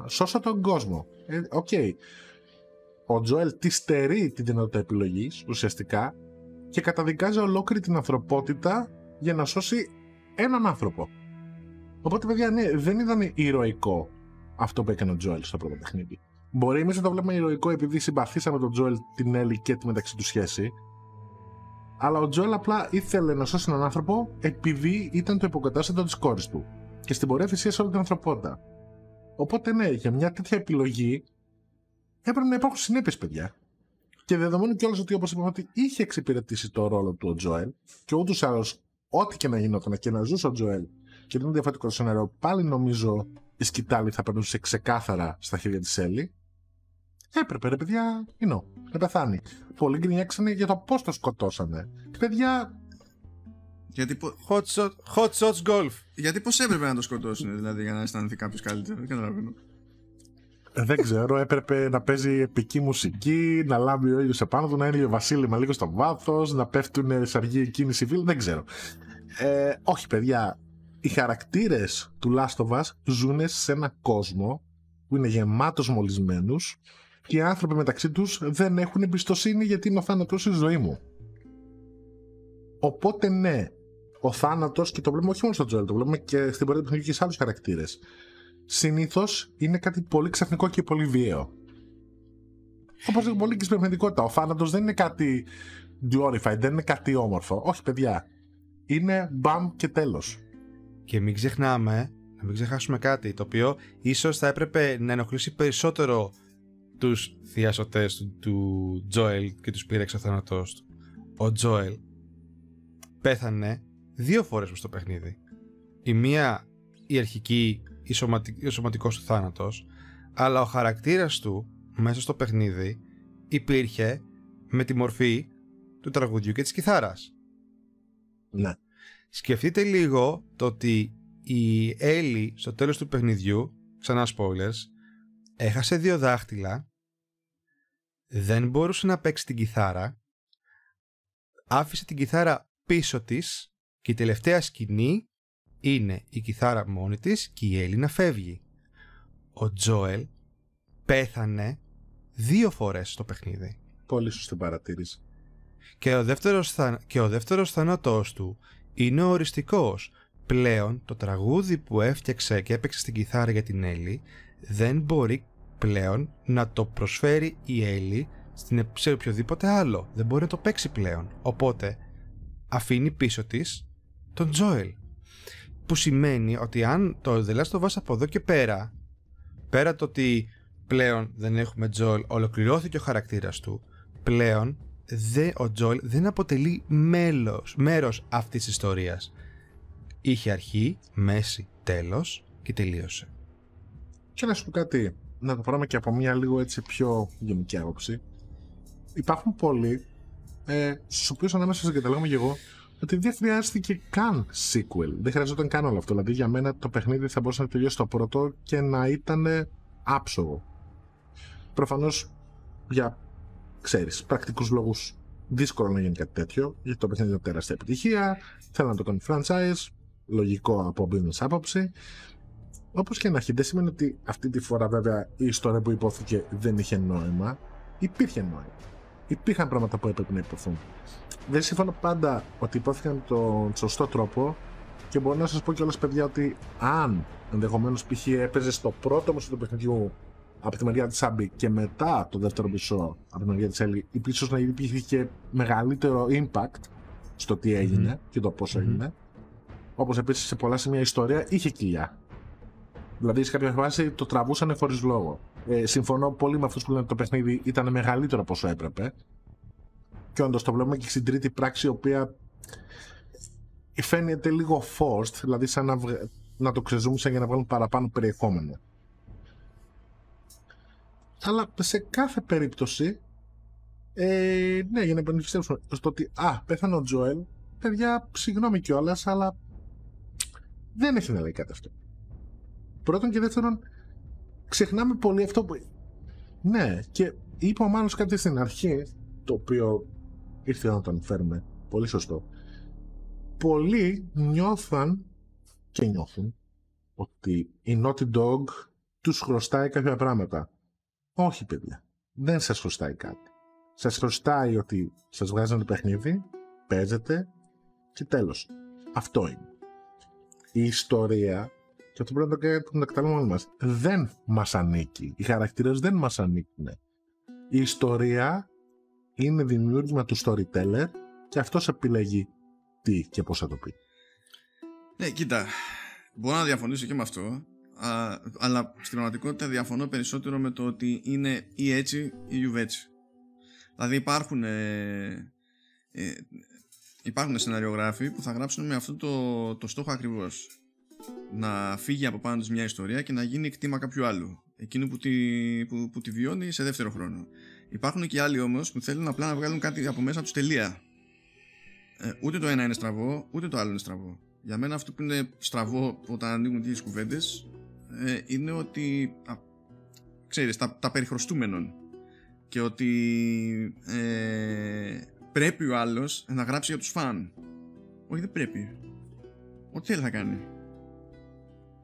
σώσω τον κόσμο. Ε, okay. Ο Τζόελ τη στερεί την δυνατότητα επιλογής ουσιαστικά και καταδικάζει ολόκληρη την ανθρωπότητα για να σώσει έναν άνθρωπο. Οπότε, παιδιά, ναι, δεν ήταν ηρωικό αυτό που έκανε ο Τζόελ στο πρώτο παιχνίδι. Μπορεί εμείς να το βλέπουμε ηρωικό επειδή συμπαθήσαμε τον Τζόελ, την Έλλη και τη μεταξύ του σχέση. Αλλά ο Τζόελ απλά ήθελε να σώσει έναν άνθρωπο επειδή ήταν το υποκατάστατο της κόρης του. Και στην πορεία θυσίασε όλη την ανθρωπότητα. Οπότε ναι, για μια τέτοια επιλογή έπρεπε να υπάρχουν συνέπειες, παιδιά. Και δεδομένου κιόλας ότι, όπως είπαμε, ότι είχε εξυπηρετήσει το ρόλο του ο Τζόελ και ούτως ή άλλως ό,τι και να γινόταν και να ζούσε ο Τζόελ και ήταν διαφορετικό στο νερό, πάλι νομίζω η σκητάλη θα περνούσε ξεκάθαρα στα χέρια της Έλλη. Έπρεπε, ρε παιδιά, είνο, να πεθάνει. Πολλοί γκρινιάξανε για το πώς το σκοτώσανε. Παιδιά. Γιατί πο... hot, shot, hot shots golf. Γιατί πώς έπρεπε να το σκοτώσουν, δηλαδή, για να αισθανθεί κάποιος καλύτερα. Δεν καταλαβαίνω. Δεν ξέρω, έπρεπε να παίζει επική μουσική, να λάμπει ο ήλιος επάνω του, να είναι ο βασίλεμα λίγο στο βάθος, να πέφτουν σε αργή κίνηση φίλοι. Δεν ξέρω. Ε, όχι, παιδιά. Οι χαρακτήρες του Last of Us ζουν σε ένα κόσμο που είναι γεμάτος μολυσμένους και οι άνθρωποι μεταξύ τους δεν έχουν εμπιστοσύνη γιατί είναι ο θάνατος η ζωή μου. Οπότε ναι, ο θάνατος, και το βλέπουμε όχι μόνο στο Τζόελ, το βλέπουμε και στην πορεία του παιχνιδιού και σε άλλους χαρακτήρες, συνήθως είναι κάτι πολύ ξαφνικό και πολύ βίαιο. Όπως είναι πολύ και στην πραγματικότητα. Ο θάνατος δεν είναι κάτι glorified, δεν είναι κάτι όμορφο. Όχι, παιδιά. Είναι μπαμ και τέλος. Και μην ξεχνάμε, να μην ξεχάσουμε κάτι το οποίο ίσως θα έπρεπε να ενοχλήσει περισσότερο τους θειασωτές του, του Τζόελ και τους πήραξε ο θάνατός του. Ο Τζόελ πέθανε δύο φορές προς το παιχνίδι. Η μία η αρχική, η σωματικ... ο σωματικός του θάνατος, αλλά ο χαρακτήρας του μέσα στο παιχνίδι υπήρχε με τη μορφή του τραγουδιού και της κιθάρας. Ναι. Σκεφτείτε λίγο το ότι η Έλλη στο τέλος του παιχνιδιού, ξανά spoilers, έχασε δύο δάχτυλα, δεν μπορούσε να παίξει την κιθάρα, άφησε την κιθάρα πίσω της και η τελευταία σκηνή είναι η κιθάρα μόνη της και η Έλλη να φεύγει. Ο Τζόελ πέθανε δύο φορές στο παιχνίδι. Πολύ σωστή παρατήρηση. Και ο δεύτερος, θα... και ο δεύτερος θάνατός του είναι οριστικός. Πλέον το τραγούδι που έφτιαξε και έπαιξε στην κιθάρα για την Έλλη δεν μπορεί πλέον να το προσφέρει η Έλλη στην... σε οποιοδήποτε άλλο. Δεν μπορεί να το παίξει πλέον. Οπότε αφήνει πίσω της τον Τζόελ. Που σημαίνει ότι αν το The Last of Us από εδώ και πέρα, πέρα το ότι πλέον δεν έχουμε Τζόελ, ολοκληρώθηκε ο χαρακτήρας του, πλέον δε, ο Τζόελ δεν αποτελεί μέλος, μέρος αυτής της ιστορίας. Είχε αρχή, μέση, τέλος και τελείωσε. Και να σου πω κάτι, να το πάρουμε και από μια λίγο έτσι πιο γενική άποψη. Υπάρχουν πολλοί, ε, στους οποίους ανάμεσα σας καταλάβαμε και εγώ, ότι δεν χρειάστηκε καν sequel. Δεν χρειαζόταν καν όλο αυτό. Δηλαδή για μένα το παιχνίδι θα μπορούσε να τελειώσει το πρώτο και να ήταν άψογο. Προφανώς για, ξέρεις, πρακτικούς λόγους δύσκολο να γίνει κάτι τέτοιο, γιατί το παιχνίδι είναι τεράστια επιτυχία, θέλει να το κάνει franchise, λογικό από business άποψη. Όπως και να έχει, δεν σημαίνει ότι αυτή τη φορά βέβαια η ιστορία που υπόθηκε δεν είχε νόημα. Υπήρχε νόημα. Υπήρχαν πράγματα που έπρεπε να υποθούν. Δεν συμφωνώ πάντα ότι υπόθηκαν με τον σωστό τρόπο και μπορώ να σας πω κιόλας, παιδιά, ότι αν ενδεχομένως π.χ. έπαιζε στο πρώτο μισό του παιχνιδιού από τη μεριά της Άμπη και μετά το δεύτερο μισό από τη μεριά της Έλλη, ίσως να υπήρχε και μεγαλύτερο impact στο τι έγινε mm-hmm. και το πώς mm-hmm. έγινε. Όπως επίσης σε πολλά σημεία η ιστορία είχε κοιλιά. Δηλαδή σε κάποια φάση το τραβούσανε χωρίς λόγο. Ε, συμφωνώ πολύ με αυτούς που λένε ότι το παιχνίδι ήταν μεγαλύτερο από όσο έπρεπε. Και όντως το βλέπουμε και στην τρίτη πράξη, η οποία φαίνεται λίγο forced, δηλαδή σαν να, βγα... να το ξεζούμισαν για να βγάλουν παραπάνω περιεχόμενο. Αλλά σε κάθε περίπτωση, ε, ναι, για να επανειληφθήσουμε στο ότι α, πέθανε ο Τζόελ, παιδιά, συγγνώμη κιόλας, αλλά δεν έχει να λέει κάτι αυτό. Πρώτον και δεύτερον, ξεχνάμε πολύ αυτό που... Ναι, και είπα ο Μάνος κάτι στην αρχή, το οποίο ήρθε να το αναφέρουμε, πολύ σωστό. Πολλοί νιώθαν και νιώθουν ότι η Naughty Dog τους χρωστάει κάποια πράγματα. Όχι, παιδιά, δεν σας χρωστάει κάτι. Σας χρωστάει ότι σας βγάζουν το παιχνίδι, παίζετε και τέλος. Αυτό είναι. Η ιστορία, και αυτό πρέπει να το καταλάβουμε όλοι μας, δεν μας ανήκει. Οι χαρακτήρες δεν μας ανήκουν. Η ιστορία είναι δημιούργημα του storyteller και αυτός επιλέγει τι και πώς θα το πει. Ναι, κοίτα, μπορώ να διαφωνήσω και με αυτό, α, αλλά στην πραγματικότητα διαφωνώ περισσότερο με το ότι είναι ή έτσι ή γιουβέτσι. Δηλαδή υπάρχουν, ε, ε, υπάρχουν σεναριογράφοι που θα γράψουν με αυτό το, το στόχο ακριβώς. Να φύγει από πάνω τους μια ιστορία και να γίνει κτήμα κάποιου άλλου. Εκείνου που τη, που, που τη βιώνει σε δεύτερο χρόνο. Υπάρχουν και άλλοι όμως που θέλουν απλά να βγάλουν κάτι από μέσα τους, τελεία. Ε, ούτε το ένα είναι στραβό, ούτε το άλλο είναι στραβό. Για μένα αυτό που είναι στραβό όταν ανοίγουν τέτοιες κουβέντες ε, είναι ότι α, ξέρεις, τα, τα περιχρωστούμενον. Και ότι ε, πρέπει ο άλλος να γράψει για τους φαν. Όχι, δεν πρέπει. Ό,τι θέλει θα κάνει.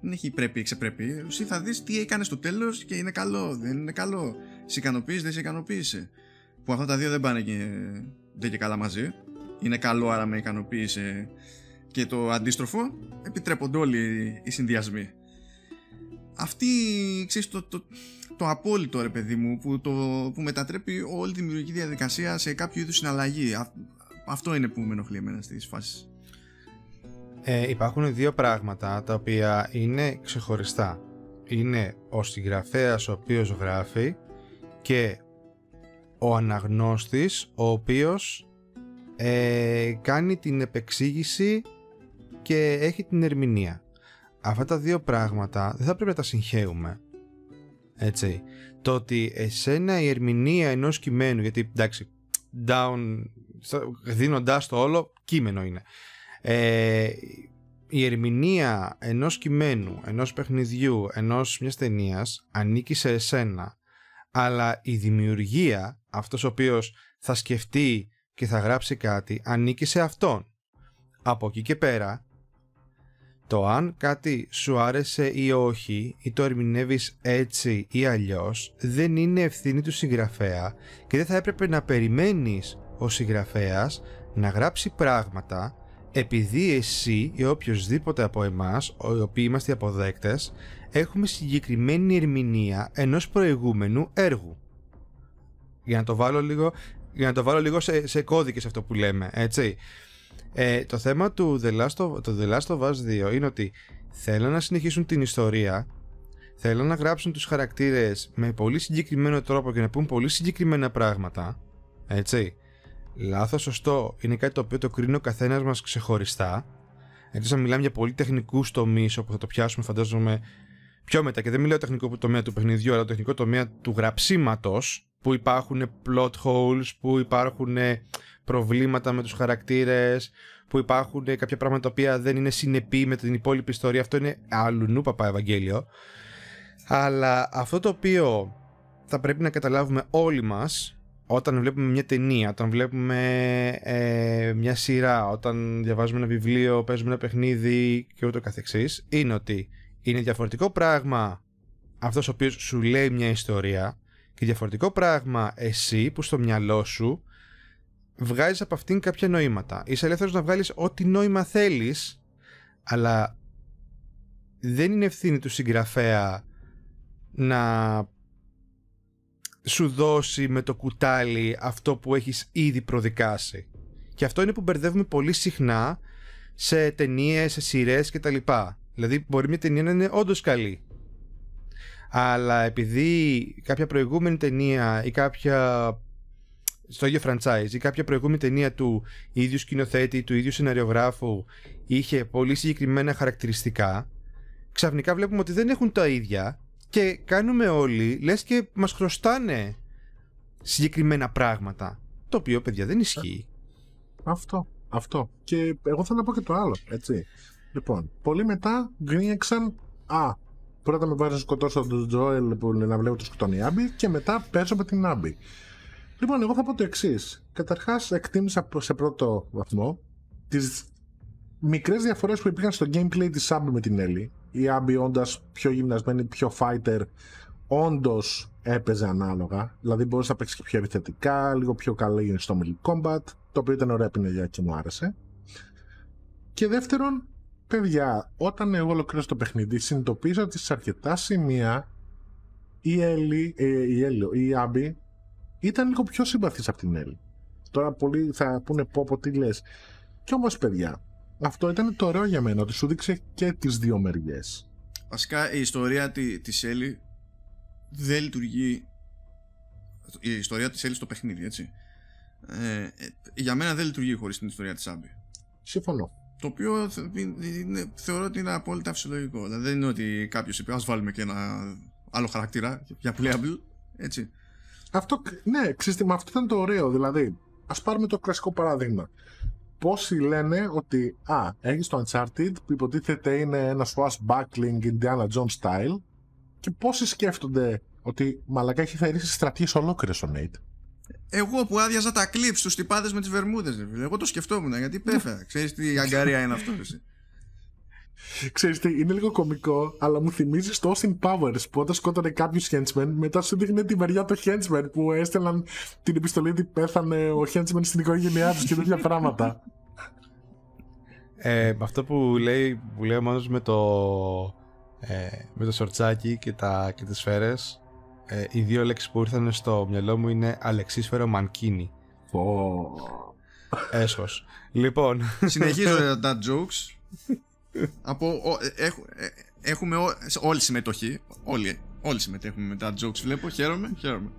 Δεν έχει πρέπει ή ξεπρέπει. Εσύ θα δεις τι έκανε στο τέλος και είναι καλό, δεν είναι καλό. Σε ικανοποίησε, δεν σε ικανοποίησε. Που αυτά τα δύο δεν πάνε και, δεν και καλά μαζί. Είναι καλό, άρα με ικανοποίησε. Και το αντίστροφο, επιτρέπονται όλοι οι συνδυασμοί. Αυτή, ξέρεις, το, το, το απόλυτο, ρε παιδί μου, που, το, που μετατρέπει όλη τη δημιουργική διαδικασία σε κάποιο είδους συναλλαγή. Α, αυτό είναι που με ενοχλεί εμένα στις φάσεις. Ε, υπάρχουν δύο πράγματα τα οποία είναι ξεχωριστά. Είναι ο συγγραφέας ο οποίος γράφει και ο αναγνώστης ο οποίος ε, κάνει την επεξήγηση και έχει την ερμηνεία. Αυτά τα δύο πράγματα δεν θα πρέπει να τα συγχέουμε. Έτσι. Το ότι εσένα η ερμηνεία ενός κειμένου, γιατί εντάξει, down, δίνοντας το όλο, κείμενο είναι. Ε, η ερμηνεία ενός κειμένου, ενός παιχνιδιού, ενός μιας ταινίας ανήκει σε εσένα. Αλλά η δημιουργία, αυτός ο οποίος θα σκεφτεί και θα γράψει κάτι, ανήκει σε αυτόν. Από εκεί και πέρα, το αν κάτι σου άρεσε ή όχι, ή το ερμηνεύεις έτσι ή αλλιώς, δεν είναι ευθύνη του συγγραφέα και δεν θα έπρεπε να περιμένεις ο συγγραφέας να γράψει πράγματα επειδή εσύ ή οποιοσδήποτε από εμάς, οι οποίοι είμαστε αποδέκτες, έχουμε συγκεκριμένη ερμηνεία ενός προηγούμενου έργου. Για να το βάλω λίγο, για να το βάλω λίγο σε, σε κώδικες αυτό που λέμε, έτσι. Ε, το θέμα του The Last of, το The Last of Us δύο είναι ότι θέλουν να συνεχίσουν την ιστορία, θέλουν να γράψουν τους χαρακτήρες με πολύ συγκεκριμένο τρόπο και να πούν πολύ συγκεκριμένα πράγματα, έτσι. Λάθος, σωστό, είναι κάτι το οποίο το κρίνει ο καθένας μας ξεχωριστά. Εκτός να μιλάμε για πολύ τεχνικούς τομείς, όπου θα το πιάσουμε φαντάζομαι πιο μετά, και δεν μιλάω τεχνικό τομέα του παιχνιδιού, αλλά τεχνικό τομέα του γραψίματος, που υπάρχουν plot holes, που υπάρχουν προβλήματα με τους χαρακτήρες, που υπάρχουν κάποια πράγματα τα οποία δεν είναι συνεπή με την υπόλοιπη ιστορία. Αυτό είναι αλλουνού παπά Ευαγγέλιο. Αλλά αυτό το οποίο θα πρέπει να καταλάβουμε όλοι μας όταν βλέπουμε μια ταινία, όταν βλέπουμε ε, μια σειρά, όταν διαβάζουμε ένα βιβλίο, παίζουμε ένα παιχνίδι και ούτω καθεξής, είναι ότι είναι διαφορετικό πράγμα αυτός ο οποίος σου λέει μια ιστορία και διαφορετικό πράγμα εσύ που στο μυαλό σου βγάζεις από αυτήν κάποια νοήματα. Είσαι ελεύθερος να βγάλεις ό,τι νόημα θέλεις, αλλά δεν είναι ευθύνη του συγγραφέα να σου δώσει με το κουτάλι αυτό που έχεις ήδη προδικάσει. Και αυτό είναι που μπερδεύουμε πολύ συχνά σε ταινίες, σε σειρές και τα λοιπά. Δηλαδή μπορεί μια ταινία να είναι όντως καλή, αλλά επειδή κάποια προηγούμενη ταινία ή κάποια στο ίδιο franchise ή κάποια προηγούμενη ταινία του ίδιου σκηνοθέτη, του ίδιου σεναριογράφου είχε πολύ συγκεκριμένα χαρακτηριστικά, ξαφνικά βλέπουμε ότι δεν έχουν τα ίδια και κάνουμε όλοι λες και μας χρωστάνε συγκεκριμένα πράγματα, το οποίο παιδιά δεν ισχύει. Αυτό, αυτό. Και εγώ θα να πω και το άλλο, έτσι. Λοιπόν, πολλοί μετά γκρίνιαξαν, α, πρώτα με βάζει να σκοτώσω τον Τζόελ που να βλέπω το σκοτώνει η Άμπη και μετά πέσω με την Άμπη. Λοιπόν, εγώ θα πω το εξής. Καταρχάς, εκτίμησα σε πρώτο βαθμό τις μικρές διαφορές που υπήρχαν στο gameplay της Άμπη με την Έλλη. Η Άμπη όντας πιο γυμνασμένη, πιο fighter, όντως έπαιζε ανάλογα. Δηλαδή μπορούσε να παίξει και πιο επιθετικά, λίγο πιο καλή στο melee combat, το οποίο ήταν ωραία πινελιά και μου άρεσε. Και δεύτερον, παιδιά, όταν εγώ ολοκλήρωσα το παιχνίδι, συνειδητοποίησα ότι σε αρκετά σημεία η Έλλη, ε, η, Έλλη, η Άμπη ήταν λίγο πιο συμπαθής από την Έλλη. Τώρα πολλοί θα πούνε πόπο τι λες. Κι όμως παιδιά, αυτό ήταν το ωραίο για μένα, ότι σου δείξε και τις δύο μεριές. Βασικά η ιστορία της Έλλη δεν λειτουργεί. Η ιστορία της Έλλη στο παιχνίδι, έτσι. Ε, για μένα δεν λειτουργεί χωρίς την ιστορία της Άμπη. Συμφωνώ. Το οποίο θεωρώ ότι είναι απόλυτα φυσιολογικό. Δηλαδή δεν είναι ότι κάποιος είπε ας βάλουμε και ένα άλλο χαρακτήρα για playable, έτσι. Αυτό, ναι, ξύστημα, αυτό ήταν το ωραίο. Δηλαδή, ας πάρουμε το κλασικό παράδειγμα. Πόσοι λένε ότι α, έχεις το Uncharted που υποτίθεται είναι ένα swashbuckling Indiana Jones style, και πόσοι σκέφτονται ότι μαλακά έχει θερήσει στρατιές ολόκληρες ο Nate. Εγώ που άδειαζα τα clips στους τυπάδες με τις βερμούδες, δηλαδή, εγώ το σκεφτόμουν γιατί πέφερα. Ξέρεις τι αγκαρία είναι αυτό. Ξέρεις τι, είναι λίγο κωμικό, αλλά μου θυμίζει το Austin Powers που όταν σκότωνε κάποιους henchman, μετά σου δείχνει τη μεριά των henchman που έστελναν την επιστολή ότι πέθανε ο henchman στην οικογένειά τους και τέτοια πράγματα. ε, αυτό που λέει, που λέει ο Μάνος με το, ε, με το σορτσάκι και, τα, και τις σφαίρες, ε, οι δύο λέξεις που ήρθαν στο μυαλό μου είναι αλεξίσφαιρο μανκίνι. Έσχος. Λοιπόν, συνεχίζω τα jokes. Από, ο, έχ, έχουμε ό, όλη συμμετοχή. Όλοι, όλοι συμμετέχουμε με τα jokes, βλέπω. Χαίρομαι, χαίρομαι.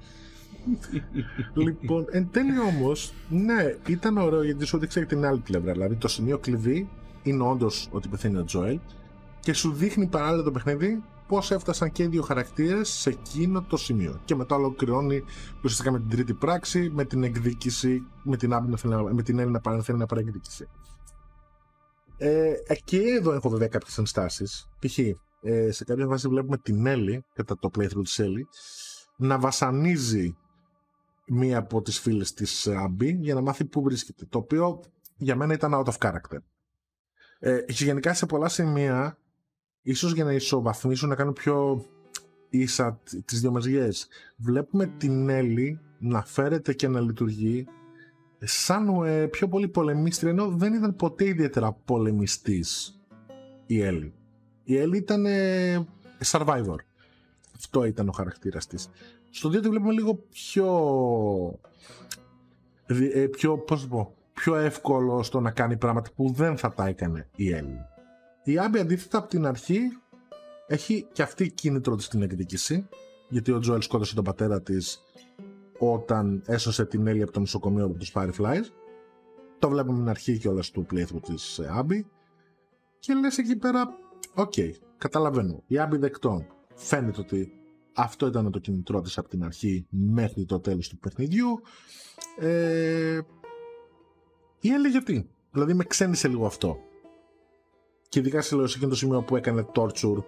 Λοιπόν, εν τέλει όμως, ναι, ήταν ωραίο γιατί σου έδειξε την άλλη πλευρά. Δηλαδή το σημείο κλειδί είναι όντως ότι πεθαίνει ο Τζόελ, και σου δείχνει παράλληλα το παιχνίδι πώς έφτασαν και οι δύο χαρακτήρες σε εκείνο το σημείο. Και μετά ολοκληρώνει ουσιαστικά με την τρίτη πράξη, με την εκδίκηση, με την, την Έλληνα θέλει να παραεκδίκηση. Ε, και εδώ έχω βέβαια κάποιες ενστάσεις. Π.χ. Ε, σε κάποια φάση βλέπουμε την Έλλη, κατά το playthrough της Έλλη, να βασανίζει μία από τις φίλες της Άμπη για να μάθει πού βρίσκεται. Το οποίο για μένα ήταν out of character. Ε, γενικά σε πολλά σημεία, ίσως για να ισοβαθμίσουν, να κάνουν πιο ίσα τις δύο μεριές, βλέπουμε την Έλλη να φέρεται και να λειτουργεί σαν ε, πιο πολύ πολεμίστρια, ενώ δεν ήταν ποτέ ιδιαίτερα πολεμιστής η Έλλη. Η Έλλη ήταν ε, survivor. Αυτό ήταν ο χαρακτήρας της. Στο δύο τη βλέπουμε λίγο πιο, ε, πιο, πώς πω, πιο εύκολο στο να κάνει πράγματα που δεν θα τα έκανε η Έλλη. Η Άμπη αντίθετα από την αρχή έχει και αυτή κίνητρο της στην εκδίκηση, γιατί ο Τζόελ σκότωσε τον πατέρα της όταν έσωσε την Έλλη από το νοσοκομείο από τους Fireflies. Το βλέπουμε στην αρχή κιόλας του playthrough της Άμπη. Και λες εκεί πέρα, οκ, okay, καταλαβαίνω, η Άμπη δεκτών. Φαίνεται ότι αυτό ήταν το κινητρό της από την αρχή μέχρι το τέλος του παιχνιδιού. Ε, η Έλλη γιατί, δηλαδή με ξένησε λίγο αυτό. Και ειδικά σε εκείνο το σημείο που έκανε torture,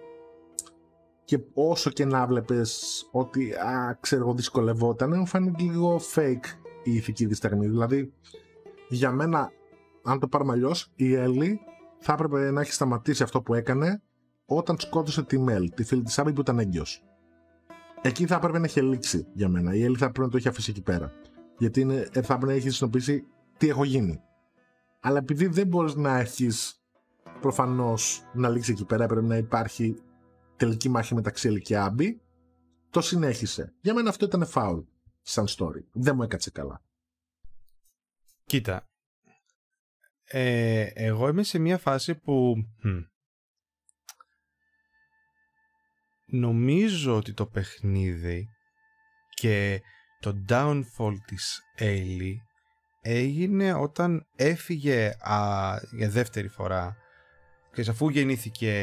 και όσο και να βλέπεις ότι α, ξέρω, δυσκολευόταν, μου φάνηκε λίγο fake η ηθική δισταγμή. Δηλαδή, για μένα, αν το πάρουμε αλλιώς, η Έλλη θα έπρεπε να έχει σταματήσει αυτό που έκανε όταν σκότωσε τη Μέλ, τη φίλη της Άμπη που ήταν έγκυος. Εκεί θα έπρεπε να έχει λήξει για μένα. Η Έλλη θα έπρεπε να το έχει αφήσει εκεί πέρα. Γιατί είναι, θα έπρεπε να έχει συνειδητοποιήσει τι έχω γίνει. Αλλά επειδή δεν μπορείς να έχεις προφανώς να λήξει εκεί πέρα, έπρεπε να υπάρχει τελική μάχη μεταξύ Έλλη και Άμπη, το συνέχισε. Για μένα αυτό ήταν foul σαν story. Δεν μου έκατσε καλά. Κοίτα. Ε, εγώ είμαι σε μια φάση που hm. νομίζω ότι το παιχνίδι και το downfall της Έλλη έγινε όταν έφυγε α, για δεύτερη φορά, και αφού γεννήθηκε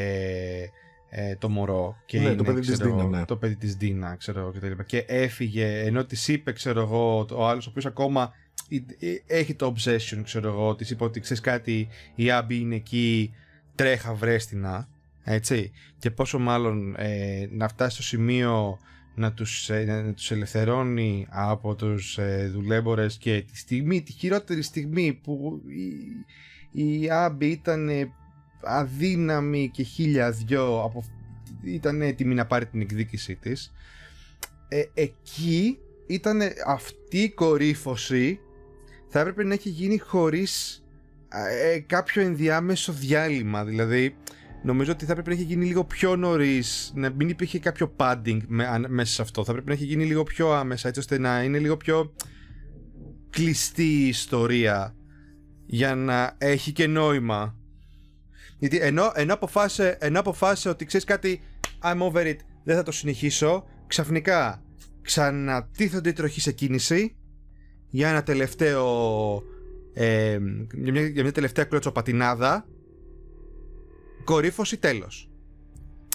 ε, το μωρό και ναι, είναι, το παιδί, ξέρω, της Ντίνα, ναι. το παιδί της Ντίνα, ξέρω, και, και έφυγε, ενώ της είπε, ξέρω εγώ, ο άλλος ο οποίος ακόμα έχει το obsession, ξέρω εγώ, της είπε ότι ξέρεις κάτι, η Άμπη είναι εκεί, τρέχα βρέστηνα, έτσι, και πόσο μάλλον ε, να φτάσει στο σημείο να τους, ε, να τους ελευθερώνει από τους ε, δουλέμπορες, και τη στιγμή, τη χειρότερη στιγμή που η, η Άμπη ήταν ε, αδύναμη και χίλια δυο, από... ήταν έτοιμη να πάρει την εκδίκησή της, ε, εκεί ήταν αυτή η κορύφωση, θα έπρεπε να έχει γίνει χωρίς ε, κάποιο ενδιάμεσο διάλειμμα, δηλαδή νομίζω ότι θα έπρεπε να έχει γίνει λίγο πιο νωρίς, να μην υπήρχε κάποιο padding μέσα σε αυτό, θα έπρεπε να έχει γίνει λίγο πιο άμεσα, έτσι ώστε να είναι λίγο πιο κλειστή η ιστορία για να έχει και νόημα. Γιατί ενώ, ενώ, αποφάσισε, ενώ αποφάσισε ότι ξέρεις κάτι, I'm over it, δεν θα το συνεχίσω, ξαφνικά ξανατίθονται οι τροχοί σε κίνηση για ένα τελευταίο ε, για, μια, για μια τελευταία κλωτσοπατινάδα, κορύφωση, τέλος.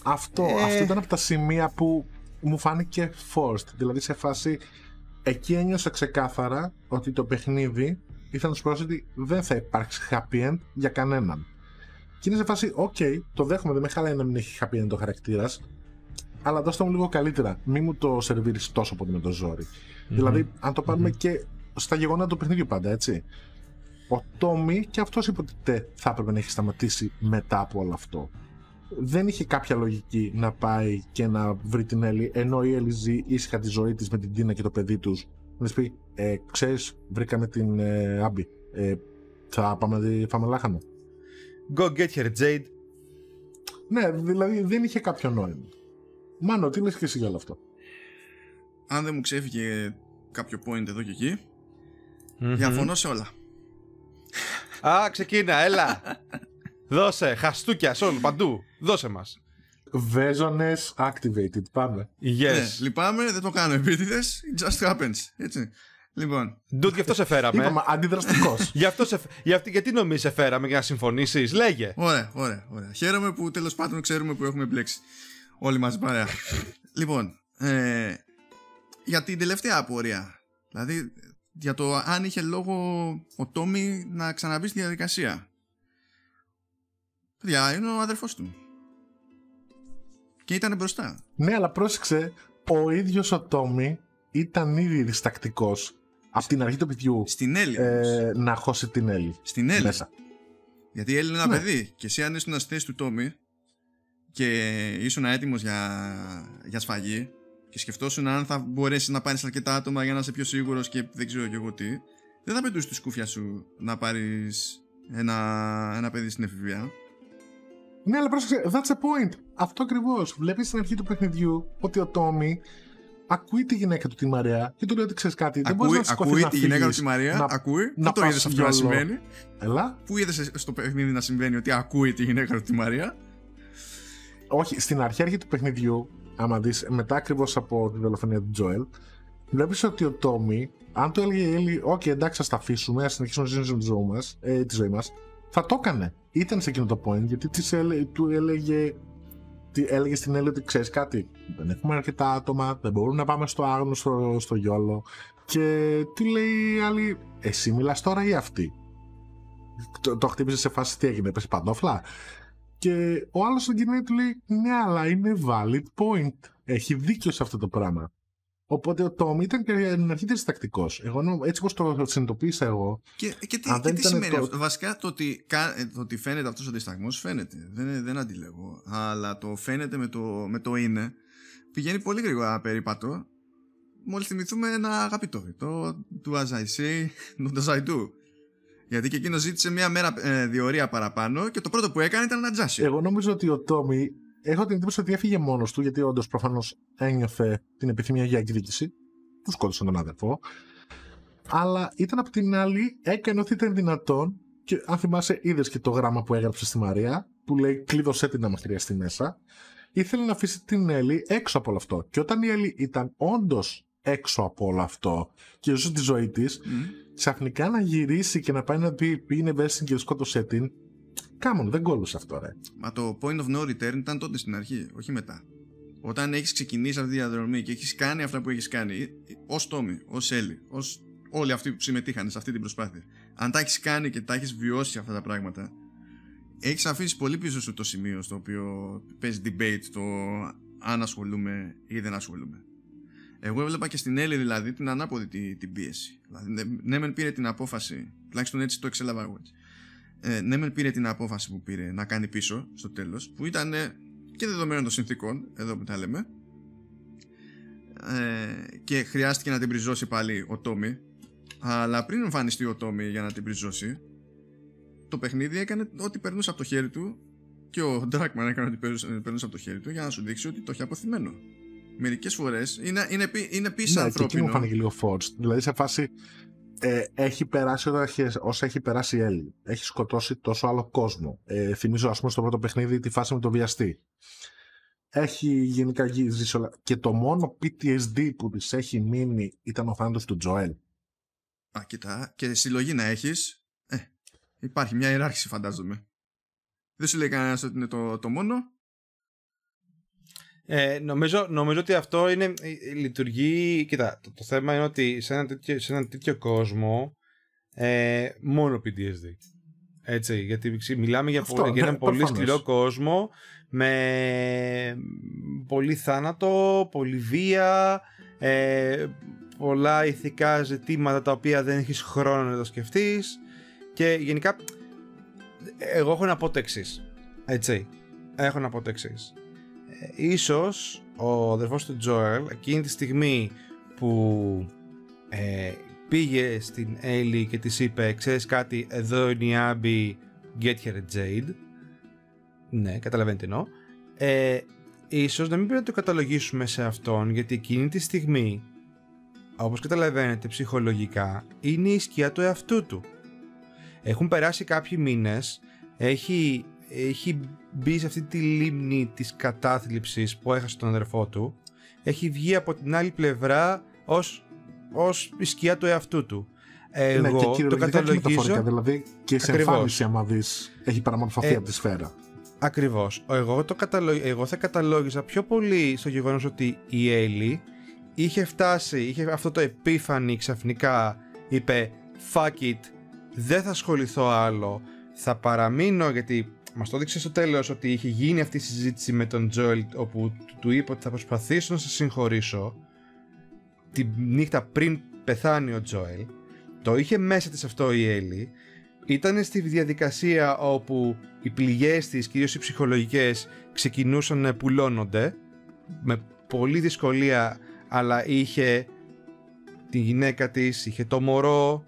Αυτό, ε... αυτό ήταν από τα σημεία που μου φάνηκε forced, δηλαδή σε φάση εκεί ένιωσα ξεκάθαρα ότι το παιχνίδι ήθελα να σου πω ότι δεν θα υπάρξει happy end για κανέναν. Και είναι σε φάση, οκ, okay, το δέχομαι, δεν με χαλάει να μην έχει happy end το χαρακτήρας, αλλά δώστε μου λίγο καλύτερα. Μην μου το σερβίρεις τόσο πολύ με το ζόρι. Mm-hmm. Δηλαδή, αν το πάρουμε mm-hmm. και στα γεγονότα του παιχνιδιού πάντα, έτσι. Ο Τόμι και αυτός είπε ότι θα έπρεπε να έχει σταματήσει μετά από όλο αυτό. Δεν είχε κάποια λογική να πάει και να βρει την Έλλη, ενώ η Έλλη ζει ήσυχα τη ζωή της με την Τίνα και το παιδί τους. Να της πει, ε, ξέρεις, βρήκαμε την ε, Άμπη. Ε, θα πάμε να τη φάμε λάχανο. Go get her, Jade. Ναι, δηλαδή δεν είχε κάποιο νόημα. Μάνο, τι λες και εσύ για όλο αυτό? Αν δεν μου ξέφυγε κάποιο point εδώ και εκεί, mm-hmm. διαφωνώ σε όλα. Α, ξεκίνα, έλα. Δώσε, χαστούκια σε όλου, παντού. Δώσε μας. Βέζονες activated, πάμε. Yes. Ναι, λυπάμαι, δεν το κάνω επίτηδες. It just happens, έτσι. Λοιπόν. Ντούτ, γι' αυτό σε φέραμε. Είπαμε αντιδραστικός. Γι' αυτό σε... Γιατί νομίζεις σε φέραμε για να συμφωνήσεις, λέγε. Ωραία, ωραία, ωραία. Χαίρομαι που τέλος πάντων ξέρουμε που έχουμε μπλέξει. Όλοι μαζί παρέα. Λοιπόν, ε, για την τελευταία απορία. Δηλαδή, για το αν είχε λόγο ο Τόμι να ξαναμπεί στη διαδικασία. Παιδιά, είναι ο αδερφός του. Και ήταν μπροστά. Ναι, αλλά πρόσεξε, ο ίδιος ο Τόμι ήταν ήδη διστακτικός από την αρχή του παιδιού. Στην Έλλη. Ε, να χώσει την Έλλη. Στην Έλλη. Μέσα. Γιατί η Έλλη είναι ένα ναι. παιδί. Και εσύ, αν ήσουν στη θέση του Τόμι και ήσουν έτοιμος για, για σφαγή και σκεφτόσουν αν θα μπορέσεις να πάρεις αρκετά άτομα για να είσαι πιο σίγουρος και δεν ξέρω και εγώ τι, δεν θα πετούσε τη σκούφια σου να πάρεις ένα, ένα παιδί στην εφηβεία. Ναι, αλλά πρόσεξε, that's the point. Αυτό ακριβώς. Βλέπεις στην αρχή του παιχνιδιού ότι ο Τόμι ακούει τη γυναίκα του τη Μαρία και του λέει ότι ξέρεις κάτι. Ακούει, δεν μπορεί να σηκωθεί. Ακούει να τη φύγεις, γυναίκα του τη Μαρία, να, ακούει. Δεν το είδες αυτό να συμβαίνει. Έλα. Πού είδες στο παιχνίδι να συμβαίνει ότι ακούει τη γυναίκα του τη Μαρία? Όχι, στην αρχή αρχή του παιχνιδιού, άμα δεις, μετά ακριβώς από την δολοφονία του Τζόελ, βλέπεις ότι ο Τόμι, αν του έλεγε η Έλλη, OK, εντάξει, ας τα αφήσουμε, ας συνεχίσουμε να ζήσουμε τη ζωή μας, θα το έκανε. Ήταν σε εκείνο το point, γιατί της έλε, του έλεγε, τι έλεγε στην Έλλη ότι ξέρεις κάτι, δεν έχουμε αρκετά άτομα, δεν μπορούμε να πάμε στο άγνωστο, στο γιόλο. Και τι λέει η άλλη, εσύ μιλάς τώρα ή αυτή? Το, το χτύπησε σε φάση τι έγινε, πες παντόφλα. Και ο άλλος στον κοινό του λέει, ναι, αλλά είναι valid point. Έχει δίκιο σε αυτό το πράγμα. Οπότε ο Τόμι ήταν και αρχίτερα συντακτικός. Εγώ έτσι όπως το συνειδητοποίησα εγώ. Και, και τι, και τι σημαίνει το... αυτό. Βασικά το ότι, το ότι φαίνεται αυτός ο δισταγμός, φαίνεται. Δεν, δεν αντιλέγω. Αλλά το φαίνεται με το, με το είναι. Πηγαίνει πολύ γρήγορα περίπατο. Μόλις θυμηθούμε ένα αγαπητό. Το do as I say, not as I do. Γιατί και εκείνο ζήτησε μια μέρα ε, διορία παραπάνω και το πρώτο που έκανε ήταν να τζάσει. Εγώ νομίζω ότι ο Τόμι, έχω την εντύπωση ότι έφυγε μόνος του, γιατί όντως προφανώς ένιωθε την επιθυμία για εκδίκηση, που σκότωσαν τον αδερφό. Αλλά ήταν απ' την άλλη, έκανε ότι ήταν δυνατόν, και αν θυμάσαι, είδες και το γράμμα που έγραψε στη Μαρία, που λέει κλείδωσέ την αμαρτία στη μέσα. Ήθελε να αφήσει την Έλλη έξω από όλο αυτό. Και όταν η Έλλη ήταν όντως έξω από όλο αυτό και ζούσε τη ζωή της, mm. ξαφνικά να γυρίσει και να πάει να πει είναι βέστη και σκότωσέ την. Κάμον, δεν κόλλωσε αυτό, ρε. Μα το point of no return ήταν τότε στην αρχή, όχι μετά. Όταν έχεις ξεκινήσει αυτή τη διαδρομή και έχεις κάνει αυτά που έχεις κάνει, ως Τόμι, ως Έλλη, ως όλοι αυτοί που συμμετείχαν σε αυτή την προσπάθεια, αν τα έχεις κάνει και τα έχεις βιώσει αυτά τα πράγματα, έχεις αφήσει πολύ πίσω σου το σημείο στο οποίο παίζει debate το αν ασχολούμαι ή δεν ασχολούμαι. Εγώ έβλεπα και στην Έλλη δηλαδή την ανάποδη την, την πίεση. Δηλαδή, ναι, μεν πήρε την απόφαση, τουλάχιστον έτσι το εξέλαβα εγώ. Ε, ναι, μεν πήρε την απόφαση που πήρε να κάνει πίσω στο τέλος, που ήταν και δεδομένων των συνθήκων, εδώ που τα λέμε, ε, και χρειάστηκε να την πριζώσει πάλι ο Τόμι. Αλλά πριν εμφανιστεί ο Τόμι για να την πριζώσει, το παιχνίδι έκανε ό,τι περνούσε από το χέρι του και ο Ντράκμαν έκανε ό,τι περνούσε από το χέρι του για να σου δείξει ότι το έχει αποθυμένο. Μερικές φορές είναι, είναι, είναι επίσης ναι, ανθρώπινο. Και εκείνο φάνηκε λίγο forced. Δηλαδή σε φάση ε, έχει περάσει όσα έχει περάσει η Έλλη. Έχει σκοτώσει τόσο άλλο κόσμο. Ε, θυμίζω ας πούμε στο πρώτο παιχνίδι τη φάση με τον βιαστή. Έχει γενικά ζήσει όλα. Και το μόνο πι τι ες ντι που της έχει μείνει ήταν ο θάνατος του Τζοέλ. Α, κοιτά. Και συλλογή να έχεις. Ε, υπάρχει μια ιεράρχηση φαντάζομαι. Δεν σου λέει κανένας ότι είναι το, το μόνο. Ε, νομίζω, νομίζω ότι αυτό είναι, λειτουργεί. Κοίτα, το, το θέμα είναι ότι σε έναν τέτοιο, σε έναν τέτοιο κόσμο ε, μόνο πι τι ες ντι. Έτσι, γιατί μιλάμε για, αυτό, για ναι, έναν πολύ φανώς. Σκληρό κόσμο με πολύ θάνατο, πολύ βία, ε, πολλά ηθικά ζητήματα τα οποία δεν έχεις χρόνο να το σκεφτείς. Και γενικά, εγώ έχω να πω το εξής. Έτσι, έχω να πω το εξής. Ίσως ο αδερφός του Τζόελ εκείνη τη στιγμή που ε, πήγε στην Έλλη και της είπε ξέρεις κάτι, εδώ είναι η Άμπη, get her a Jade. Ναι, καταλαβαίνετε εννοώ. ε, Ίσως να μην πρέπει να το καταλογίσουμε σε αυτόν, γιατί εκείνη τη στιγμή, όπως καταλαβαίνετε ψυχολογικά, είναι η σκιά του εαυτού του. Έχουν περάσει κάποιοι μήνες, Έχει... έχει μπει σε αυτή τη λίμνη της κατάθλιψης που έχασε τον αδερφό του. Έχει βγει από την άλλη πλευρά ως ως η σκιά του εαυτού του. Εγώ ναι, και το καταλογίζω. Δηλαδή και σε ακριβώς. εμφάνιση, άμα δεις, έχει παραμορφωθεί ε, από τη σφαίρα. Ακριβώς. Εγώ, το καταλο... Εγώ θα καταλόγιζα πιο πολύ στο γεγονός ότι η Έλλη είχε φτάσει, είχε αυτό το επίφανη ξαφνικά, είπε fuck it, δεν θα ασχοληθώ άλλο, θα παραμείνω, γιατί μας το έδειξε στο τέλος ότι είχε γίνει αυτή η συζήτηση με τον Τζόελ, όπου του είπε ότι θα προσπαθήσω να σε συγχωρήσω τη νύχτα πριν πεθάνει ο Τζόελ. Το είχε μέσα της αυτό η Έλλη. Ήταν στη διαδικασία όπου οι πληγές της, κυρίως οι ψυχολογικές, ξεκινούσαν να πουλώνονται με πολλή δυσκολία, αλλά είχε τη γυναίκα της, είχε το μωρό,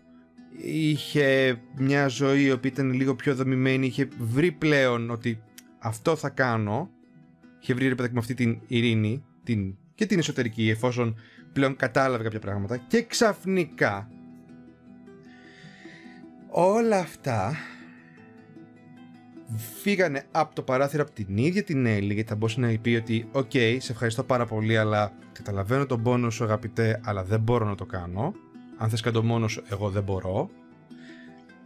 είχε μια ζωή που ήταν λίγο πιο δομημένη, είχε βρει πλέον ότι αυτό θα κάνω, είχε βρει ρε παιδάκι με αυτή την ειρήνη την, και την εσωτερική, εφόσον πλέον κατάλαβε κάποια πράγματα, και ξαφνικά όλα αυτά φύγανε από το παράθυρο από την ίδια την Έλλη, γιατί θα μπορούσε να πει ότι «Οκ, okay, σε ευχαριστώ πάρα πολύ, αλλά καταλαβαίνω τον πόνο σου αγαπητέ, αλλά δεν μπορώ να το κάνω. Αν θες κάνω μόνο σου, εγώ δεν μπορώ.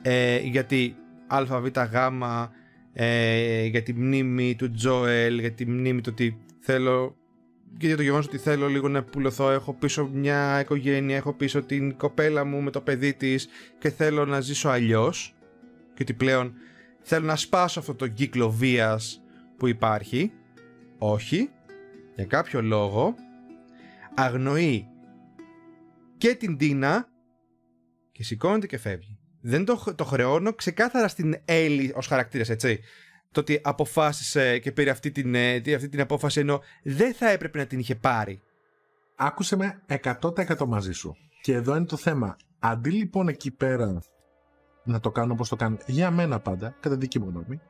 Ε, γιατί α, β, γ, ε, για τη μνήμη του Τζόελ, για τη μνήμη του ότι θέλω... Και για το γεγονός ότι θέλω λίγο να πουλωθώ, έχω πίσω μια οικογένεια, έχω πίσω την κοπέλα μου με το παιδί της και θέλω να ζήσω αλλιώς. Και ότι πλέον θέλω να σπάσω αυτό το κύκλο βίας που υπάρχει». Όχι, για κάποιο λόγο αγνοεί και την Ντίνα και σηκώνεται και φεύγει. Δεν το, το χρεώνω ξεκάθαρα στην Έλλη ως χαρακτήρας, έτσι. Το ότι αποφάσισε και πήρε αυτή την, αυτή την απόφαση, ενώ δεν θα έπρεπε να την είχε πάρει. Άκουσε με εκατό τοις εκατό μαζί σου. Και εδώ είναι το θέμα. Αντί λοιπόν εκεί πέρα να το κάνω όπως το κάνω, για μένα πάντα, κατά δική μου γνώμη,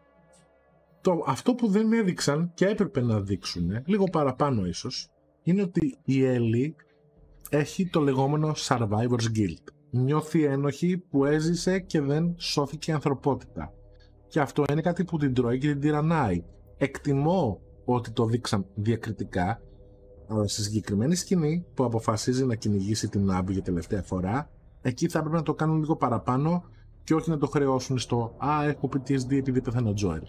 το, αυτό που δεν έδειξαν και έπρεπε να δείξουν, λίγο παραπάνω ίσως, είναι ότι η Έλλη έχει το λεγόμενο survivor's guilt. Νιώθει ένοχη που έζησε και δεν σώθηκε η ανθρωπότητα. Και αυτό είναι κάτι που την τρώει και την τυραννάει. Εκτιμώ ότι το δείξαν διακριτικά, αλλά στη συγκεκριμένη σκηνή που αποφασίζει να κυνηγήσει την Άμπη για τελευταία φορά, εκεί θα έπρεπε να το κάνουν λίγο παραπάνω και όχι να το χρεώσουν στο «Α, έχω πι τι ες ντι επειδή πέθανε ο Τζόελ».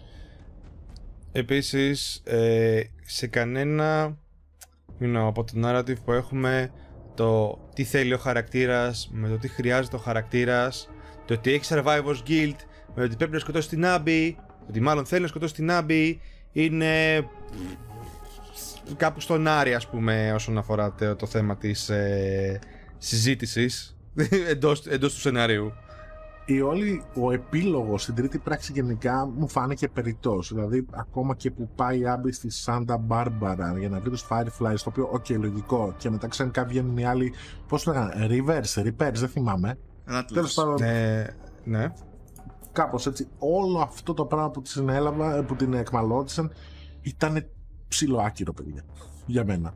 Επίσης, ε, σε κανένα you know, από το narrative που έχουμε, το τι θέλει ο χαρακτήρας με το τι χρειάζεται ο χαρακτήρας, το ότι έχει survivor's guilt, ότι πρέπει να σκοτώσει την Άμπη, ότι μάλλον θέλει να σκοτώσει την Άμπη, είναι κάπου στον Άρη, ας πούμε, όσον αφορά το θέμα της ε, συζήτησης εντός, εντός του σενάριου. Η όλη, ο επίλογος στην τρίτη πράξη γενικά μου φάνηκε περιττός. Δηλαδή, ακόμα και που πάει η Άμπη στη Σάντα Μπάρμπαρα για να βρει τους Fireflies, το οποίο, οκ, okay, λογικό, και μετά ξαφνικά βγαίνουν οι άλλοι, πώς το λέγανε, reverse, repairs, δεν θυμάμαι. Τέλος πάντων. Ε, ναι. Κάπως έτσι, όλο αυτό το πράγμα που την έλαβα, που την εκμαλώτησαν, ήταν ψιλοάκυρο, παιδιά, για μένα.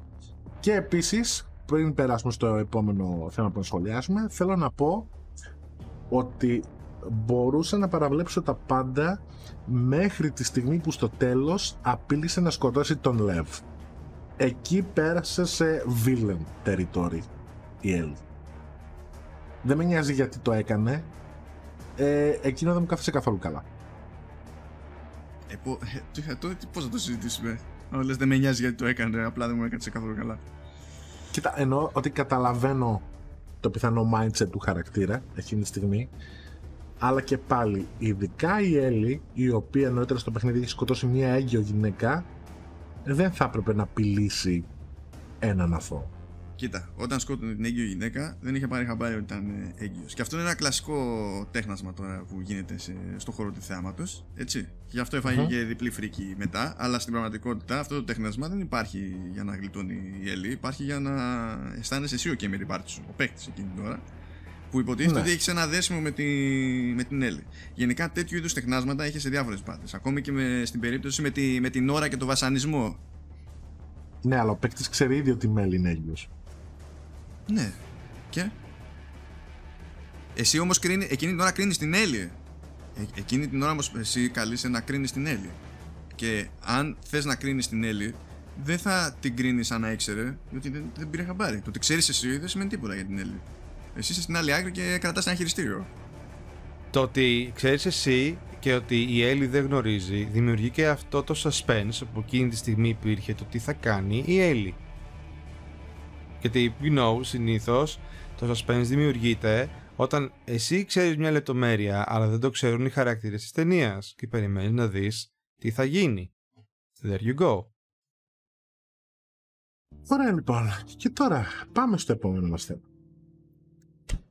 Και επίσης, πριν περάσουμε στο επόμενο θέμα που σχολιάσουμε, θέλω να πω ότι μπορούσα να παραβλέψω τα πάντα μέχρι τη στιγμή που στο τέλος απείλησε να σκοτώσει τον Λεβ. Εκεί πέρασε σε villain territory η Έλλη. Δεν με νοιάζει γιατί το έκανε. Ε, εκείνο δεν μου κάθεσε καθόλου καλά. Ε, πο, ε, το, πώς θα το συζητήσουμε? Ω, λες, δεν με νοιάζει γιατί το έκανε, απλά δεν μου έκατσε καθόλου καλά. Κοίτα, εννοώ ότι καταλαβαίνω το πιθανό mindset του χαρακτήρα εκείνη τη στιγμή, αλλά και πάλι, ειδικά η Έλλη, η οποία νωρίτερα στο παιχνίδι έχει σκοτώσει μια έγκυο γυναίκα, δεν θα έπρεπε να απειλήσει έναν αθώο. Κοίτα, όταν σκότωνε την έγκυο γυναίκα δεν είχε πάρει χαμπάρι ότι ήταν έγκυος. Και αυτό είναι ένα κλασικό τέχνασμα τώρα που γίνεται σε, στο χώρο του θεάματος, έτσι. Γι' αυτό έφαγε και mm-hmm. διπλή φρίκη μετά, αλλά στην πραγματικότητα αυτό το τέχνασμα δεν υπάρχει για να γλιτώνει η Έλλη, υπάρχει για να αισθάνεσαι εσύ ο κέμερη πάρτι σου, ο παίκτης εκείνη την ώρα, που υποτίθεται mm-hmm. ότι έχεις ένα δέσιμο με, τη, με την Έλλη. Γενικά τέτοιου είδους τεχνάσματα είχε σε διάφορες πάρτες, ακόμη και με, στην περίπτωση με, τη, με την ώρα και το βασανισμό. Ναι, αλλά ο παίκτης ξέρει ήδη ότι η Έλλη είναι έγκυος. Ναι, και εσύ όμως κρίνει, εκείνη την ώρα κρίνεις την Έλλη. Ε, εκείνη την ώρα όμως εσύ καλείσαι να κρίνεις την Έλλη. Και αν θες να κρίνεις την Έλλη, δεν θα την κρίνει σαν να ήξερε, γιατί δεν, δεν πήρε χαμπάρι. Το ότι ξέρεις εσύ δεν σημαίνει τίποτα για την Έλλη. Εσύ είσαι στην άλλη άκρη και κρατάς ένα χειριστήριο. Το ότι ξέρεις εσύ και ότι η Έλλη δεν γνωρίζει, δημιουργεί και αυτό το suspense που εκείνη τη στιγμή υπήρχε, το τι θα κάνει η Έλλη. Γιατί, you know, συνήθως το suspense δημιουργείται όταν εσύ ξέρεις μια λεπτομέρεια, αλλά δεν το ξέρουν οι χαρακτήρες της ταινίας και περιμένεις να δεις τι θα γίνει. There you go. Ωραία λοιπόν, και τώρα πάμε στο επόμενο μας θέμα.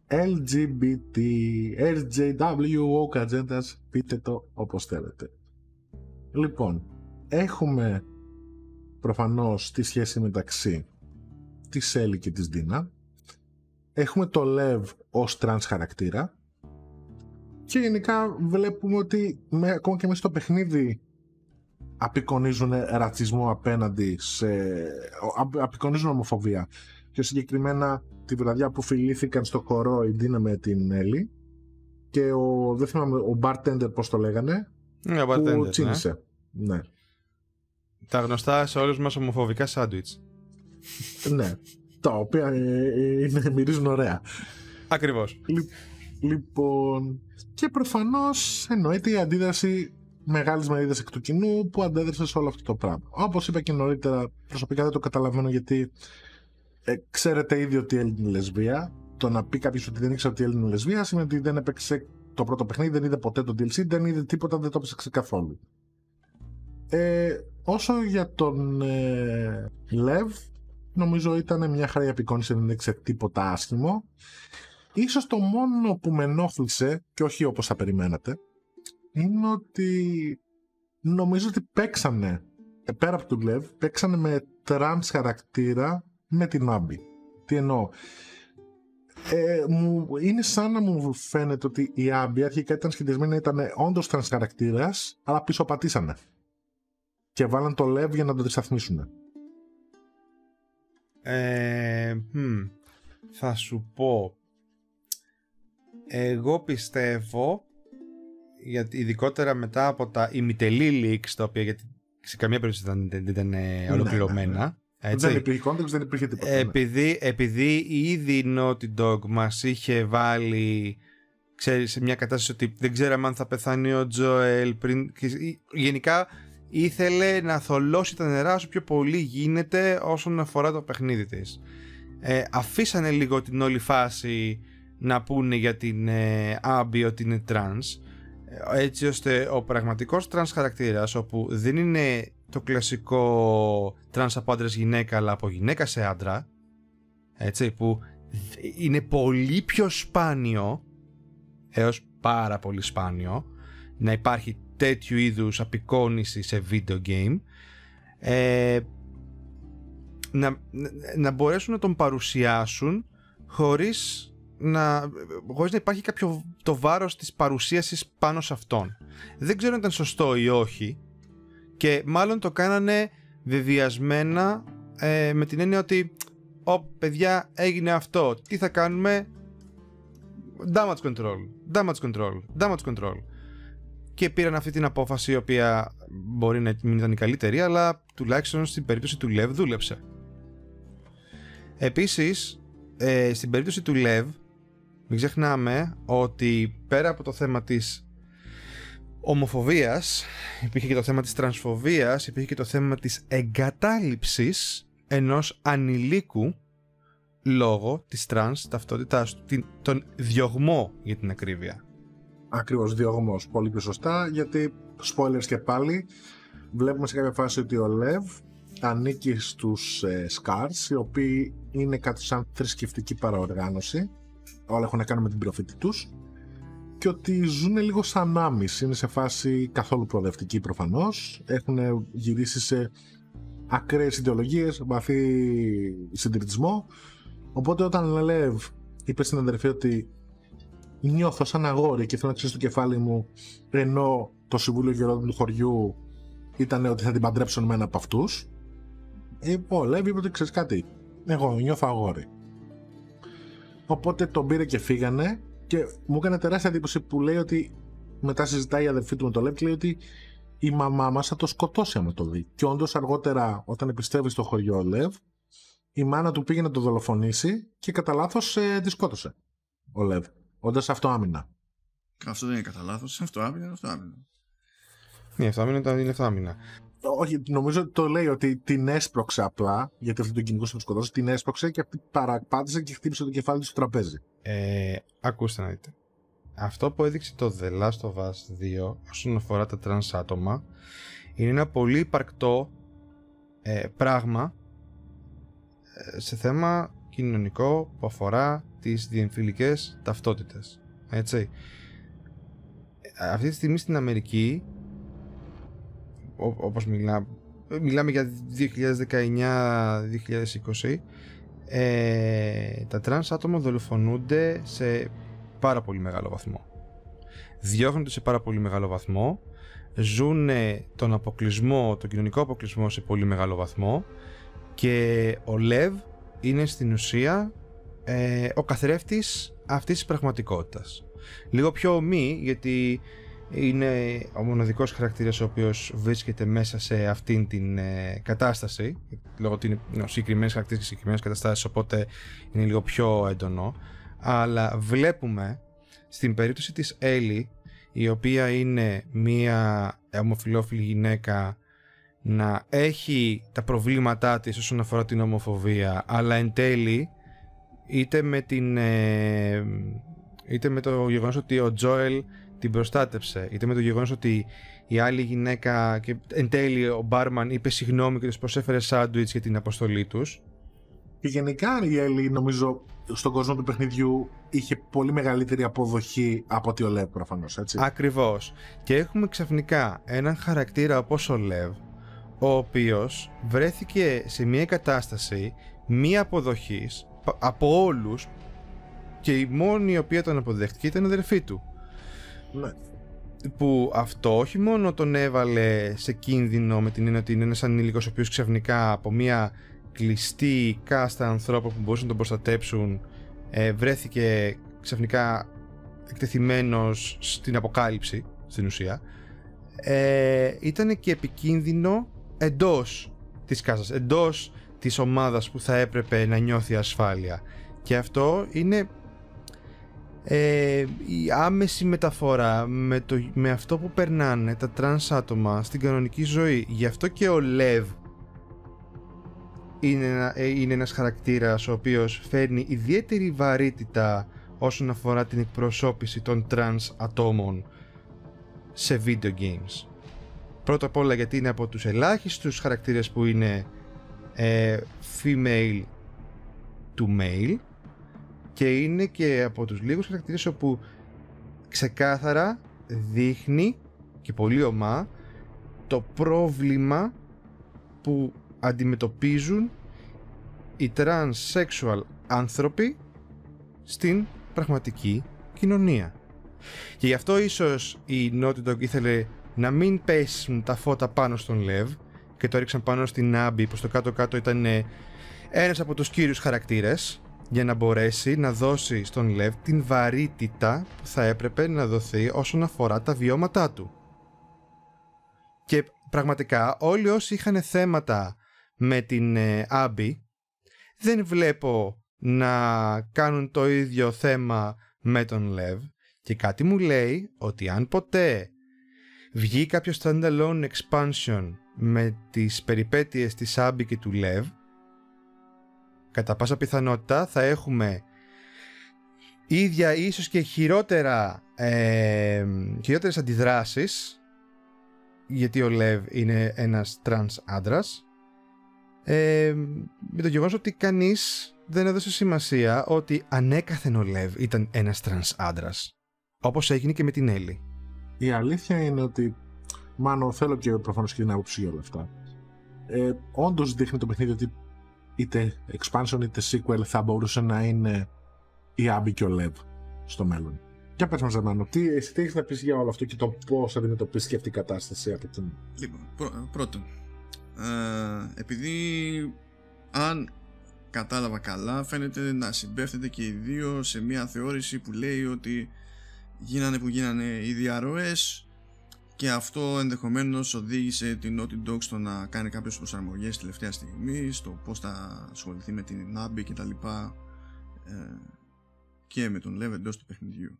ελ τζι μπι τι, ελ τζέι ντάμπλιου, woke agendas, πείτε το όπως θέλετε. Λοιπόν, έχουμε προφανώς τη σχέση μεταξύ της Έλλη και της Ντίνα. Έχουμε το Λεβ ως τρανς χαρακτήρα. Και γενικά βλέπουμε ότι με, ακόμα και μέσα στο παιχνίδι απεικονίζουν ρατσισμό απέναντι σε... απεικονίζουν ομοφοβία. Και συγκεκριμένα τη βραδιά που φιλήθηκαν στο χορό η Ντίνα με την Έλλη και ο, δεν θυμάμαι, ο bartender πώς το λέγανε, yeah, που τσίνησε. Ναι. Ναι. Τα γνωστά σε όλους μας ομοφοβικά σάντουιτς. Ναι, τα οποία ε, ε, μυρίζουν ωραία. Ακριβώς. Λι, λοιπόν, και προφανώς εννοείται η αντίδραση μεγάλης μερίδας εκ του κοινού που αντέδρασε σε όλο αυτό το πράγμα. Όπως είπα και νωρίτερα, προσωπικά δεν το καταλαβαίνω γιατί ε, ξέρετε ήδη ότι η Έλλη είναι λεσβία. Το να πει κάποιος ότι δεν ήξερε ότι η Έλλη είναι λεσβία σημαίνει ότι δεν έπαιξε το πρώτο παιχνίδι, δεν είδε ποτέ το ντι ελ σι, δεν είδε τίποτα, δεν το έπαιξε καθόλου. Ε, όσο για τον ε, Λεβ, νομίζω ήταν μια χαρά η απεικόνιση, δεν έδειξε τίποτα άσχημο. Ίσως το μόνο που με ενόχλησε, και όχι όπως θα περιμένατε, είναι ότι νομίζω ότι παίξανε, πέρα από τον Λεβ, παίξανε με τρανς χαρακτήρα με την Άμπη. Τι εννοώ. Ε, μου, είναι σαν να μου φαίνεται ότι η Άμπη αρχικά ήταν σχεδιασμένη, ήταν όντως τρανς χαρακτήρας, αλλά πίσω πατήσανε. Και βάλαν το Λεβ για να τον δισταθμίσουνε. Ε, hm, θα σου πω. Εγώ πιστεύω, γιατί ειδικότερα μετά από τα ημιτελή leaks, τα οποία γιατί σε καμία περίπτωση δεν, δεν ήταν ολοκληρωμένα, ναι, ναι, ναι. Έτσι, δεν υπήρχε context, δεν υπήρχε τίποτα. Επειδή, επειδή ήδη η Naughty Dog μας είχε βάλει, ξέρεις, σε μια κατάσταση ότι δεν ξέραμε αν θα πεθάνει ο Τζοέλ πριν, γενικά ήθελε να θολώσει τα νερά όσο πιο πολύ γίνεται όσον αφορά το παιχνίδι της. Ε, αφήσανε λίγο την όλη φάση να πούνε για την ε, Άμπη ότι είναι τρανς, έτσι ώστε ο πραγματικός τρανς χαρακτήρας, όπου δεν είναι το κλασικό τρανς από άντρας γυναίκα, αλλά από γυναίκα σε άντρα, έτσι, που είναι πολύ πιο σπάνιο, έως πάρα πολύ σπάνιο, να υπάρχει τέτοιου είδους απεικόνιση σε video game, ε, να, να μπορέσουν να τον παρουσιάσουν χωρίς να, χωρίς να υπάρχει κάποιο το βάρος της παρουσίασης πάνω σε αυτόν. Δεν ξέρω αν ήταν σωστό ή όχι, και μάλλον το κάνανε βεβιασμένα, ε, με την έννοια ότι «Ω, παιδιά, έγινε αυτό, τι θα κάνουμε, damage control, damage control, damage control». Και πήραν αυτή την απόφαση, η οποία μπορεί να μην ήταν η καλύτερη, αλλά τουλάχιστον στην περίπτωση του Λεβ δούλεψε. Επίσης, ε, στην περίπτωση του Λεβ, μην ξεχνάμε ότι πέρα από το θέμα της ομοφοβίας, υπήρχε και το θέμα της τρανσφοβίας, υπήρχε και το θέμα της εγκατάλειψης ενός ανηλίκου λόγω της τρανς ταυτότητάς του, τον διωγμό για την ακρίβεια. Ακριβώς, διωγμός, πολύ πιο σωστά, γιατί, spoilers και πάλι, βλέπουμε σε κάποια φάση ότι ο Λεβ ανήκει στους ε, Scars, οι οποίοι είναι κάτι σαν θρησκευτική παραοργάνωση, όλα έχουν να κάνουν με την προφήτη τους, και ότι ζουν λίγο σαν άμυς, είναι σε φάση καθόλου προοδευτική προφανώς, έχουν γυρίσει σε ακραίες ιδεολογίες, βαθύ συντηρητισμό, οπότε όταν ο Λεβ είπε στην αδερφή ότι νιώθω σαν αγόρι και θέλω να ξύσω το κεφάλι μου, ενώ το Συμβούλιο Γερόντων του χωριού ήταν ότι θα την παντρέψουν με ένα από αυτούς, ο Λεβ είπε ότι ξέρεις κάτι, εγώ νιώθω αγόρι. Οπότε τον πήρε και φύγανε, και μου έκανε τεράστια εντύπωση που λέει ότι μετά συζητάει η αδερφή του με τον Λεβ και λέει ότι η μαμά μας θα το σκοτώσει άμα το δει. Και όντως αργότερα όταν επιστρέφει στο χωριό Λεύ, η μάνα του πήγε να το δολοφονήσει και κατά λάθος ε, τη σκότωσε ο Λεύ, όντας αυτοάμυνα. Αυτό δεν είναι κατά λάθος, αυτοάμυνα είναι αυτοάμυνα. Ναι, αυτοάμυνα είναι αυτοάμυνα. Όχι, νομίζω ότι το λέει ότι την έσπρωξε απλά, γιατί αυτή τον κυνηγούσε να τον σκοτώσει, την έσπρωξε και αυτή παραπάτησε και χτύπησε το κεφάλι του στο τραπέζι. Ε, ακούστε να δείτε. Αυτό που έδειξε το The Last of Us δύο όσον αφορά τα τρανς άτομα είναι ένα πολύ υπαρκτό ε, πράγμα ε, σε θέμα κοινωνικό που αφορά τις διεμφυλικές ταυτότητες. Έτσι. Ε, αυτή τη στιγμή στην Αμερική, ό, όπως μιλά, μιλάμε για δύο χιλιάδες δεκαεννιά δύο χιλιάδες είκοσι, ε, τα τρανς άτομα δολοφονούνται σε πάρα πολύ μεγάλο βαθμό. Διώχνονται σε πάρα πολύ μεγάλο βαθμό, ζουν τον αποκλεισμό, τον κοινωνικό αποκλεισμό σε πολύ μεγάλο βαθμό και ο Λεύ είναι στην ουσία ε, ο καθρέφτης αυτής της πραγματικότητας. Λίγο πιο ομή, γιατί είναι ο μοναδικός χαρακτήρας ο οποίος βρίσκεται μέσα σε αυτήν την ε, κατάσταση, λόγω ότι είναι συγκεκριμένες χαρακτήρες και συγκεκριμένες καταστάσεις, οπότε είναι λίγο πιο έντονο. Αλλά βλέπουμε στην περίπτωση της Έλλη, η οποία είναι μία ομοφυλόφιλη γυναίκα, να έχει τα προβλήματά της όσον αφορά την ομοφοβία, αλλά εν τέλει είτε με, την, ε, είτε με το γεγονός ότι ο Τζόελ την προστάτεψε, είτε με το γεγονός ότι η άλλη γυναίκα και εν τέλει ο μπάρμαν είπε συγγνώμη και τους προσέφερε σάντουιτς για την αποστολή τους. Και γενικά η Έλλη, νομίζω, στον κόσμο του παιχνιδιού είχε πολύ μεγαλύτερη αποδοχή από ότι ο Λεύ, προφανώς, έτσι. Ακριβώς. Και έχουμε ξαφνικά έναν χαρακτήρα όπως ο Λεύ, ο οποίος βρέθηκε σε μια κατάσταση μη αποδοχής από όλους και η μόνη η οποία τον αποδέχτηκε ήταν η αδερφή του. Ναι. Που αυτό όχι μόνο τον έβαλε σε κίνδυνο με την έννοια ότι είναι ένας ανήλικος ο οποίος ξαφνικά από μια κλειστή κάστα ανθρώπων που μπορούσαν να τον προστατέψουν ε, βρέθηκε ξαφνικά εκτεθειμένος στην αποκάλυψη στην ουσία, ε, ήταν και επικίνδυνο εντός της κάστας, εντός της ομάδας που θα έπρεπε να νιώθει ασφάλεια, και αυτό είναι ε, η άμεση μεταφορά με, το, με αυτό που περνάνε τα τρανς άτομα στην κανονική ζωή. Γι' αυτό και ο Λεύ είναι, ένα, είναι ένας χαρακτήρας ο οποίος φέρνει ιδιαίτερη βαρύτητα όσον αφορά την εκπροσώπηση των τρανς ατόμων σε video games. Πρώτα απ' όλα γιατί είναι από τους ελάχιστους χαρακτήρες που είναι ε, female to male, και είναι και από τους λίγους χαρακτήρες όπου ξεκάθαρα δείχνει και πολύ ομά το πρόβλημα που αντιμετωπίζουν οι transsexual άνθρωποι στην πραγματική κοινωνία. Και γι' αυτό ίσως η Naughty Dog ήθελε να μην πέσουν τα φώτα πάνω στον Λεύ και το ρίξαν πάνω στην Άμπη, που στο κάτω-κάτω ήταν ένας από τους κύριους χαρακτήρες, για να μπορέσει να δώσει στον Λεύ την βαρύτητα που θα έπρεπε να δοθεί όσον αφορά τα βιώματά του. Και πραγματικά όλοι όσοι είχαν θέματα με την ε, Άμπη, δεν βλέπω να κάνουν το ίδιο θέμα με τον Λεύ, και κάτι μου λέει ότι αν ποτέ βγει κάποιο standalone expansion με τις περιπέτειες της Άμπη και του Λεύ, κατά πάσα πιθανότητα θα έχουμε ίδια ή ίσως και χειρότερα, ε, χειρότερες αντιδράσεις, γιατί ο Λεύ είναι ένας τρανς άντρας, Ε, με το γεγονός ότι κανείς δεν έδωσε σημασία ότι ανέκαθεν ο Λεύ ήταν ένας τρανς άντρας, όπως έγινε και με την Έλλη. Η αλήθεια είναι ότι, Μάνο, θέλω και προφανώς και την άποψη για όλα αυτά, ε, όντως δείχνει το παιχνίδι ότι είτε expansion είτε sequel θα μπορούσε να είναι η Άμπη και ο Λεύ στο μέλλον. Για πες μας, Μάνο, τι έχεις να πεις για όλο αυτό και το πώς αντιμετωπίστηκε αυτή η κατάσταση από την... Λοιπόν, πρω, πρώτον Uh, επειδή αν κατάλαβα καλά φαίνεται να συμπέφτεται και οι δύο σε μια θεώρηση που λέει ότι γίνανε που γίνανε οι διαρροές και αυτό ενδεχομένως οδήγησε την Naughty Dog στο να κάνει κάποιες προσαρμογές τελευταία στιγμή στο πώς θα ασχοληθεί με την Nabi και τα λοιπά ε, και με τον Lev εντός του παιχνιδιού.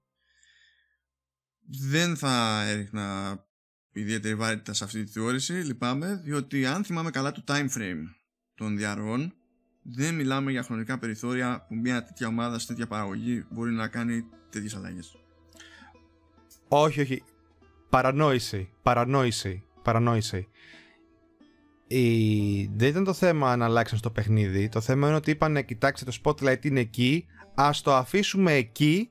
Δεν θα έριχνα ιδιαίτερη βαρύτητα σε αυτή τη θεώρηση, λυπάμαι, διότι αν θυμάμαι καλά το time frame των διαρροών, δεν μιλάμε για χρονικά περιθώρια που μια τέτοια ομάδα σε τέτοια παραγωγή μπορεί να κάνει τέτοιες αλλαγές. Όχι, όχι. Παρανόηση. Παρανόηση. Παρανόηση. Η... Δεν ήταν το θέμα να αλλάξαν στο παιχνίδι. Το θέμα είναι ότι είπαν, κοιτάξτε, το spotlight είναι εκεί. Ας το αφήσουμε εκεί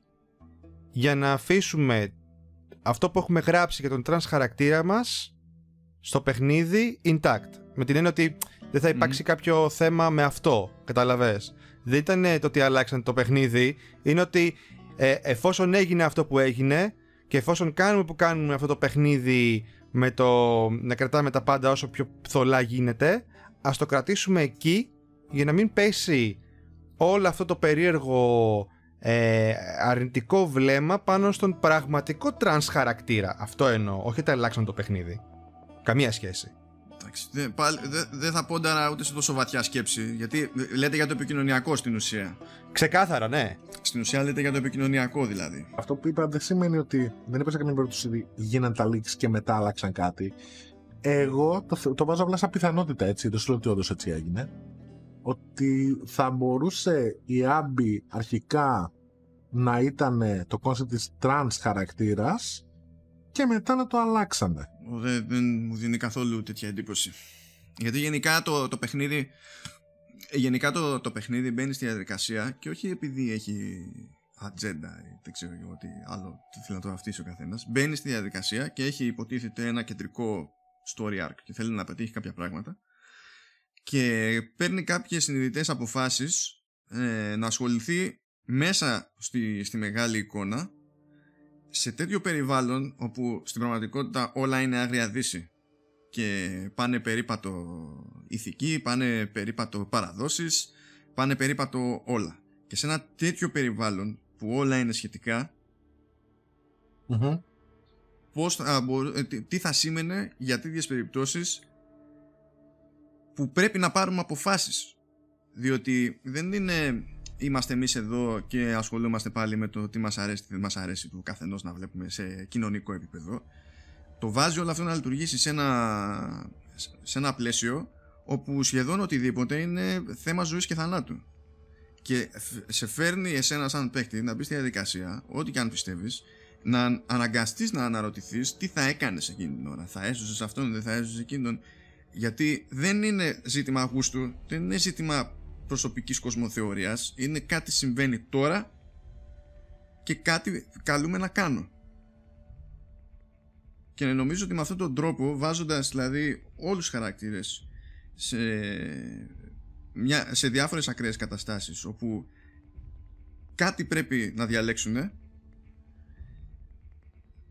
για να αφήσουμε αυτό που έχουμε γράψει για τον trans χαρακτήρα μας στο παιχνίδι intact. Με την έννοια ότι δεν θα υπάρξει mm-hmm. κάποιο θέμα με αυτό. Καταλαβες. Δεν ήταν το ότι αλλάξαν το παιχνίδι. Είναι ότι ε, εφόσον έγινε αυτό που έγινε και εφόσον κάνουμε που κάνουμε αυτό το παιχνίδι με το να κρατάμε τα πάντα όσο πιο θολά γίνεται, ας το κρατήσουμε εκεί για να μην πέσει όλο αυτό το περίεργο ε, αρνητικό βλέμμα πάνω στον πραγματικό τρανς χαρακτήρα. Αυτό εννοώ, όχι τα αλλάξαν το παιχνίδι. Καμία σχέση. Δεν δε, δε θα πόνταρα ούτε σε τόσο βαθιά σκέψη. Γιατί λέτε για το επικοινωνιακό στην ουσία. Ξεκάθαρα, ναι. Στην ουσία λέτε για το επικοινωνιακό δηλαδή. Αυτό που είπα δεν σημαίνει ότι δεν έπαιξε καμία περίπτωση ότι γίναν τα leaks και μετά άλλαξαν κάτι. Εγώ το, το βάζω απλά σαν πιθανότητα, έτσι. Το σου λέω ότι όντως έτσι έγινε. Ότι θα μπορούσε η Άμπη αρχικά να ήταν το concept της trans χαρακτήρας και μετά να το αλλάξανε. Δεν, δεν μου δίνει καθόλου τέτοια εντύπωση. Γιατί γενικά το, το παιχνίδι γενικά το, το παιχνίδι μπαίνει στη διαδικασία και όχι επειδή έχει ατζέντα ή δεν ξέρω εγώ τι άλλο τι θέλει να το αυτήσει ο καθένας. Μπαίνει στη διαδικασία και έχει υποτίθεται ένα κεντρικό story arc και θέλει να πετύχει κάποια πράγματα και παίρνει κάποιες συνειδητές αποφάσεις ε, να ασχοληθεί μέσα στη, στη μεγάλη εικόνα σε τέτοιο περιβάλλον όπου στην πραγματικότητα όλα είναι άγρια δύση και πάνε περίπατο ηθική, πάνε περίπατο παραδόσεις, πάνε περίπατο όλα. Και σε ένα τέτοιο περιβάλλον που όλα είναι σχετικά mm-hmm. πώς θα μπορού, τι, τι θα σήμαινε για τέτοιες περιπτώσεις που πρέπει να πάρουμε αποφάσεις, διότι δεν είναι... Είμαστε εμείς εδώ και ασχολούμαστε πάλι με το τι μας αρέσει, τι δεν μας αρέσει του καθενός να βλέπουμε σε κοινωνικό επίπεδο. Το βάζει όλο αυτό να λειτουργήσει σε ένα, σε ένα πλαίσιο όπου σχεδόν οτιδήποτε είναι θέμα ζωής και θανάτου. Και σε φέρνει εσένα σαν παίκτη να μπει στη διαδικασία, ό,τι και αν πιστεύεις, να αναγκαστείς να αναρωτηθείς τι θα έκανες εκείνη την ώρα. Θα έσωσες αυτόν, δεν θα έσωσες εκείνον. Γιατί δεν είναι ζήτημα γούστου, δεν είναι ζήτημα προσωπικής κοσμοθεωρίας, είναι κάτι συμβαίνει τώρα και κάτι καλούμε να κάνω. Και νομίζω ότι με αυτόν τον τρόπο, βάζοντας δηλαδή όλους τους χαρακτήρες σε, μια, σε διάφορες ακραίες καταστάσεις όπου κάτι πρέπει να διαλέξουν,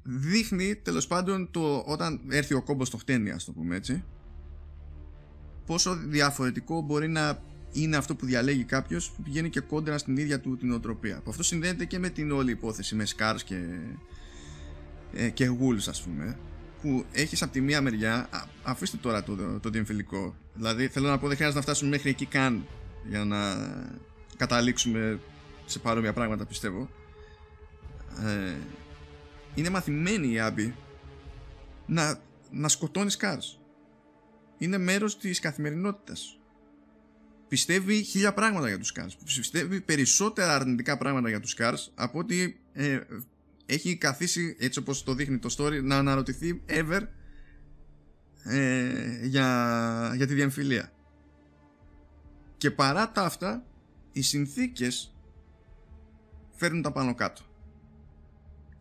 δείχνει τέλος πάντων το, όταν έρθει ο κόμπος στο χτένι, ας το πούμε έτσι, πόσο διαφορετικό μπορεί να είναι αυτό που διαλέγει κάποιος που πηγαίνει και κόντρα στην ίδια του την οτροπία. Αυτό συνδέεται και με την όλη υπόθεση με Scars και, ε, και Wolves, ας πούμε, που έχεις από τη μία μεριά. Α, αφήστε τώρα το, το, το διεμφυλικό. Δηλαδή θέλω να πω, δεν χρειάζεται να φτάσουμε μέχρι εκεί καν για να καταλήξουμε σε παρόμοια πράγματα, πιστεύω. ε, Είναι μαθημένη η Άμπη να, να σκοτώνει Scars. Είναι μέρος της καθημερινότητας. Πιστεύει χίλια πράγματα για τους Scars. Πιστεύει περισσότερα αρνητικά πράγματα για τους Scars από ότι ε, έχει καθίσει, έτσι όπως το δείχνει το story, να αναρωτηθεί ever ε, για, για τη διεμφυλία. Και παρά τα αυτά, οι συνθήκες φέρνουν τα πάνω κάτω.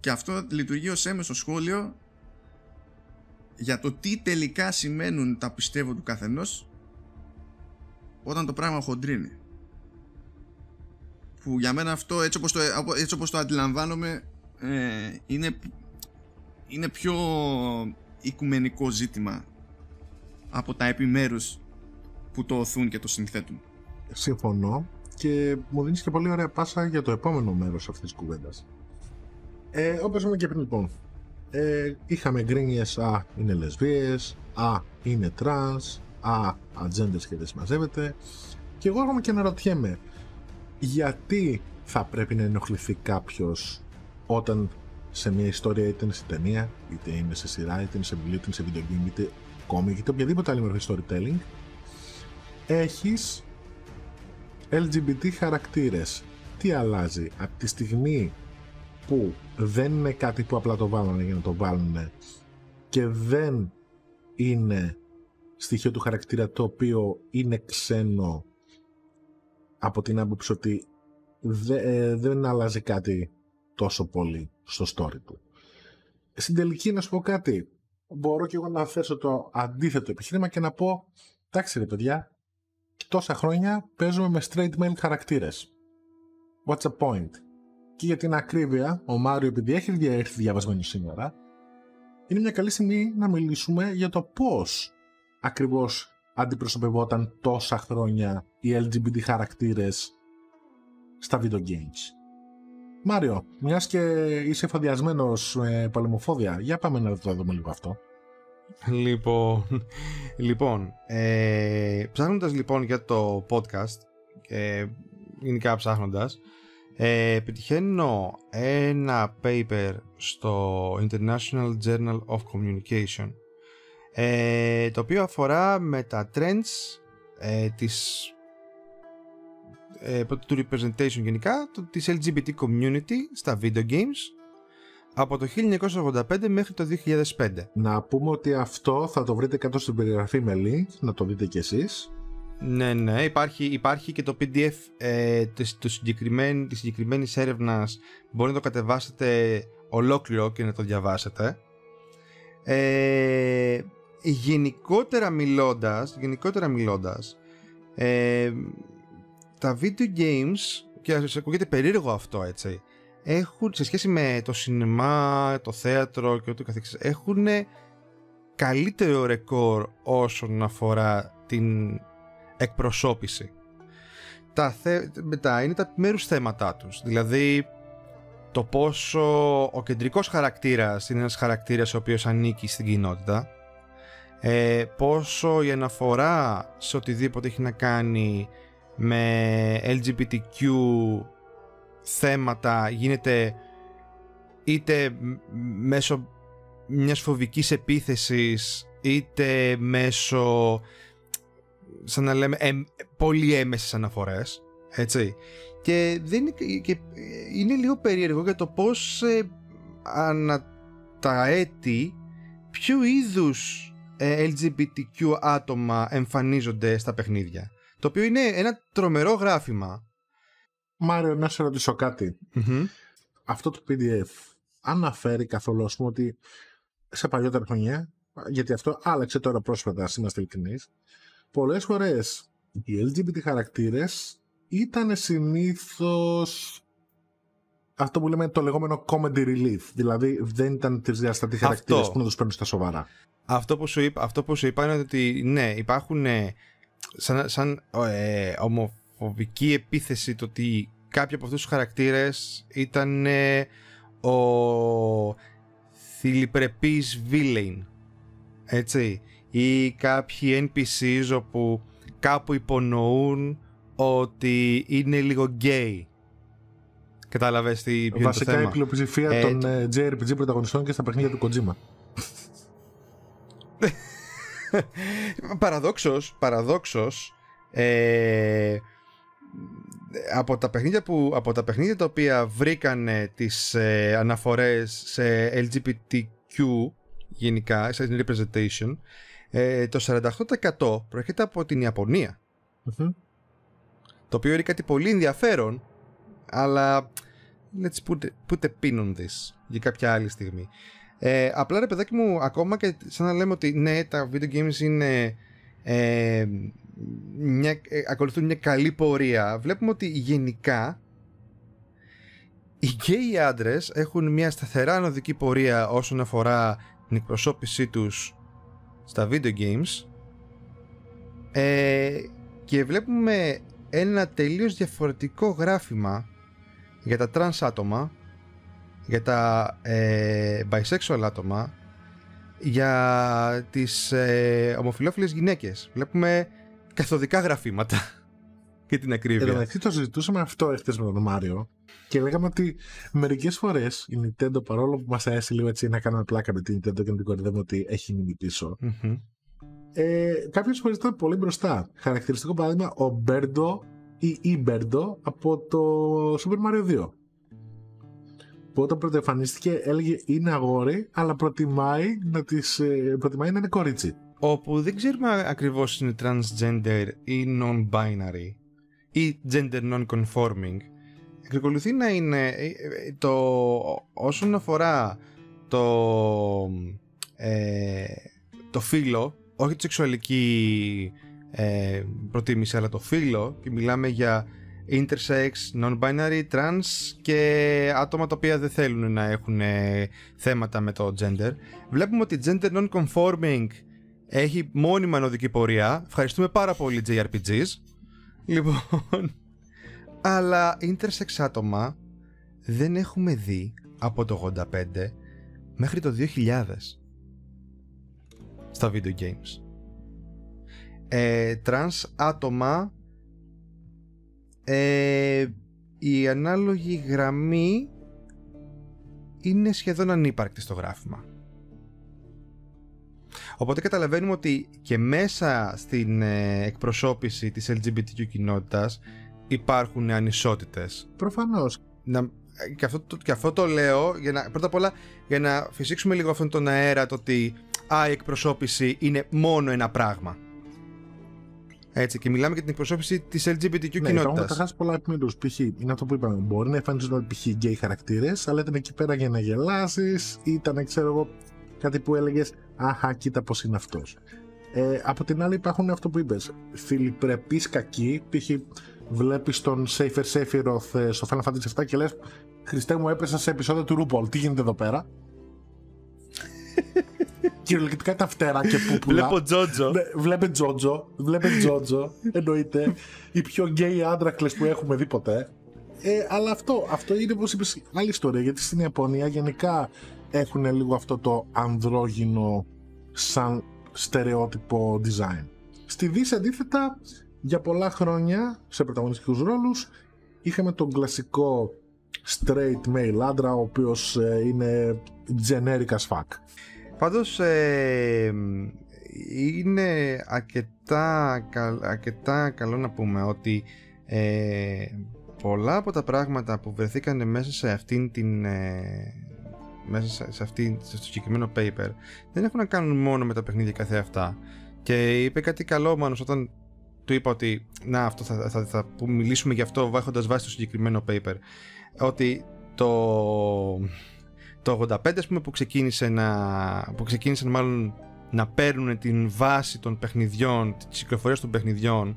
Και αυτό λειτουργεί ως έμεσο σχόλιο για το τι τελικά σημαίνουν τα πιστεύω του καθενός όταν το πράγμα χοντρίνει. Που για μένα αυτό, έτσι όπως το, έτσι όπως το αντιλαμβάνομαι, ε, είναι, είναι πιο οικουμενικό ζήτημα από τα επιμέρους που το οθούν και το συνθέτουν. Συμφωνώ και μου δίνεις και πολύ ωραία πάσα για το επόμενο μέρος αυτής της κουβέντας. Ε, όπως είπαμε και πριν, λοιπόν, ε, είχαμε γκρίνιες, α, είναι λεσβίες, α, είναι τρανς, α, ατζέντες και δεν συμμαζεύεται. Και εγώ έρχομαι και αναρωτιέμαι, γιατί θα πρέπει να ενοχληθεί κάποιος όταν σε μια ιστορία, είτε είναι σε ταινία, είτε είναι σε σειρά, είτε είναι σε βιβλίο, είτε είναι σε video game, είτε κόμικ, είτε οποιαδήποτε άλλη μορφή storytelling, έχεις ελ τζι μπι τι χαρακτήρες. Τι αλλάζει από τη στιγμή που δεν είναι κάτι που απλά το βάλανε για να το βάλουνε και δεν είναι στοιχείο του χαρακτήρα το οποίο είναι ξένο, από την άποψη ότι δε, δεν αλλάζει κάτι τόσο πολύ στο story του. Στην τελική, να σου πω κάτι, μπορώ και εγώ να θέσω το αντίθετο επιχείρημα και να πω, εντάξει ρε παιδιά, τόσα χρόνια παίζουμε με straight mail χαρακτήρες. What's the point? Και για την ακρίβεια, ο Μάριο, επειδή έχει έρθει διαβασμένο σήμερα, είναι μια καλή στιγμή να μιλήσουμε για το πώς ακριβώς αντιπροσωπευόταν τόσα χρόνια οι ελ τζι μπι τι χαρακτήρες στα video games. Μάριο, μιας και είσαι εφοδιασμένος με παλαιμοφόδια, για πάμε να το δούμε λίγο αυτό. Λοιπόν, λοιπόν ε, ψάχνοντας λοιπόν για το podcast, ε, γενικά ψάχνοντας, ε, επιτυχαίνω ένα paper στο International Journal of Communication, ε, το οποίο αφορά με τα trends ε, της, ε, του representation γενικά το, της ελ τζι μπι τι community στα video games από το χίλια εννιακόσια ογδόντα πέντε μέχρι το δύο χιλιάδες πέντε. Να πούμε ότι αυτό θα το βρείτε κάτω στην περιγραφή με link, να το δείτε κι εσείς. Ναι, ναι, υπάρχει, υπάρχει και το πι ντι εφ ε, της, του συγκεκριμένη, της συγκεκριμένης έρευνας. Μπορεί να το κατεβάσετε ολόκληρο και να το διαβάσετε. Ε, γενικότερα μιλώντας, γενικότερα μιλώντας ε, τα video games, και σας ακούγεται περίεργο αυτό έτσι, έχουν, σε σχέση με το σινεμά, το θέατρο και ό,τι καθεξής, έχουν καλύτερο ρεκόρ όσον αφορά την εκπροσώπηση. Τα θε... Μετά είναι τα επιμέρους θέματά τους. Δηλαδή το πόσο ο κεντρικός χαρακτήρας είναι ένας χαρακτήρας ο οποίος ανήκει στην κοινότητα, ε, πόσο η αναφορά σε οτιδήποτε έχει να κάνει με ελ τζι μπι τι κιου θέματα γίνεται είτε μέσω μιας φοβικής επίθεσης, είτε μέσω, σαν να λέμε, ε, πολύ έμεσες αναφορές, έτσι. Και, δεν είναι, και είναι λίγο περίεργο για το πώς ε, ανά τα έτη ποιο είδους ε, ελ τζι μπι τι κιου άτομα εμφανίζονται στα παιχνίδια, το οποίο είναι ένα τρομερό γράφημα. Μάριο, να σε ρωτήσω κάτι. Mm-hmm. Αυτό το πι ντι εφ αναφέρει καθόλου, ας πούμε, ότι σε παλιότερα χρονιά, γιατί αυτό άλλαξε τώρα πρόσφατα, ας είμαστε ειλικρινείς, πολλές φορές οι ελ τζι μπι τι χαρακτήρες ήταν συνήθως αυτό που λέμε το λεγόμενο comedy relief. Δηλαδή δεν ήταν τρισδιαστατοί χαρακτήρες που να τους παίρνουν στα σοβαρά. Αυτό που σου είπα, αυτό που σου είπα είναι ότι ναι, υπάρχουν σαν, σαν ε, ομο φοβική επίθεση, το ότι κάποιοι από αυτούς τους χαρακτήρες ήταν ε, ο θηλυπρεπής villain, έτσι, ή κάποιοι εν πι σις όπου κάπου υπονοούν ότι είναι λίγο gay. Κατάλαβες τι ποιο είναι το θέμα. Βασικά η πλειοψηφία ε, των ε, τζέι αρ πι τζι πρωταγωνιστών και στα παιχνίδια του Kojima. Παραδόξως, παραδόξως ε, από τα παιχνίδια που, από τα παιχνίδια τα οποία βρήκανε τις ε, αναφορές σε ελ τζι μπι τι κιου γενικά, σε representation, ε, το σαράντα οκτώ τοις εκατό προέρχεται από την Ιαπωνία. Mm-hmm. Το οποίο είναι κάτι πολύ ενδιαφέρον, αλλά let's put, put a pin on this για κάποια άλλη στιγμή. Ε, απλά ρε παιδάκι μου, ακόμα και σαν να λέμε ότι ναι, τα video games είναι ε, μια, ε, ακολουθούν μια καλή πορεία, βλέπουμε ότι γενικά οι γκέι άντρες έχουν μια σταθερά ανωδική πορεία όσον αφορά την εκπροσώπησή τους στα video games, ε, και βλέπουμε ένα τελείως διαφορετικό γράφημα για τα τρανς άτομα για τα ε, bisexual άτομα, για τις ε, ομοφυλόφιλες γυναίκες. Βλέπουμε καθοδικά γραφήματα και την ακρίβεια. Εντάξει, το συζητούσαμε αυτό εχθές με τον Μάριο και λέγαμε ότι μερικές φορές η Nintendo, παρόλο που μας αρέσει λίγο έτσι να κάνουμε πλάκα με την Nintendo και να την κορυδεύουμε ότι έχει μείνει πίσω, mm-hmm. ε, κάποιες φορές ήταν πολύ μπροστά. Χαρακτηριστικό παράδειγμα ο Μπέρντο ή η Μπέρντο από το Super Mario δύο, που όταν πρωτοεμφανίστηκε έλεγε είναι αγόρι, αλλά προτιμάει να, τις, προτιμάει να είναι κορίτσι. Όπου δεν ξέρουμε ακριβώς είναι transgender ή non-binary ή gender non-conforming, εξακολουθεί να είναι το, όσον αφορά το, ε, το φύλο, όχι τη σεξουαλική ε, προτίμηση, αλλά το φύλο, και μιλάμε για intersex, non-binary, trans και άτομα τα οποία δεν θέλουν να έχουν ε, θέματα με το gender. Βλέπουμε ότι gender non-conforming έχει μόνιμα ανωδική πορεία. Ευχαριστούμε πάρα πολύ τζέι αρ πι τζις. Λοιπόν, αλλά intersex άτομα δεν έχουμε δει από το ογδόντα πέντε μέχρι το δύο χιλιάδες στα video games. Ε, trans άτομα, ε, η ανάλογη γραμμή είναι σχεδόν ανύπαρκτη στο γράφημα. Οπότε καταλαβαίνουμε ότι και μέσα στην ε, εκπροσώπηση της ελ τζι μπι τι κιου κοινότητας υπάρχουν ανισότητες. Προφανώς. Να, και, αυτό το, και αυτό το λέω για να, πρώτα απ' όλα για να φυσήξουμε λίγο αυτόν τον αέρα, το ότι α, η εκπροσώπηση είναι μόνο ένα πράγμα. Έτσι, και μιλάμε για την εκπροσώπηση της ελ τζι μπι τι κιου ναι, κοινότητας. Ναι, θα χάσει πολλά επιμέρους. Π.χ. είναι αυτό που είπαμε. Μπορεί να εμφανίζονται π.χ. γκέι χαρακτήρες, αλλά ήταν εκεί πέρα για να γελάσεις, ήταν, ξέρω εγώ, κάτι που έλεγες αχα, κοίτα πως είναι αυτός. Ε, από την άλλη υπάρχουν αυτό που είπες, φιλιπρεπείς κακοί, π.χ. βλέπεις τον Σέιφερ Σέφιροθ στο Final Fantasy επτά και λες Χριστέ μου, έπεσα σε επεισόδιο του RuPaul, τι γίνεται εδώ πέρα. Κυριολεκτικά τα φτερά και πούπουλα. Βλέπω Τζότζο. Βλέπε Τζότζο, βλέπε Τζότζο, εννοείται. Οι πιο γκέι άντρακλες που έχουμε δει ποτέ. Ε, αλλά αυτό, αυτό είναι όπως είπες άλλη ιστορία, γιατί στην Ιαπωνία γενικά έχουν λίγο αυτό το ανδρόγυνο σαν στερεότυπο design. Στη Δύση αντίθετα, για πολλά χρόνια σε πρωταγωνιστικούς ρόλους είχαμε τον κλασικό straight male άντρα, ο οποίος ε, είναι generic as fuck. Πάντως ε, είναι αρκετά, κα, αρκετά καλό να πούμε ότι ε, πολλά από τα πράγματα που βρεθήκαν μέσα σε αυτήν την ε, μέσα σε αυτή, σε αυτό το συγκεκριμένο paper δεν έχουν να κάνουν μόνο με τα παιχνίδια καθεαυτά. Και είπε κάτι καλό Μάνος όταν του είπα ότι να, αυτό θα, θα, θα που μιλήσουμε γι' αυτό έχοντας βάσει το συγκεκριμένο paper, ότι το το ογδόντα πέντε ας πούμε, που, ξεκίνησε να, που ξεκίνησαν μάλλον να παίρνουν την βάση των παιχνιδιών, της κυκλοφορίας των παιχνιδιών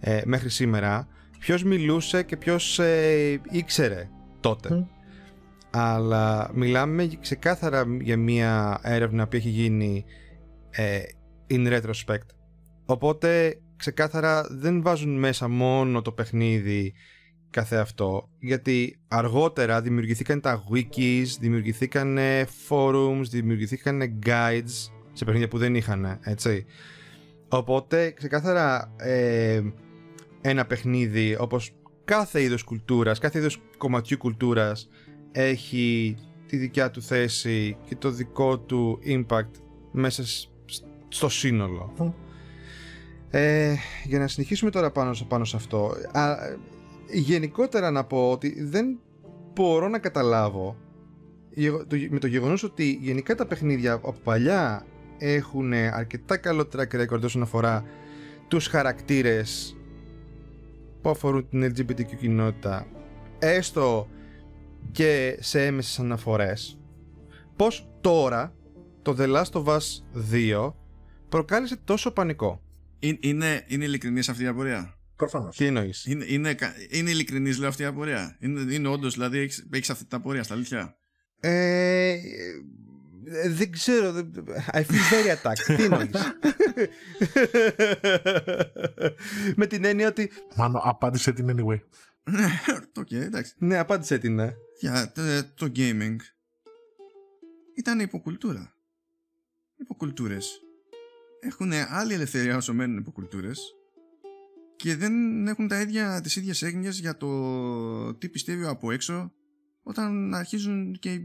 ε, μέχρι σήμερα, ποιος μιλούσε και ποιος ε, ήξερε τότε. Mm. Αλλά μιλάμε ξεκάθαρα για μια έρευνα που έχει γίνει ε, in retrospect. Οπότε ξεκάθαρα δεν βάζουν μέσα μόνο το παιχνίδι καθεαυτό, γιατί αργότερα δημιουργηθήκαν τα wikis, δημιουργηθήκαν forums, δημιουργηθήκαν guides σε παιχνίδια που δεν είχαν, έτσι. Οπότε ξεκάθαρα ε, ένα παιχνίδι, όπως κάθε είδος κουλτούρας, κάθε είδος κομματιού κουλτούρας, έχει τη δικιά του θέση και το δικό του impact μέσα στο σύνολο. Mm. Ε, για να συνεχίσουμε τώρα πάνω, πάνω σε αυτό, α, γενικότερα να πω ότι δεν μπορώ να καταλάβω με το γεγονός ότι γενικά τα παιχνίδια από παλιά έχουν αρκετά καλό track record όσον αφορά τους χαρακτήρες που αφορούν την ελ τζι μπι τι κιου κοινότητα, έστω και σε έμεσες αναφορές, πως τώρα το The Last of Us δύο προκάλεσε τόσο πανικό. Είναι, είναι, είναι ειλικρινής αυτή η απορία. Προφανώς. Τι εννοείς? Είναι, είναι, είναι ειλικρινής, λέω, αυτή η απορία. Είναι, είναι όντως, δηλαδή έχεις, έχεις αυτή την απορία στα αλήθεια? Ε, δεν ξέρω. I feel very attacked. Τι εννοείς? Με την έννοια ότι... Μάνο, απάντησε την anyway. Οκ, okay, εντάξει. Ναι, απάντησε τι ναι. Για το gaming ήταν υποκουλτούρα. Υποκουλτούρες έχουν άλλη ελευθερία όσο μένουν υποκουλτούρες και δεν έχουν τα ίδια, τις ίδιες έγνοιες για το τι πιστεύει από έξω όταν αρχίζουν και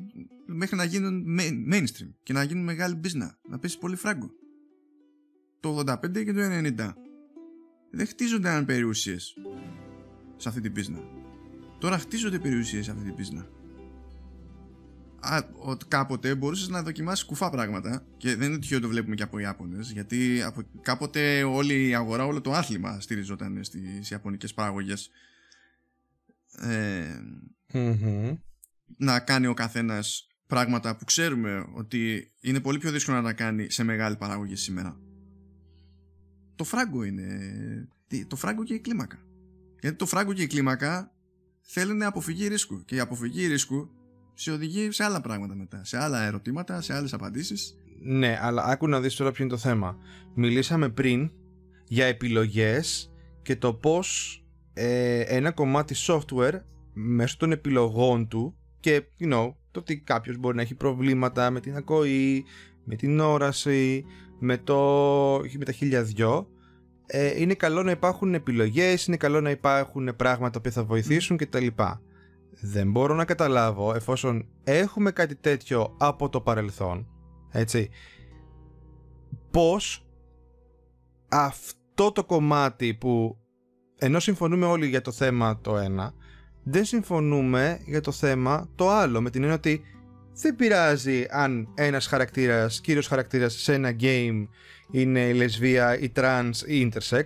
μέχρι να γίνουν mainstream και να γίνουν μεγάλη μπίζνα, να πέσει πολύ φράγκο. Το ογδόντα πέντε και το ενενήντα δεν χτίζονταν περιουσίες σε αυτή την πίσνα. Τώρα χτίζονται περιουσίες σε αυτή την πίσνα. Α, ο, κάποτε μπορούσες να δοκιμάσεις κουφά πράγματα και δεν είναι τυχαίο το βλέπουμε και από Ιάπωνες, γιατί από, κάποτε όλη η αγορά, όλο το άθλημα στηριζόταν στις ιαπωνικές παραγωγές. Ε, mm-hmm. Να κάνει ο καθένας πράγματα που ξέρουμε ότι είναι πολύ πιο δύσκολο να τα κάνει σε μεγάλη παραγωγή σήμερα. Το φράγκο είναι. Το φράγκο και η κλίμακα. Γιατί το φράγκο και η κλίμακα θέλουν αποφυγή ρίσκου. Και η αποφυγή ρίσκου σε οδηγεί σε άλλα πράγματα μετά. Σε άλλα ερωτήματα, σε άλλες απαντήσεις. Ναι, αλλά άκου να δεις τώρα ποιο είναι το θέμα. Μιλήσαμε πριν για επιλογές και το πώς ε, ένα κομμάτι software μέσω των επιλογών του και you know, το ότι κάποιος μπορεί να έχει προβλήματα με την ακοή, με την όραση, με, το, με τα χίλια δυο. Ε, είναι καλό να υπάρχουν επιλογές, είναι καλό να υπάρχουν πράγματα που θα βοηθήσουν κτλ. Δεν μπορώ να καταλάβω, εφόσον έχουμε κάτι τέτοιο από το παρελθόν, έτσι, πώς αυτό το κομμάτι που ενώ συμφωνούμε όλοι για το θέμα το ένα, δεν συμφωνούμε για το θέμα το άλλο, με την έννοια ότι δεν πειράζει αν ένας χαρακτήρας, κύριος χαρακτήρας σε ένα game είναι η λεσβία, η τρανς, η intersex,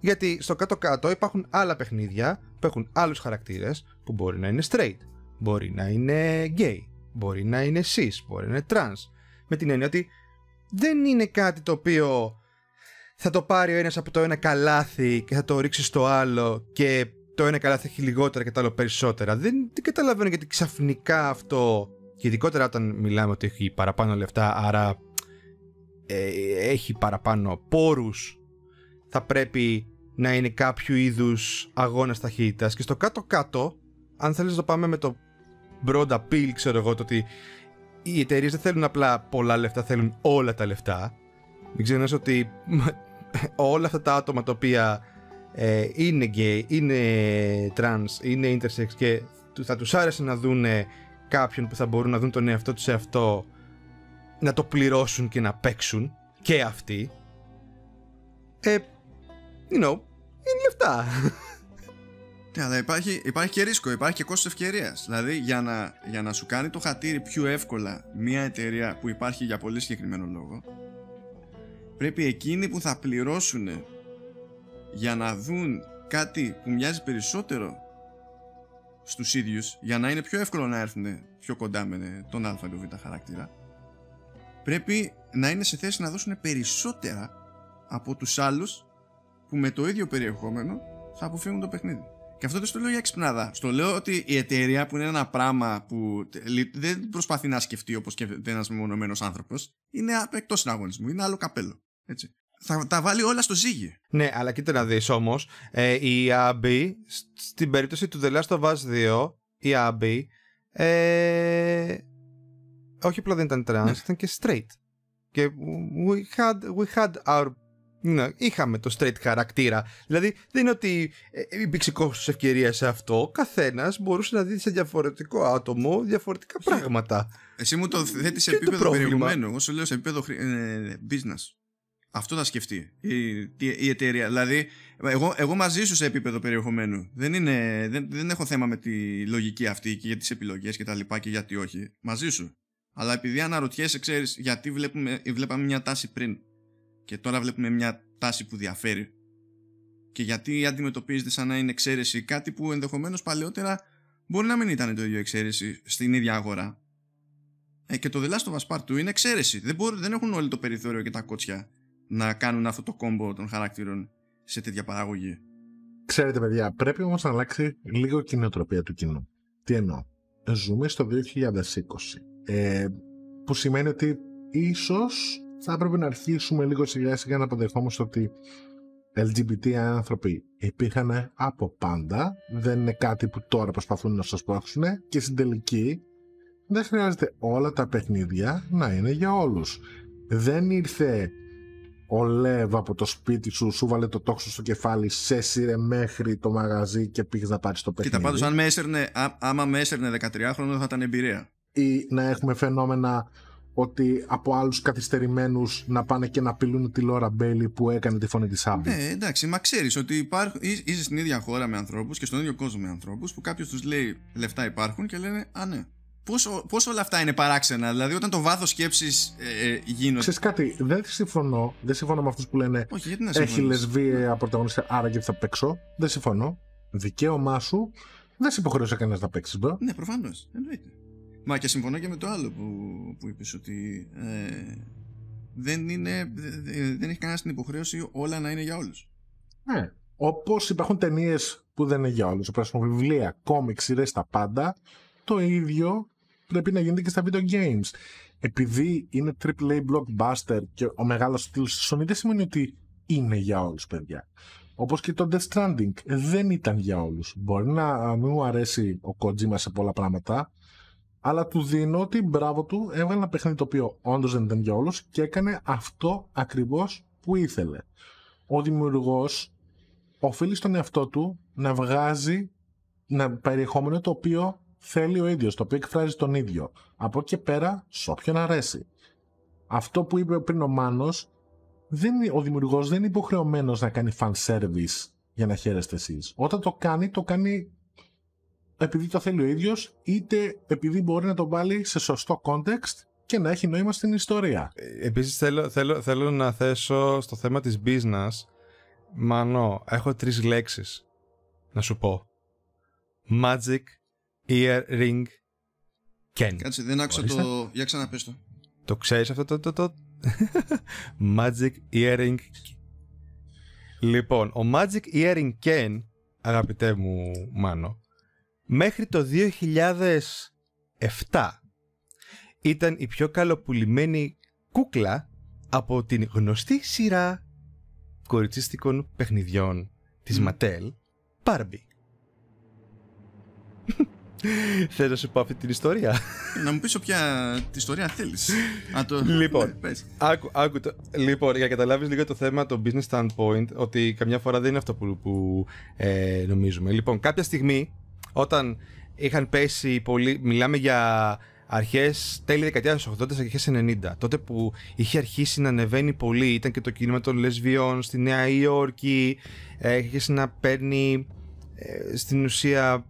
γιατί στο κάτω-κάτω υπάρχουν άλλα παιχνίδια που έχουν άλλους χαρακτήρες που μπορεί να είναι straight, μπορεί να είναι gay, μπορεί να είναι cis, μπορεί να είναι trans, με την έννοια ότι δεν είναι κάτι το οποίο θα το πάρει ο ένας από το ένα καλάθι και θα το ρίξει στο άλλο και το ένα καλάθι έχει λιγότερα και το άλλο περισσότερα. Δεν, δεν καταλαβαίνω γιατί ξαφνικά αυτό, και ειδικότερα όταν μιλάμε ότι έχει παραπάνω λεφτά, άρα έχει παραπάνω πόρους, θα πρέπει να είναι κάποιο είδους αγώνας ταχύτητας. Και στο κάτω-κάτω, αν θέλεις να το πάμε με το broad appeal, ξέρω εγώ, το ότι οι εταιρείες δεν θέλουν απλά πολλά λεφτά, θέλουν όλα τα λεφτά. Μην ξεχνάς ότι όλα αυτά τα άτομα τα οποία ε, είναι gay, είναι trans, είναι intersex και θα τους άρεσε να δουν κάποιον που θα μπορούν να δουν τον εαυτό τους σε αυτό, να το πληρώσουν και να παίξουν και αυτοί. Ε, you know, είναι λεφτά. Ναι, αλλά υπάρχει, υπάρχει και ρίσκο, υπάρχει και κόστος ευκαιρίας. Δηλαδή, για να, για να σου κάνει το χατήρι πιο εύκολα μια εταιρεία που υπάρχει για πολύ συγκεκριμένο λόγο, πρέπει εκείνοι που θα πληρώσουν για να δουν κάτι που μοιάζει περισσότερο στους ίδιους, για να είναι πιο εύκολο να έρθουν πιο κοντά με τον α και β χαρακτήρα, πρέπει να είναι σε θέση να δώσουν περισσότερα από τους άλλους που με το ίδιο περιεχόμενο θα αποφύγουν το παιχνίδι. Και αυτό δεν στο λέω για ξυπνάδα. Στο λέω ότι η εταιρεία που είναι ένα πράγμα που δεν προσπαθεί να σκεφτεί όπως σκέφτεται ένας μεμονωμένος άνθρωπος, είναι εκτός συναγωνισμού, είναι άλλο καπέλο. Έτσι. Θα τα βάλει όλα στο ζύγι. Ναι, αλλά κοίτα να δεις όμως, ε, η έι μπι, στην περίπτωση του The Last of Us δύο, η έι μπι, ε... όχι απλά δεν ήταν trans, ναι, ήταν και straight. Και we had, we had our... Ναι, είχαμε το straight χαρακτήρα. Δηλαδή δεν είναι ότι υπήρξε κόστος ευκαιρία σε αυτό. Καθένας μπορούσε να δει σε διαφορετικό άτομο διαφορετικά Λε. πράγματα. Εσύ μου το θέτεις σε επίπεδο περιεχομένου. Εγώ σου λέω σε επίπεδο ε, business. Αυτό θα σκεφτεί η, η, η εταιρεία. Δηλαδή εγώ, εγώ μαζί σου σε επίπεδο περιεχομένου. Δεν, είναι, δεν, δεν έχω θέμα με τη λογική αυτή και για τις επιλογές και τα λοιπά και γιατί όχι. Μαζί σου. Αλλά επειδή αναρωτιέσαι, ξέρεις, γιατί βλέπουμε, βλέπαμε μια τάση πριν και τώρα βλέπουμε μια τάση που διαφέρει και γιατί αντιμετωπίζεται σαν να είναι εξαίρεση κάτι που ενδεχομένως παλαιότερα μπορεί να μην ήταν το ίδιο εξαίρεση στην ίδια αγορά. Ε, και το The Last of Us Part δύο είναι εξαίρεση. Δεν, μπορούν, δεν έχουν όλοι το περιθώριο και τα κότσια να κάνουν αυτό το κόμπο των χαρακτήρων σε τέτοια παραγωγή. Ξέρετε παιδιά, πρέπει όμως να αλλάξει λίγο η νοοτροπία του κοινού. Τι εννοώ? Ζούμε στο δύο χιλιάδες είκοσι. Ε, που σημαίνει ότι ίσως θα έπρεπε να αρχίσουμε λίγο σιγά σιγά να αποδεχόμαστε ότι ελ τζι μπι τι άνθρωποι υπήρχαν από πάντα, δεν είναι κάτι που τώρα προσπαθούν να σας πρόξουν και στην τελική δεν χρειάζεται όλα τα παιχνίδια να είναι για όλους. Δεν ήρθε ο Λεύ από το σπίτι σου, σου βάλε το τόξο στο κεφάλι, σε έσυρε μέχρι το μαγαζί και πήγες να πάρεις το παιχνίδι. Κοίτα, πάντως αν με έσαιρνε, ά, άμα με έσαιρνε δεκατριάχρονο θα ήταν εμπειρία. Ή να έχουμε φαινόμενα ότι από άλλους καθυστερημένους να πάνε και να απειλούν τη Λόρα Μπέιλι που έκανε τη φωνή της Άμπη. Ναι, εντάξει, μα ξέρεις ότι υπάρχουν, είσαι στην ίδια χώρα με ανθρώπους και στον ίδιο κόσμο με ανθρώπους που κάποιος τους λέει λεφτά υπάρχουν και λένε α ναι. Πώς όλα αυτά είναι παράξενα, δηλαδή όταν το βάθος σκέψης ε, ε, γίνονται. Ξέρεις κάτι, δεν συμφωνώ, δεν συμφωνώ με αυτούς που λένε όχι, έχει λεσβία πρωταγωνίστρια, άρα και θα παίξω. Δεν συμφωνώ. Δικαίωμά σου, δεν σε υποχρέωσε κανένας να παίξεις, μπρο. Ναι, προφανώς. Εννοείται. Μα και συμφωνώ και με το άλλο που, που είπες ότι ε, δεν, είναι, δε, δεν έχει κανένας την υποχρέωση όλα να είναι για όλους. Ναι. Όπως υπάρχουν ταινίες που δεν είναι για όλους, όπως βιβλία, κόμικ, σειρές, τα πάντα. Το ίδιο πρέπει να γίνεται και στα video games. Επειδή είναι τριπλ έι blockbuster και ο μεγάλος στήλος της Sony δεν σημαίνει ότι είναι για όλους, παιδιά. Όπως και το Death Stranding δεν ήταν για όλους. Μπορεί να μην μου αρέσει ο Kojima σε πολλά πράγματα, αλλά του δίνω ότι μπράβο του, έβγαλε ένα παιχνίδι το οποίο όντως δεν ήταν για όλους και έκανε αυτό ακριβώς που ήθελε. Ο δημιουργός οφείλει στον εαυτό του να βγάζει ένα περιεχόμενο το οποίο θέλει ο ίδιος, το οποίο εκφράζει τον ίδιο. Από εκεί και πέρα, σε όποιον αρέσει. Αυτό που είπε πριν ο Μάνος, δεν, ο δημιουργός δεν είναι υποχρεωμένος να κάνει fan service για να χαίρεστε εσείς. Όταν το κάνει, το κάνει επειδή το θέλει ο ίδιος, είτε επειδή μπορεί να το βάλει σε σωστό context και να έχει νόημα στην ιστορία. Ε, επίσης, θέλω, θέλω, θέλω να θέσω στο θέμα της business. Μάνο, έχω τρεις λέξεις να σου πω. Magic Earring Ken. Κάτσε, δεν άκουσα το. Για ξαναπες το. Το ξέρεις αυτό το, το, το... Magic Earring. Λοιπόν, ο Magic Earring Ken, αγαπητέ μου Μάνο, μέχρι το δύο χιλιάδες επτά ήταν η πιο καλοπουλημένη κούκλα από την γνωστή σειρά κοριτσίστικων παιχνιδιών της Mattel, Barbie. Θες να σου πω αυτή την ιστορία? Να μου πεις ποια την ιστορία θέλεις. Α, το... Λοιπόν, ναι, άκου, άκου το... λοιπόν, για να καταλάβεις λίγο το θέμα, το business standpoint, ότι καμιά φορά δεν είναι αυτό που, που ε, νομίζουμε. Λοιπόν, κάποια στιγμή όταν είχαν πέσει πολύ, μιλάμε για αρχές τέλη δεκαετίας ογδόντα, αρχές ενενήντα, τότε που είχε αρχίσει να ανεβαίνει πολύ, ήταν και το κίνημα των λεσβιών στη Νέα Υόρκη, ε, είχε να παίρνει ε, στην ουσία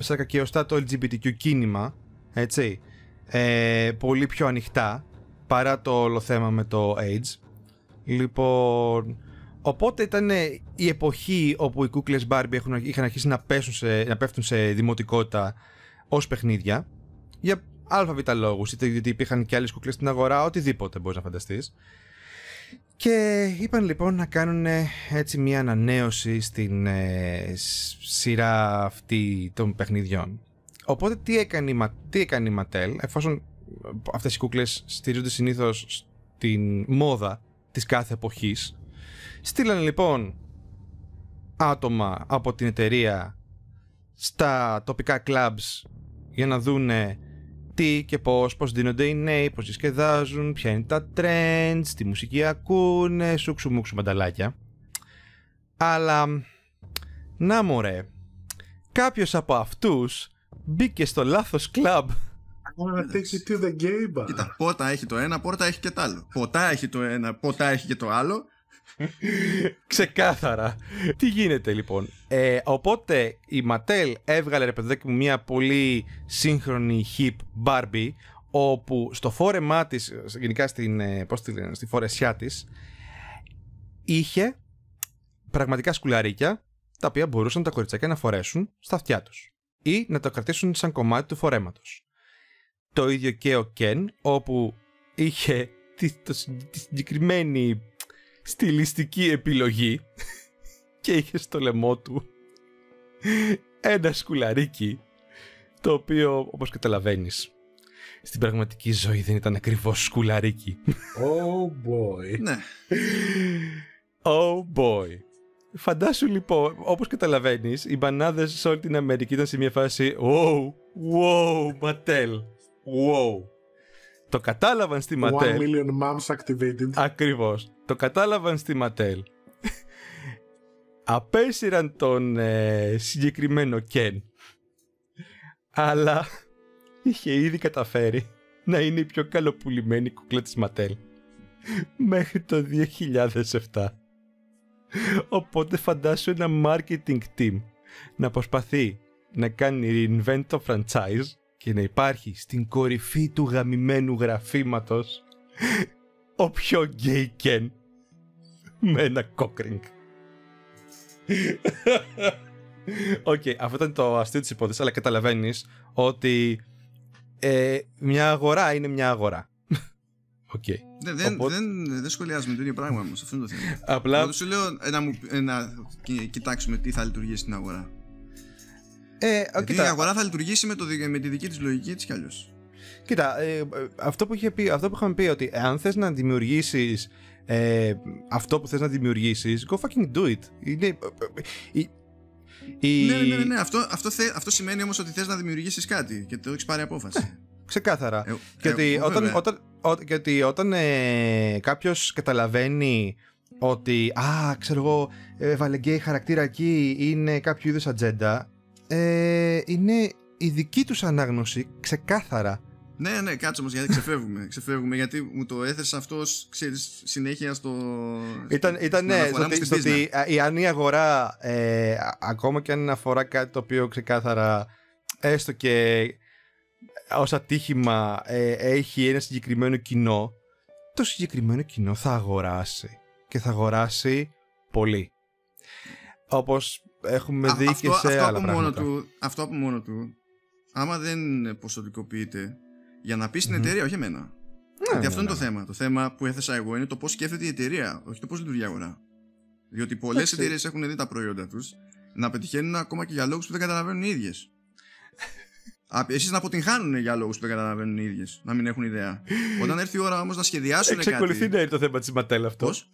σαν κακαιωστά το ελ τζι μπι τι κιου κίνημα, έτσι, ε, πολύ πιο ανοιχτά παρά το όλο θέμα με το AIDS. Λοιπόν, οπότε ήταν η εποχή όπου οι κούκλες Barbie έχουν, είχαν αρχίσει να, πέσουν σε, να πέφτουν σε δημοτικότητα ως παιχνίδια για άλφα-β λόγους, είτε γιατί υπήρχαν και άλλες κούκλες στην αγορά, οτιδήποτε μπορείς να φανταστείς. Και είπαν λοιπόν να κάνουν έτσι μια ανανέωση στην ε, σειρά αυτή των παιχνιδιών. Οπότε τι έκανε η, τι έκανε η Mattel, εφόσον αυτές οι κούκλες στηρίζονται συνήθως στην μόδα της κάθε εποχής, στείλανε λοιπόν άτομα από την εταιρεία στα τοπικά clubs για να δούνε τι και πώς, πώς δίνονται οι νέοι, πώς δισκεδάζουν, ποια είναι τα trends, τι μουσική ακούνε, σούξου μουξου μανταλάκια. Αλλά, να μωρέ, κάποιος από αυτούς μπήκε στο λάθος κλαμπ. I take you to the gay bar. Κοίτα, πότα έχει το ένα, πότα έχει και το άλλο. Πότα έχει το ένα, πότα έχει και το άλλο. Ξεκάθαρα. Τι γίνεται λοιπόν, ε, οπότε η Mattel έβγαλε, ρε παιδάκι μου, μια πολύ σύγχρονη hip Barbie, όπου στο φόρεμά της, γενικά στην, πώς τη λένε, στη φορεσιά της, είχε πραγματικά σκουλαρίκια τα οποία μπορούσαν τα κοριτσάκια να φορέσουν στα αυτιά τους ή να τα κρατήσουν σαν κομμάτι του φορέματος. Το ίδιο και ο Ken, όπου είχε τη, το, τη συγκεκριμένη στιλιστική επιλογή και είχε στο λαιμό του ένα σκουλαρίκι το οποίο, όπως καταλαβαίνεις, στην πραγματική ζωή δεν ήταν ακριβώς σκουλαρίκι. Oh boy. Oh boy. Φαντάσου λοιπόν, όπως καταλαβαίνεις, οι μπανάδες σε όλη την Αμερική ήταν σε μια φάση wow, wow, Mattel, wow. Το κατάλαβαν στη Mattel. one million moms activated. Ακριβώς. Το κατάλαβαν στη Mattel. Απέσυραν τον ε, συγκεκριμένο Ken. Αλλά είχε ήδη καταφέρει να είναι η πιο καλοπουλημένη κουκλά της Mattel μέχρι το δύο χιλιάδες επτά. Οπότε φαντάσου ένα marketing team να προσπαθεί να κάνει reinvent το franchise και να υπάρχει στην κορυφή του γαμημένου γραφήματος ο πιο gay Ken με ένα cockring. Οκ, okay, αυτό ήταν το αστείο της υπόθεσης, αλλά καταλαβαίνεις ότι ε, μια αγορά είναι μια αγορά. Okay. Δεν, δεν, Οπότε... δεν, δεν σχολιάζουμε το ίδιο πράγμα όμως, αυτό είναι το θέμα. Απλά... σου λέω ε, να, μου, ε, να κοιτάξουμε τι θα λειτουργήσει στην αγορά. Ε, Γιατί κοίτα... η αγορά θα λειτουργήσει με, το, με τη δική της λογική της κι αλλιώς. Κοίτα, ε, αυτό, που είχε πει, αυτό που είχαμε πει ότι αν θες να δημιουργήσεις ε, αυτό που θες να δημιουργήσεις, go fucking do it. Είναι, ε, ε, ε, η... Ναι, ναι, ναι, ναι. Αυτό, αυτό, θε, αυτό σημαίνει όμως ότι θες να δημιουργήσεις κάτι και το έχεις πάρει απόφαση. Ε. Ξεκάθαρα. Ε, και, ε, ότι ε, όταν, όταν, ό, και ότι όταν ε, κάποιος καταλαβαίνει ότι α, ξέρω εγώ, έβαλε γκέι χαρακτήρα εκεί, είναι κάποιο είδους ατζέντα, ε, είναι η δική τους ανάγνωση, ξεκάθαρα. Ναι, ναι, κάτσε όμως γιατί ξεφεύγουμε. ξεφεύγουμε γιατί μου το έθεσε αυτός, ξέρεις, συνέχεια στο. Ήταν, ήταν ναι, ότι στο ότι αν η αγορά, ε, ακόμα και αν αφορά κάτι το οποίο ξεκάθαρα έστω και ως ατύχημα ε, έχει ένα συγκεκριμένο κοινό, το συγκεκριμένο κοινό θα αγοράσει και θα αγοράσει πολύ, όπως έχουμε δει. Α, και αυτό, σε αυτό άλλα πράγματα του, αυτό από μόνο του, άμα δεν ποσοτικοποιείται, για να πει στην mm-hmm. εταιρεία, όχι εμένα. Ναι, γιατί ναι, αυτό ναι, είναι ναι. το θέμα. Το θέμα που έθεσα εγώ είναι το πώς σκέφτεται η εταιρεία, όχι το πώς λειτουργεί η αγορά. Διότι πολλές εταιρείες έχουν δει τα προϊόντα τους να πετυχαίνουν ακόμα και για λόγους που δεν καταλαβαίνουν οι ίδιες. Εσείς να αποτυγχάνουν για λόγους που δεν καταλαβαίνουν οι ίδιες, να μην έχουν ιδέα. Όταν έρθει η ώρα όμως να σχεδιάσουν κάτι. Εξακολουθεί να είναι το θέμα της Mattel αυτό. Πώς?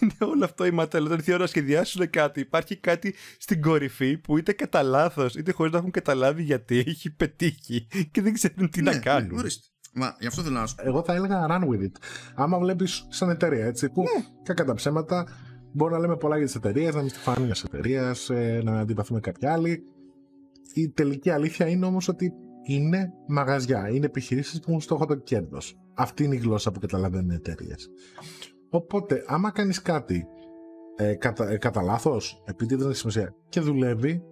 Είναι όλο αυτό η Mattel. Όταν έρθει η ώρα να σχεδιάσουν κάτι, υπάρχει κάτι στην κορυφή που είτε κατά λάθος είτε χωρίς να έχουν καταλάβει γιατί έχει πετύχει και δεν ξέρουν τι ναι, να κάνουν. Ναι, μα γι' αυτό θέλω να σου πω. Εγώ θα έλεγα run with it. Άμα βλέπεις σαν εταιρεία, έτσι, που ναι. κακά τα ψέματα, μπορούμε να λέμε πολλά για τις εταιρείες, να μην στεφάνουμε μια εταιρεία, να αντιπαθούμε κάποια άλλη. Η τελική αλήθεια είναι όμως ότι είναι μαγαζιά, είναι επιχειρήσεις που έχουν στόχο το κέρδος. Αυτή είναι η γλώσσα που καταλαβαίνουν οι εταιρείες. Οπότε, άμα κάνεις κάτι ε, κατά, ε, κατά λάθος, επειδή δεν έχει σημασία, και δουλεύει,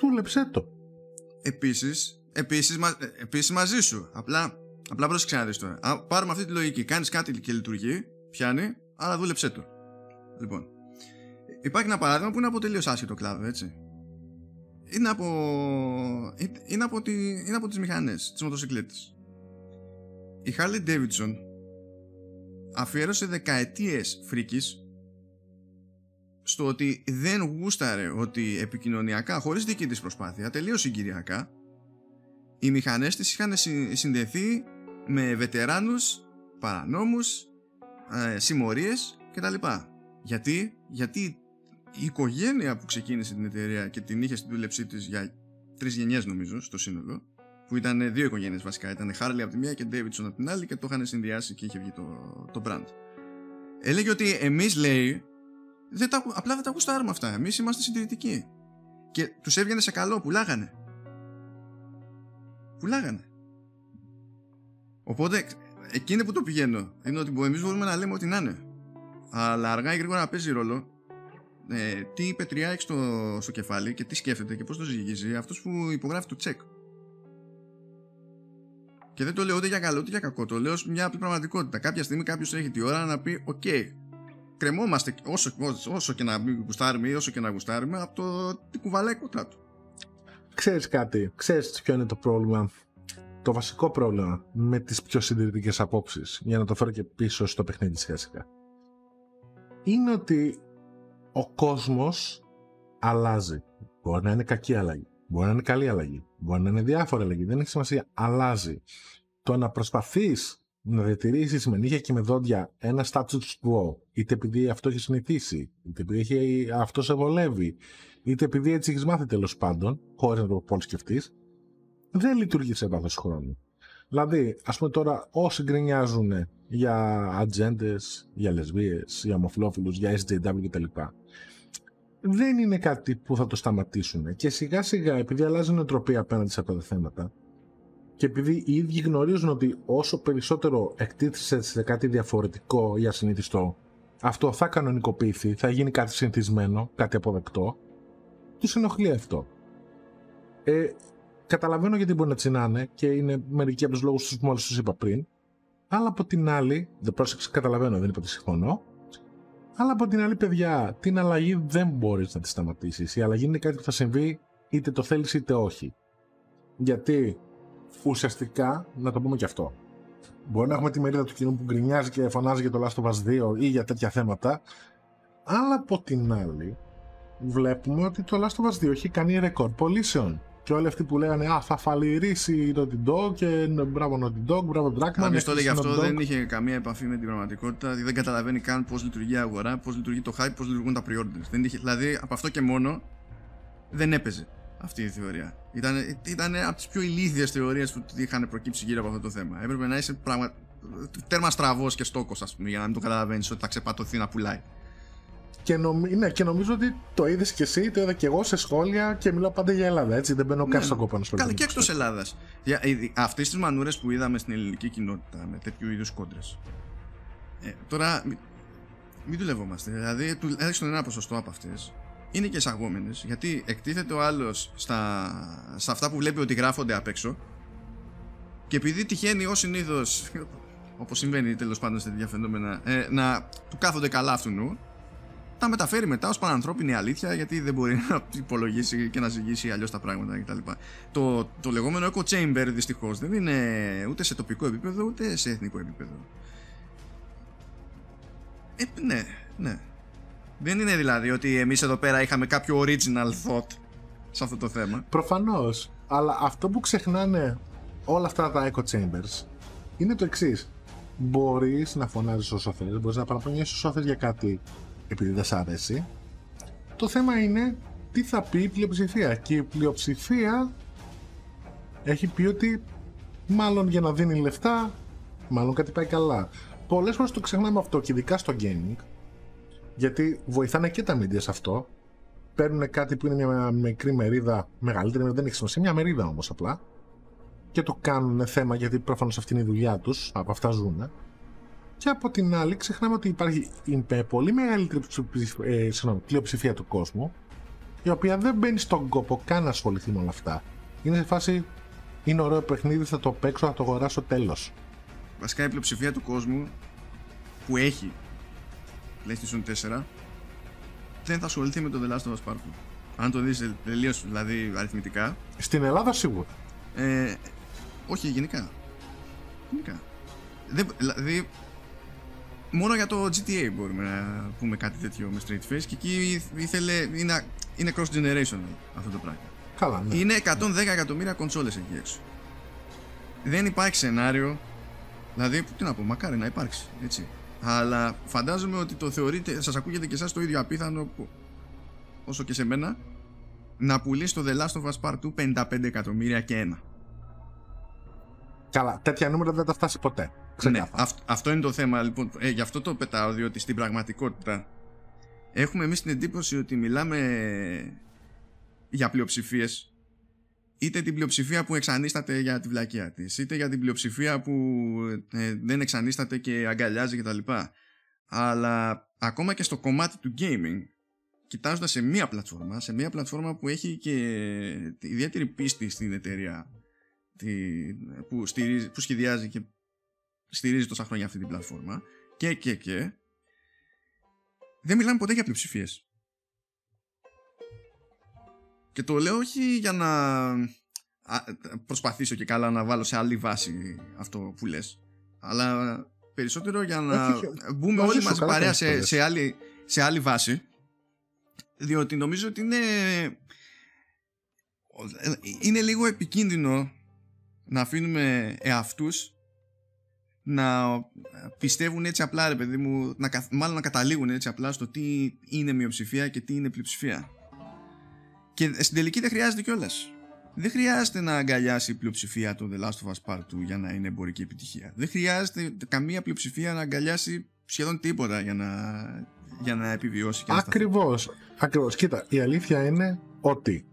δούλεψέ το. Επίσης, επίσης, μα, επίσης μαζί σου. Απλά, απλά πρόσεξε να δεις τώρα. Α, πάρουμε αυτή τη λογική. Κάνεις κάτι και λειτουργεί, πιάνει, αλλά δούλεψέ το. Λοιπόν, υπάρχει ένα παράδειγμα που είναι από τελείως άσχετο κλάδο, έτσι. Είναι από, είναι από, τη, είναι από τις μηχανές, τις μοτοσυκλέτες. Η Harley Davidson αφιέρωσε δεκαετίες φρίκης στο ότι δεν γούσταρε ότι επικοινωνιακά, χωρίς δική της προσπάθεια, τελείως συγκυριακά, οι μηχανές της είχαν συνδεθεί με βετεράνους, παρανόμους, ε, συμμορίες κτλ. Γιατί, γιατί η οικογένεια που ξεκίνησε την εταιρεία και την είχε στην δούλεψή της για τρεις γενιές νομίζω στο σύνολο, που ήταν δύο οικογένειες βασικά, ήταν Harley από τη μία και Davidson από την άλλη, και το είχαν συνδυάσει και είχε βγει το, το brand. Έλεγε ότι εμείς, λέει, δεν τα, απλά δεν τα γουστάρουμε αυτά, εμείς είμαστε συντηρητικοί. Και τους έβγαινε σε καλό, πουλάγανε. Πουλάγανε. Οπότε εκείνη που το πηγαίνω είναι ότι εμείς μπορούμε να λέμε ό,τι να είναι, αλλά αργά ή γρήγορα να παίζει ρόλο ε, τι πετριά έχει στο, στο κεφάλι και τι σκέφτεται και πώς το ζυγίζει αυτός που υπογράφει το τσεκ. Και δεν το λέω ούτε για καλό ούτε για κακό. Το λέω μια απλή πραγματικότητα. Κάποια στιγμή κάποιος έχει τη ώρα να πει: οκ, okay, κρεμόμαστε όσο, όσο, όσο και να μην γουστάρουμε ή όσο και να γουστάρουμε από το τι κουβαλάει κοντά του. Ξέρεις κάτι, ξέρεις ποιο είναι το πρόβλημα, το βασικό πρόβλημα με τις πιο συντηρητικές απόψεις, για να το φέρω και πίσω στο παιχνίδι σιγά σιγά, είναι ότι ο κόσμος αλλάζει. Μπορεί να είναι κακή αλλαγή, μπορεί να είναι καλή αλλαγή, μπορεί να είναι διάφορα αλλαγή, δεν έχει σημασία, αλλάζει. Το να προσπαθείς να διατηρήσει με νύχια και με δόντια ένα status quo, είτε επειδή αυτό έχει συνηθίσει, είτε επειδή αυτό σε βολεύει, είτε επειδή έτσι έχει μάθει τέλος πάντων, χωρίς να το πολύ σκεφτείς, δεν λειτουργεί σε βάθος χρόνου. Δηλαδή, ας πούμε τώρα, όσοι γκρινιάζουν για ατζέντες, για λεσβίες, για ομοφυλόφιλους, για ες τζέι ντάμπλιου κτλ., δεν είναι κάτι που θα το σταματήσουν. Και σιγά σιγά, επειδή αλλάζει νοοτροπία απέναντι σε αυτά τα θέματα, και επειδή οι ίδιοι γνωρίζουν ότι όσο περισσότερο εκτίθεσαι σε κάτι διαφορετικό ή ασυνήθιστο, αυτό θα κανονικοποιηθεί, θα γίνει κάτι συνηθισμένο, κάτι αποδεκτό, τους ενοχλεί αυτό. Ε, καταλαβαίνω γιατί μπορεί να τσινάνε και είναι μερικοί από τους λόγους τους μόλις τους είπα πριν, αλλά από την άλλη, δεν πρόσεξα, καταλαβαίνω, δεν είπα ότι συμφωνώ, αλλά από την άλλη, παιδιά, την αλλαγή δεν μπορείς να τη σταματήσεις. Η αλλαγή είναι κάτι που θα συμβεί είτε το θέλεις είτε όχι. Γιατί ουσιαστικά, να το πούμε και αυτό, μπορεί να έχουμε τη μερίδα του κοινού που γκρινιάζει και φωνάζει για το Last of Us δύο ή για τέτοια θέματα, αλλά από την άλλη βλέπουμε ότι το Last of Us δύο έχει κάνει ρεκόρ πωλήσεων. Και όλοι αυτοί που λέγανε «Α, θα φαλυρίσει η Naughty Dog» και «Μπράβο Naughty Dog, μπράβο Drakman». Κάποιος τότε γι' αυτό δεν είχε καμία επαφή με την πραγματικότητα, δηλαδή δεν καταλαβαίνει καν πώς λειτουργεί η αγορά, πώς λειτουργεί το hype, πώς λειτουργούν τα pre-orders. Δεν είχε, δηλαδή από αυτό και μόνο δεν έπαιζε αυτή η θεωρία. Ήτανε, ήτανε από τις πιο ηλίθιες θεωρίες που είχαν προκύψει γύρω από αυτό το θέμα. Έπρεπε να είσαι πραγμα... τέρμα στραβός και στόκος, ας πούμε, για να μην το καταλαβαίνεις ότι θα ξεπατωθεί να πουλάει. Και, νομι... ναι, και νομίζω ότι το είδες και εσύ, το είδα και εγώ σε σχόλια και μιλάω πάντα για Ελλάδα. Έτσι, δεν μπαίνω ναι, καν στον κόπο να σχολιάσω. Καλά, και εκτός Ελλάδας. Αυτές τις μανούρες που είδαμε στην ελληνική κοινότητα με τέτοιου είδους κόντρες. Ε, τώρα, μην μη δουλευόμαστε. Δηλαδή, τουλάχιστον ένα ποσοστό από αυτές είναι και εισαγόμενες. Γιατί εκτίθεται ο άλλος στα... σε αυτά που βλέπει ότι γράφονται απ' έξω. Και επειδή τυχαίνει ως συνήθως, όπως συμβαίνει τέλος πάντων σε τέτοια φαινόμενα, ε, να του κάθονται καλά αυτού νου. Τα μεταφέρει μετά ως πανανθρώπινη αλήθεια, γιατί δεν μπορεί να υπολογίσει και να ζυγίσει αλλιώς τα πράγματα κτλ. Το, το λεγόμενο echo chamber δυστυχώς δεν είναι ούτε σε τοπικό επίπεδο ούτε σε εθνικό επίπεδο. Ε, ναι, ναι. Δεν είναι δηλαδή ότι εμείς εδώ πέρα είχαμε κάποιο original thought σε αυτό το θέμα. Προφανώς. Αλλά αυτό που ξεχνάνε όλα αυτά τα echo chambers είναι το εξής. Μπορείς να φωνάζεις όσο θέλεις, μπορείς να παραπονιέσεις όσο θέλεις για κάτι, επειδή δεν σ' αρέσει. Το θέμα είναι τι θα πει η πλειοψηφία. Και η πλειοψηφία έχει πει ότι μάλλον για να δίνει λεφτά, μάλλον κάτι πάει καλά. Πολλές φορές το ξεχνάμε αυτό, και ειδικά στο gaming, γιατί βοηθάνε και τα media σε αυτό. Παίρνουν κάτι που είναι μια μικρή μερίδα, μεγαλύτερη, δεν έχει σημασία, μια μερίδα όμως απλά, και το κάνουν θέμα, γιατί προφανώς αυτή είναι η δουλειά τους, από αυτά ζουν. Και από την άλλη ξεχνάμε ότι υπάρχει πολύ μεγαλύτερη πλειοψηφία του κόσμου, η οποία δεν μπαίνει στον κόπο καν να ασχοληθεί με όλα αυτά. Είναι σε φάση, είναι ωραίο παιχνίδι, θα το παίξω, θα το αγοράσω, τέλος. Βασικά η πλειοψηφία του κόσμου που έχει PlayStation τέσσερα δεν θα ασχοληθεί με το The Last of Us Part δύο. Αν το δεις τελείως δηλαδή αριθμητικά. Στην Ελλάδα σίγουρα. Ε, όχι, γενικά. Γενικά. Δεν, δηλαδή, μόνο για το τζι τι έι μπορούμε να πούμε κάτι τέτοιο με straight face, και εκεί ήθελε, είναι, είναι cross generational αυτό το πράγμα. Καλά, ναι. Είναι εκατόν δέκα εκατομμύρια κονσόλες εκεί έξω. Δεν υπάρχει σενάριο, δηλαδή, τι να πω, μακάρι να υπάρξει, έτσι. Αλλά φαντάζομαι ότι το θεωρείτε, σας ακούγεται και εσάς το ίδιο απίθανο που, όσο και σε μένα, να πουλήσει το The Last of Us Part του πενήντα πέντε εκατομμύρια και ένα. Καλά, τέτοια νούμερα δεν θα φτάσει ποτέ. Ναι, αυ- αυτό είναι το θέμα λοιπόν, ε, γι' αυτό το πετάω, διότι στην πραγματικότητα έχουμε εμείς την εντύπωση ότι μιλάμε για πλειοψηφίες, είτε την πλειοψηφία που εξανίσταται για τη βλακεία της, είτε για την πλειοψηφία που ε, δεν εξανίσταται και αγκαλιάζει κτλ. Αλλά ακόμα και στο κομμάτι του gaming, κοιτάζοντας σε μία πλατφόρμα, σε μία πλατφόρμα που έχει και ιδιαίτερη πίστη στην εταιρεία τη, που, στηρίζει, που σχεδιάζει και στηρίζει τόσα χρόνια αυτή την πλατφόρμα, και και και δεν μιλάμε ποτέ για πλειοψηφίες. Και το λέω όχι για να προσπαθήσω και καλά να βάλω σε άλλη βάση αυτό που λες, αλλά περισσότερο για να έχει, μπούμε όλοι μας παρέα σε, σε, άλλη, σε άλλη βάση, διότι νομίζω ότι είναι είναι λίγο επικίνδυνο να αφήνουμε εαυτούς να πιστεύουν έτσι απλά, ρε παιδί μου, να, μάλλον να καταλήγουν έτσι απλά στο τι είναι μειοψηφία και τι είναι πλειοψηφία. Και στην τελική δεν χρειάζεται κιόλας. Δεν χρειάζεται να αγκαλιάσει η πλειοψηφία το The Last of Us Part του για να είναι εμπορική επιτυχία. Δεν χρειάζεται καμία πλειοψηφία να αγκαλιάσει σχεδόν τίποτα για να, για να επιβιώσει. Και ακριβώς, ακριβώς. Κοίτα, η αλήθεια είναι ότι,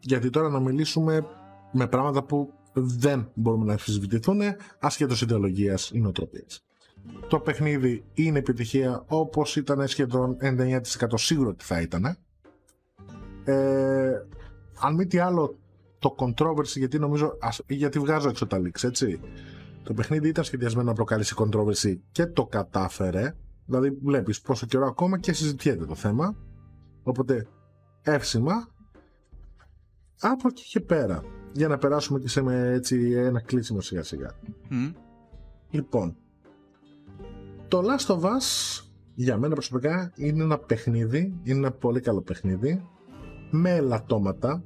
γιατί τώρα να μιλήσουμε με πράγματα που δεν μπορούμε να αμφισβητηθούν ασχέτως ιδεολογίας ή νοοτροπίας. Το παιχνίδι είναι επιτυχία, όπως ήταν σχεδόν ενενήντα εννέα τοις εκατό σίγουρο ότι θα ήταν. Ε, αν μη τι άλλο, το controversy, γιατί νομίζω, γιατί βγάζω έξω τα leaks, έτσι. Το παιχνίδι ήταν σχεδιασμένο να προκαλέσει controversy και το κατάφερε. Δηλαδή, βλέπεις πόσο καιρό ακόμα και συζητιέται το θέμα. Οπότε, εύσημα. Από εκεί και πέρα, για να περάσουμε και σε με, έτσι, ένα κλείσιμο σιγά σιγά. Mm. Λοιπόν, το Last of Us για μένα προσωπικά είναι ένα παιχνίδι, είναι ένα πολύ καλό παιχνίδι με ελαττώματα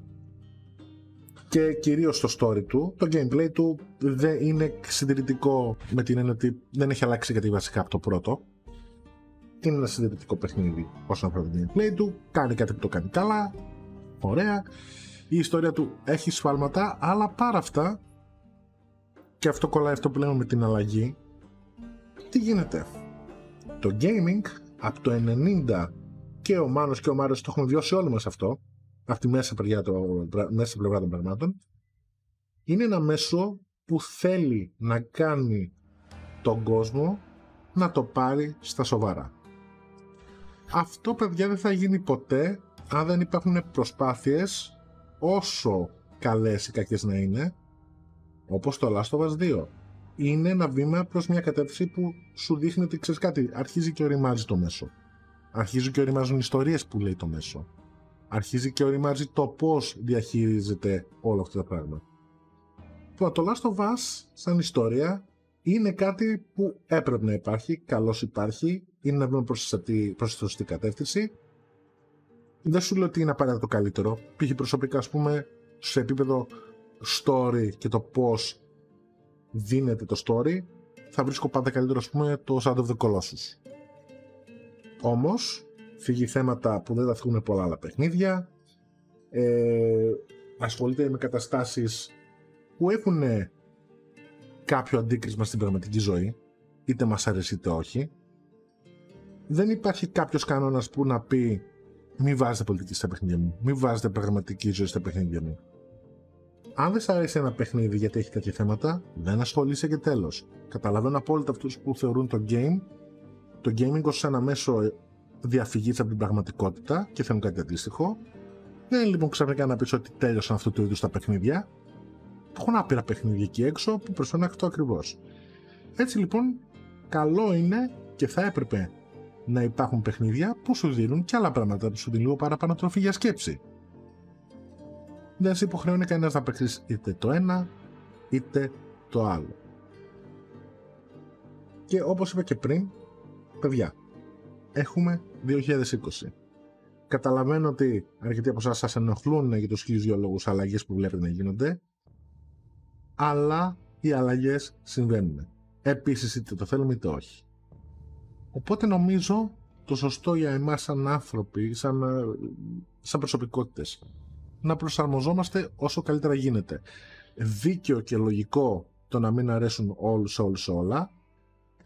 και κυρίως το story του. Το gameplay του δεν είναι συντηρητικό, με την έννοια ότι δεν έχει αλλάξει κάτι βασικά από το πρώτο. Είναι ένα συντηρητικό παιχνίδι όσον αφορά το gameplay του, κάνει κάτι που το κάνει καλά, ωραία. Η ιστορία του έχει σφάλματα, αλλά παρά αυτά, και αυτό κολλάει αυτό που λέμε με την αλλαγή, τι γίνεται. Το gaming από το ενενήντα, και ο Μάνος και ο Μάριος το έχουμε βιώσει όλοι μας αυτό, από τη μέσα πλευρά των πραγμάτων, είναι ένα μέσο που θέλει να κάνει τον κόσμο να το πάρει στα σοβαρά. Αυτό, παιδιά, δεν θα γίνει ποτέ αν δεν υπάρχουν προσπάθειες, όσο καλές ή κακές να είναι, όπως το Last of Us δύο. Είναι ένα βήμα προς μια κατεύθυνση που σου δείχνει ότι, ξέρεις κάτι, αρχίζει και οριμάζει το μέσο. Αρχίζουν και οριμάζουν ιστορίες που λέει το μέσο. Αρχίζει και οριμάζει το πώς διαχειρίζεται όλα αυτά τα πράγματα. Τώρα, το Last of Us σαν ιστορία είναι κάτι που έπρεπε να υπάρχει, καλώς υπάρχει, είναι ένα βήμα προς τη σωστή κατεύθυνση. Δεν σου λέω ότι είναι απαραίτητο το καλύτερο. Π.χ. προσωπικά, ας πούμε, σε επίπεδο story και το πώς δίνεται το story, θα βρίσκω πάντα καλύτερο, ας πούμε, το Shadow of the Colossus. Όμως, φύγει θέματα που δεν τα φύγουν πολλά άλλα παιχνίδια, ε, ασχολείται με καταστάσεις που έχουν κάποιο αντίκρισμα στην πραγματική ζωή, είτε μας αρέσει είτε όχι. Δεν υπάρχει κάποιος κανόνας που να πει μη βάζετε πολιτική στα παιχνίδια μου, μη βάζετε πραγματική ζωή στα παιχνίδια μου. Αν δεν σ' αρέσει ένα παιχνίδι γιατί έχει κάποια θέματα, δεν ασχολείσαι και τέλος. Καταλαβαίνω απόλυτα αυτούς που θεωρούν το game, το gaming ως ένα μέσο διαφυγής από την πραγματικότητα και θέλουν κάτι αντίστοιχο. Δεν είναι λοιπόν ξαφνικά να πεις ότι τέλειωσαν αυτού του είδους τα παιχνίδια. Έχουν άπειρα παιχνίδια εκεί έξω που προσφέρουν αυτό ακριβώς. Έτσι λοιπόν, καλό είναι και θα έπρεπε να υπάρχουν παιχνίδια που σου δίνουν και άλλα πράγματα, που σου δίνουν λίγο παραπάνω τροφή για σκέψη. Δεν σε υποχρεώνει κανένας να παίξεις είτε το ένα είτε το άλλο. Και όπως είπα και πριν, παιδιά, έχουμε δύο χιλιάδες είκοσι. Καταλαβαίνω ότι αρκετοί από εσάς σας ενοχλούν για τους χίλιους δυο λόγους αλλαγές που βλέπετε να γίνονται, αλλά οι αλλαγές συμβαίνουν. Επίσης, είτε το θέλουμε είτε όχι. Οπότε νομίζω το σωστό για εμάς σαν άνθρωποι, σαν, σαν προσωπικότητες, να προσαρμοζόμαστε όσο καλύτερα γίνεται. Δίκαιο και λογικό το να μην αρέσουν όλους όλους όλα,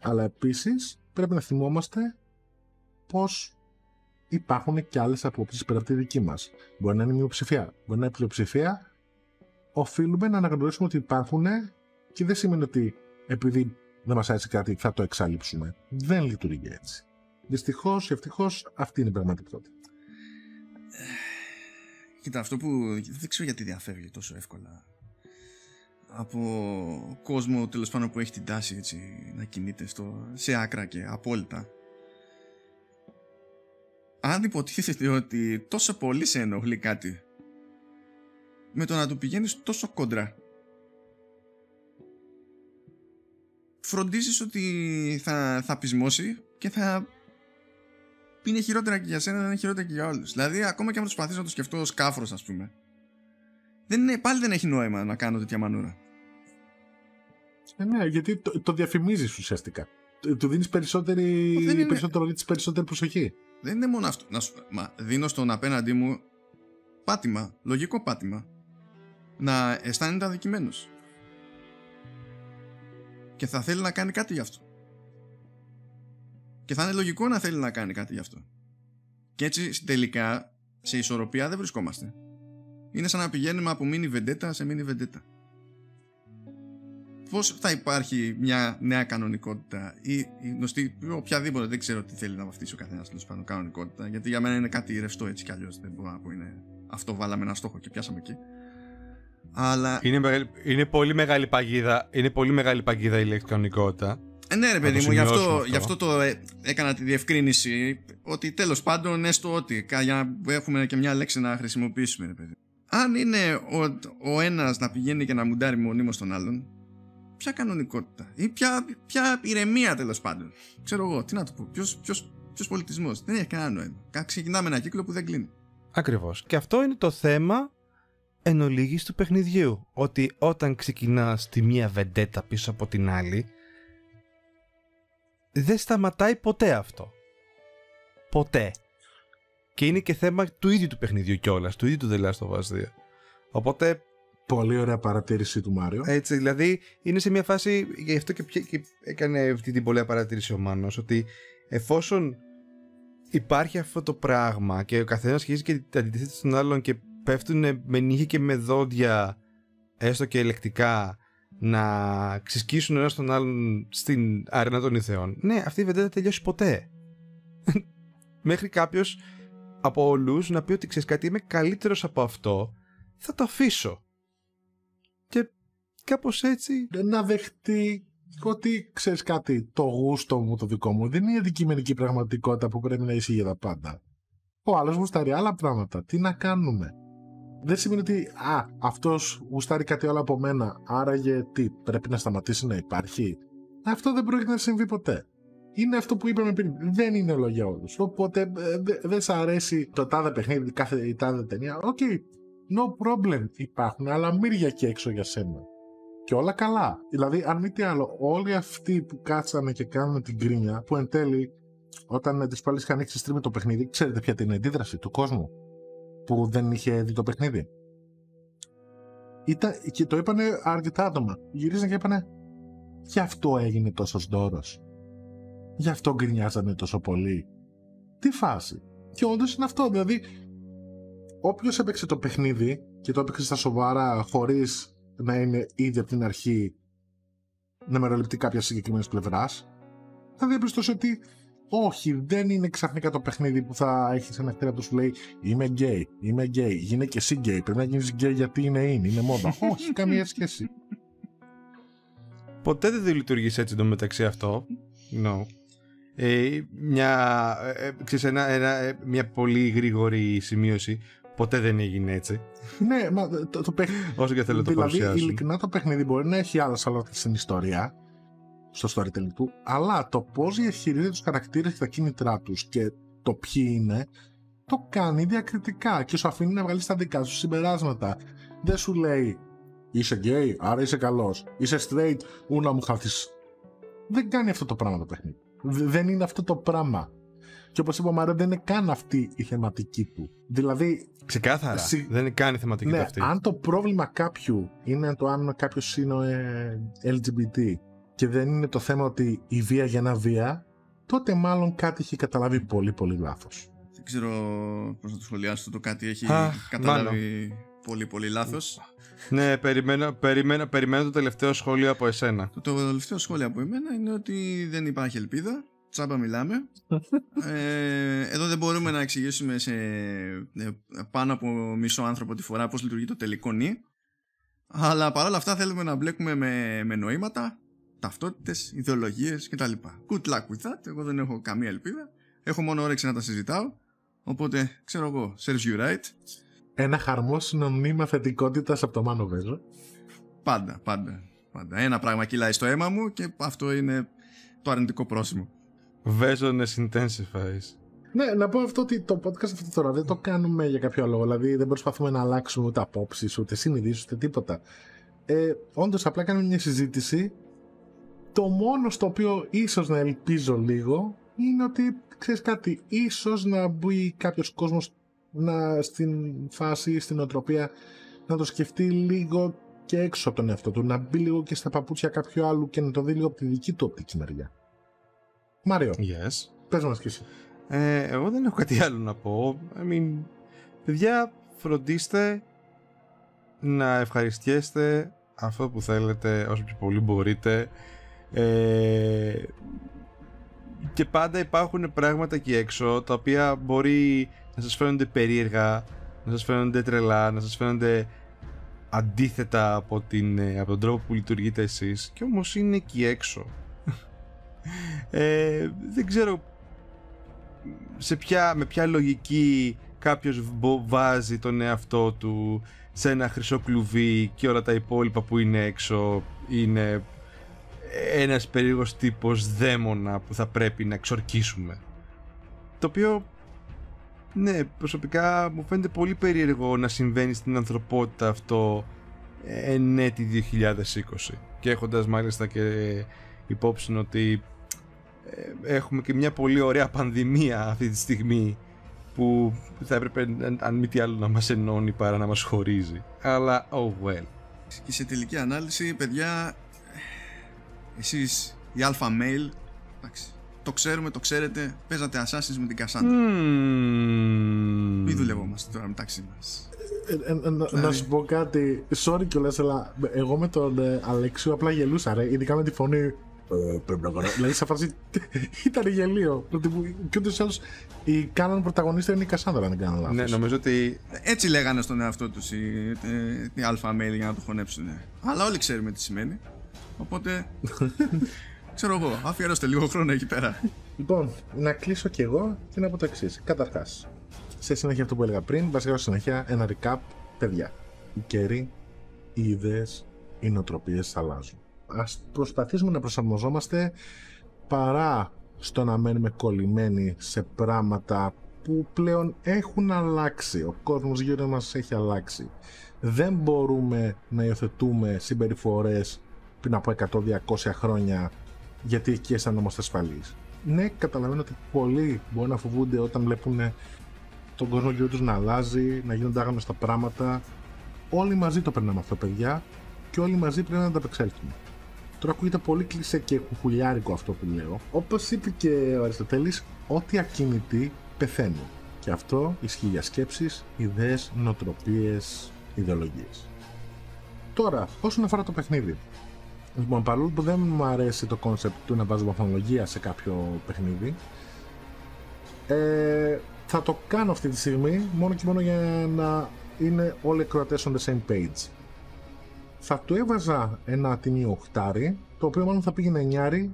αλλά επίσης πρέπει να θυμόμαστε πως υπάρχουν και άλλες απόψεις πέρα από τη δική μας. Μπορεί να είναι μειοψηφία, μπορεί να είναι πλειοψηφία. Οφείλουμε να αναγνωρίσουμε ότι υπάρχουν και δεν σημαίνει ότι επειδή δεν μας άρεσε κάτι θα το εξαλείψουμε. Δεν λειτουργεί έτσι. Δυστυχώς ή ευτυχώς αυτή είναι η πραγματικότητα. Κοίτα, αυτό που δεν ξέρω γιατί διαφεύγει τόσο εύκολα από κόσμο, τέλος πάνω, που έχει την τάση έτσι, να κινείται στο, σε άκρα και απόλυτα. Αν υποτίθεται ότι τόσο πολύ σε ενοχλεί κάτι, με το να του πηγαίνεις τόσο κόντρα, φροντίζεις ότι θα, θα πεισμώσει και θα είναι χειρότερα και για σένα, δεν είναι χειρότερα και για όλους. Δηλαδή, ακόμα και αν προσπαθείς να το σκεφτώ ως κάφρος, ας πούμε, δεν είναι, πάλι δεν έχει νόημα να κάνω τέτοια μανούρα. Ε, ναι, γιατί το, το διαφημίζεις ουσιαστικά. Του δίνεις περισσότερη, είναι... περισσότερο, περισσότερη προσοχή. Δεν είναι μόνο αυτό. Να σου... Μα, δίνω στον απέναντί μου πάτημα, λογικό πάτημα, να αισθάνεται αδικημένος. Και θα θέλει να κάνει κάτι γι' αυτό. Και θα είναι λογικό να θέλει να κάνει κάτι γι' αυτό. Και έτσι τελικά σε ισορροπία δεν βρισκόμαστε. Είναι σαν να πηγαίνουμε από μίνι βεντέτα σε μίνι βεντέτα. Πώς θα υπάρχει μια νέα κανονικότητα ή η γνωστή, οποιαδήποτε, δεν ξέρω τι θέλει να βαφτίσει ο καθένας τέλος πάντων, κανονικότητα, γιατί για μένα είναι κάτι ρευστό έτσι κι αλλιώς. Δεν μπορώ να πω είναι αυτό, βάλαμε ένα στόχο και πιάσαμε εκεί. Αλλά... Είναι, είναι πολύ μεγάλη παγίδα, είναι πολύ μεγάλη παγίδα η ηλεκτρονικότητα. Ε, ναι, ρε παιδί μου, γι' αυτό, αυτό. Γι' αυτό το ε, έκανα τη διευκρίνηση ότι τέλος πάντων, έστω ότι για να έχουμε και μια λέξη να χρησιμοποιήσουμε, ρε παιδί. Αν είναι ο, ο ένας να πηγαίνει και να μουντάρει μονίμως τον άλλον, ποια κανονικότητα ή ποια, ποια ηρεμία τέλος πάντων. Ξέρω εγώ, τι να το πω, ποιος, ποιος, ποιος πολιτισμός. Δεν έχει κανένα νόημα. Ξεκινάμε ένα κύκλο που δεν κλείνει. Ακριβώς. Και αυτό είναι το θέμα εν ολίγης του παιχνιδιού. Ότι όταν ξεκινάς τη μία βεντέτα πίσω από την άλλη, δεν σταματάει ποτέ αυτό. Ποτέ. Και είναι και θέμα του ίδιου του παιχνιδιού κιόλας, του ίδιου του The Last of Us δύο. Οπότε... Πολύ ωραία παρατήρηση του Μάριο. Έτσι, δηλαδή είναι σε μια φάση, γι' αυτό και, πια, και έκανε αυτή την πολύ παρατήρηση ο Μάνος, ότι εφόσον υπάρχει αυτό το πράγμα και ο καθένας σχίζει και αντιτίθεται στον άλλον και πέφτουν με νύχια και με δόντια, έστω και ελεκτικά, να ξυσκίσουν ένα τον άλλον στην αρένα των ηθεών. Ναι, αυτή η βεντέτα δεν θα τελειώσει ποτέ. Μέχρι κάποιος από όλους να πει ότι ξέρεις κάτι, είμαι καλύτερος από αυτό, θα το αφήσω. Και κάπως έτσι να δεχτεί ότι ξέρεις κάτι, το γούστο μου, το δικό μου, δεν είναι η αντικειμενική πραγματικότητα που πρέπει να είσαι για τα πάντα. Ο άλλος γουστάρει άλλα πράγματα. Τι να κάνουμε. Δεν σημαίνει ότι α, αυτός γουστάρει κάτι άλλο από μένα, άραγε τι, πρέπει να σταματήσει να υπάρχει. Αυτό δεν πρόκειται να συμβεί ποτέ. Είναι αυτό που είπαμε πριν. Δεν είναι όλο για όλους. Οπότε δεν δε σ' αρέσει το τάδε παιχνίδι, κάθε, η τάδε ταινία. Οκ. Okay. No problem, υπάρχουν άλλα μύρια και έξω για σένα. Και όλα καλά. Δηλαδή, αν μη τι άλλο, όλοι αυτοί που κάτσανε και κάνανε την κρίνια, που εν τέλει, όταν τις παλιές είχαν ανοίξει stream το παιχνίδι, ξέρετε ποια την αντίδραση του κόσμου που δεν είχε δει το παιχνίδι. Ήταν, και το είπανε αρκετά άτομα. Γυρίζανε και είπανε, γι' αυτό έγινε τόσος ντόρος. Γι' αυτό γκρινιάζανε τόσο πολύ. Τι φάση. Και όντως είναι αυτό, δηλαδή. Όποιος έπαιξε το παιχνίδι και το έπαιξε στα σοβαρά, χωρίς να είναι ήδη από την αρχή να μεροληπτεί κάποια συγκεκριμένη πλευρά, θα διαπιστώσει ότι όχι, δεν είναι ξαφνικά το παιχνίδι που θα έχεις ένα χαρακτήρα που σου λέει είμαι γκέι, είμαι γκέι, γίνε και εσύ γκέι, πρέπει να γίνεις γκέι γιατί είναι in, είναι μόδα. Όχι, καμία σχέση. Ποτέ δεν λειτουργείς έτσι εντωμεταξύ αυτό. No. Ε, μια, ε, ξέρεις, ένα, ένα, μια πολύ γρήγορη σημείωση. Ποτέ δεν έγινε έτσι. Ναι, μα το, το παιχνίδι. Όσο και θέλω να το παρουσιάσω. Δηλαδή, ειλικρινά το παιχνίδι μπορεί να έχει άλλα σαλάτα στην ιστορία, στο storytelling του, αλλά το πώς διαχειρίζεται τους χαρακτήρες και τα κίνητρά τους και το ποιοι είναι, το κάνει διακριτικά και σου αφήνει να βγάλεις τα δικά σου συμπεράσματα. Δεν σου λέει είσαι γκέι, άρα είσαι καλός. Είσαι straight, ού να μου χάθεις. Δεν κάνει αυτό το πράγμα το παιχνίδι. Δεν είναι αυτό το πράγμα. Και όπως είπα, ο Μάριο δεν είναι καν αυτή η θεματική του. Δηλαδή. Ξεκάθαρα. Συ... Δεν είναι καν η θεματική ναι, του αυτή. Αν το πρόβλημα κάποιου είναι το αν κάποιος είναι ε, ελ τζι μπι τι και δεν είναι το θέμα ότι η βία για να βία, τότε μάλλον κάτι έχει καταλάβει πολύ πολύ λάθος. Δεν ξέρω πώς να το σχολιάσω. Το κάτι έχει Α, καταλάβει μάλλον. Πολύ πολύ λάθος. Ναι, περιμένω, περιμένω, περιμένω το τελευταίο σχόλιο από εσένα. Το τελευταίο σχόλιο από εμένα είναι ότι δεν υπάρχει ελπίδα. Τσάμπα μιλάμε. ε, εδώ δεν μπορούμε να εξηγήσουμε σε πάνω από μισό άνθρωπο τη φορά πώς λειτουργεί το τελικό νι. Αλλά παρόλα αυτά θέλουμε να μπλέκουμε με, με νοήματα, ταυτότητες, ιδεολογίες κτλ. Good luck with that. Εγώ δεν έχω καμία ελπίδα. Έχω μόνο όρεξη να τα συζητάω. Οπότε ξέρω εγώ, serves you right. Ένα χαρμόσυνο μνήμα θετικότητας από το Μάνο Βέζο. Πάντα, πάντα, πάντα. Ένα πράγμα κυλάει στο αίμα μου και αυτό είναι το αρνητικό πρόσημο. Βέζονες intensifies. Ναι, να πω αυτό ότι το podcast αυτό τώρα δεν το κάνουμε για κάποιο λόγο. Δηλαδή δεν προσπαθούμε να αλλάξουμε ούτε απόψεις, ούτε συνειδήσεις, ούτε τίποτα. Ε, όντως απλά κάνουμε μια συζήτηση Το μόνο στο οποίο ίσως να ελπίζω λίγο είναι ότι, ξέρεις κάτι, ίσως να μπει κάποιος κόσμος να, στην φάση, στην οτροπία, να το σκεφτεί λίγο και έξω από τον εαυτό του, να μπει λίγο και στα παπούτσια κάποιου άλλου και να το δει λίγο από τη δική του οπτική μεριά. Μάριο, yes. Πες μας κι εσύ. Ε, εγώ δεν έχω κάτι άλλο να πω. I mean, παιδιά, φροντίστε να ευχαριστιέστε αυτό που θέλετε όσο πιο πολύ μπορείτε. Ε, και πάντα υπάρχουν πράγματα εκεί έξω τα οποία μπορεί να σας φαίνονται περίεργα, να σας φαίνονται τρελά, να σας φαίνονται αντίθετα από, την, από τον τρόπο που λειτουργείτε εσείς, και όμως είναι εκεί έξω. Ε, δεν ξέρω σε ποια, με ποια λογική κάποιος βάζει τον εαυτό του σε ένα χρυσό κλουβί και όλα τα υπόλοιπα που είναι έξω είναι ένας περίεργος τύπος δαίμονα που θα πρέπει να εξορκίσουμε. Το οποίο, ναι, προσωπικά μου φαίνεται πολύ περίεργο να συμβαίνει στην ανθρωπότητα αυτό εν έτη δύο χιλιάδες είκοσι, και έχοντας μάλιστα και υπόψη ότι έχουμε και μια πολύ ωραία πανδημία αυτή τη στιγμή που θα έπρεπε αν μη τι άλλο να μας ενώνει παρά να μας χωρίζει. Αλλά oh well. Και σε τελική ανάλυση, παιδιά, εσείς οι αλφα male, εντάξει, το ξέρουμε, το ξέρετε, παίζατε Assassin's με την Κασάντα. Μη mm. δουλεύομαστε τώρα μεταξύ μας. Ε, ε, ε, να σου πω κάτι, sorry κιόλας, αλλά εγώ με τον ε, Αλέξιο απλά γελούσα, ρε, ειδικά με τη φωνή ε, πρέπει να κάνω. Δηλαδή σε φάση ήταν γελίο, κι ούτως ή άλλως η κάναν πρωταγωνίστρια είναι η Κασάνδρα, αν δεν κάνω λάθος. Ναι, νομίζω ότι έτσι λέγανε στον εαυτό τους οι, οι αλφα male για να το χωνέψουν, ναι. Αλλά όλοι ξέρουμε τι σημαίνει. Οπότε, ξέρω εγώ, αφιερώστε λίγο χρόνο εκεί πέρα. Λοιπόν, να κλείσω κι εγώ και να πω το εξής. Καταρχάς, σε συνέχεια αυτό που έλεγα πριν, βασικά σε συνέχεια ένα recap, παιδιά. Οι καιροί, οι ιδέες, οι νοοτροπίες αλλάζουν. Ας προσπαθήσουμε να προσαρμοζόμαστε παρά στο να μένουμε κολλημένοι σε πράγματα που πλέον έχουν αλλάξει. Ο κόσμος γύρω μας έχει αλλάξει. Δεν μπορούμε να υιοθετούμε συμπεριφορές πριν από εκατό διακόσια χρόνια, γιατί εκεί αισθανόμαστε ασφαλείς. Ναι, καταλαβαίνω ότι πολλοί μπορεί να φοβούνται όταν βλέπουν τον κόσμο γύρω τους να αλλάζει, να γίνονται άγνωστα πράγματα. Όλοι μαζί το περνάμε αυτό, παιδιά, και όλοι μαζί πρέπει να τα απεξέλθουμε. Τώρα ακούγεται πολύ κλισέ και κουκουλιάρικο αυτό που λέω. Όπως είπε και ο Αριστοτέλης, ό,τι ακινητοί πεθαίνουν. Και αυτό ισχύει για σκέψεις, ιδέες, νοοτροπίες, ιδεολογίες. Τώρα, όσον αφορά το παιχνίδι. Λοιπόν, παρόλο που δεν μου αρέσει το κόνσεπτ του να βάζω βαθμολογία σε κάποιο παιχνίδι, ε, θα το κάνω αυτή τη στιγμή μόνο και μόνο για να είναι όλοι οι κροατές on the same page. Θα του έβαζα ένα τιμή οκτώ, το οποίο μάλλον θα πήγαινε εννιά,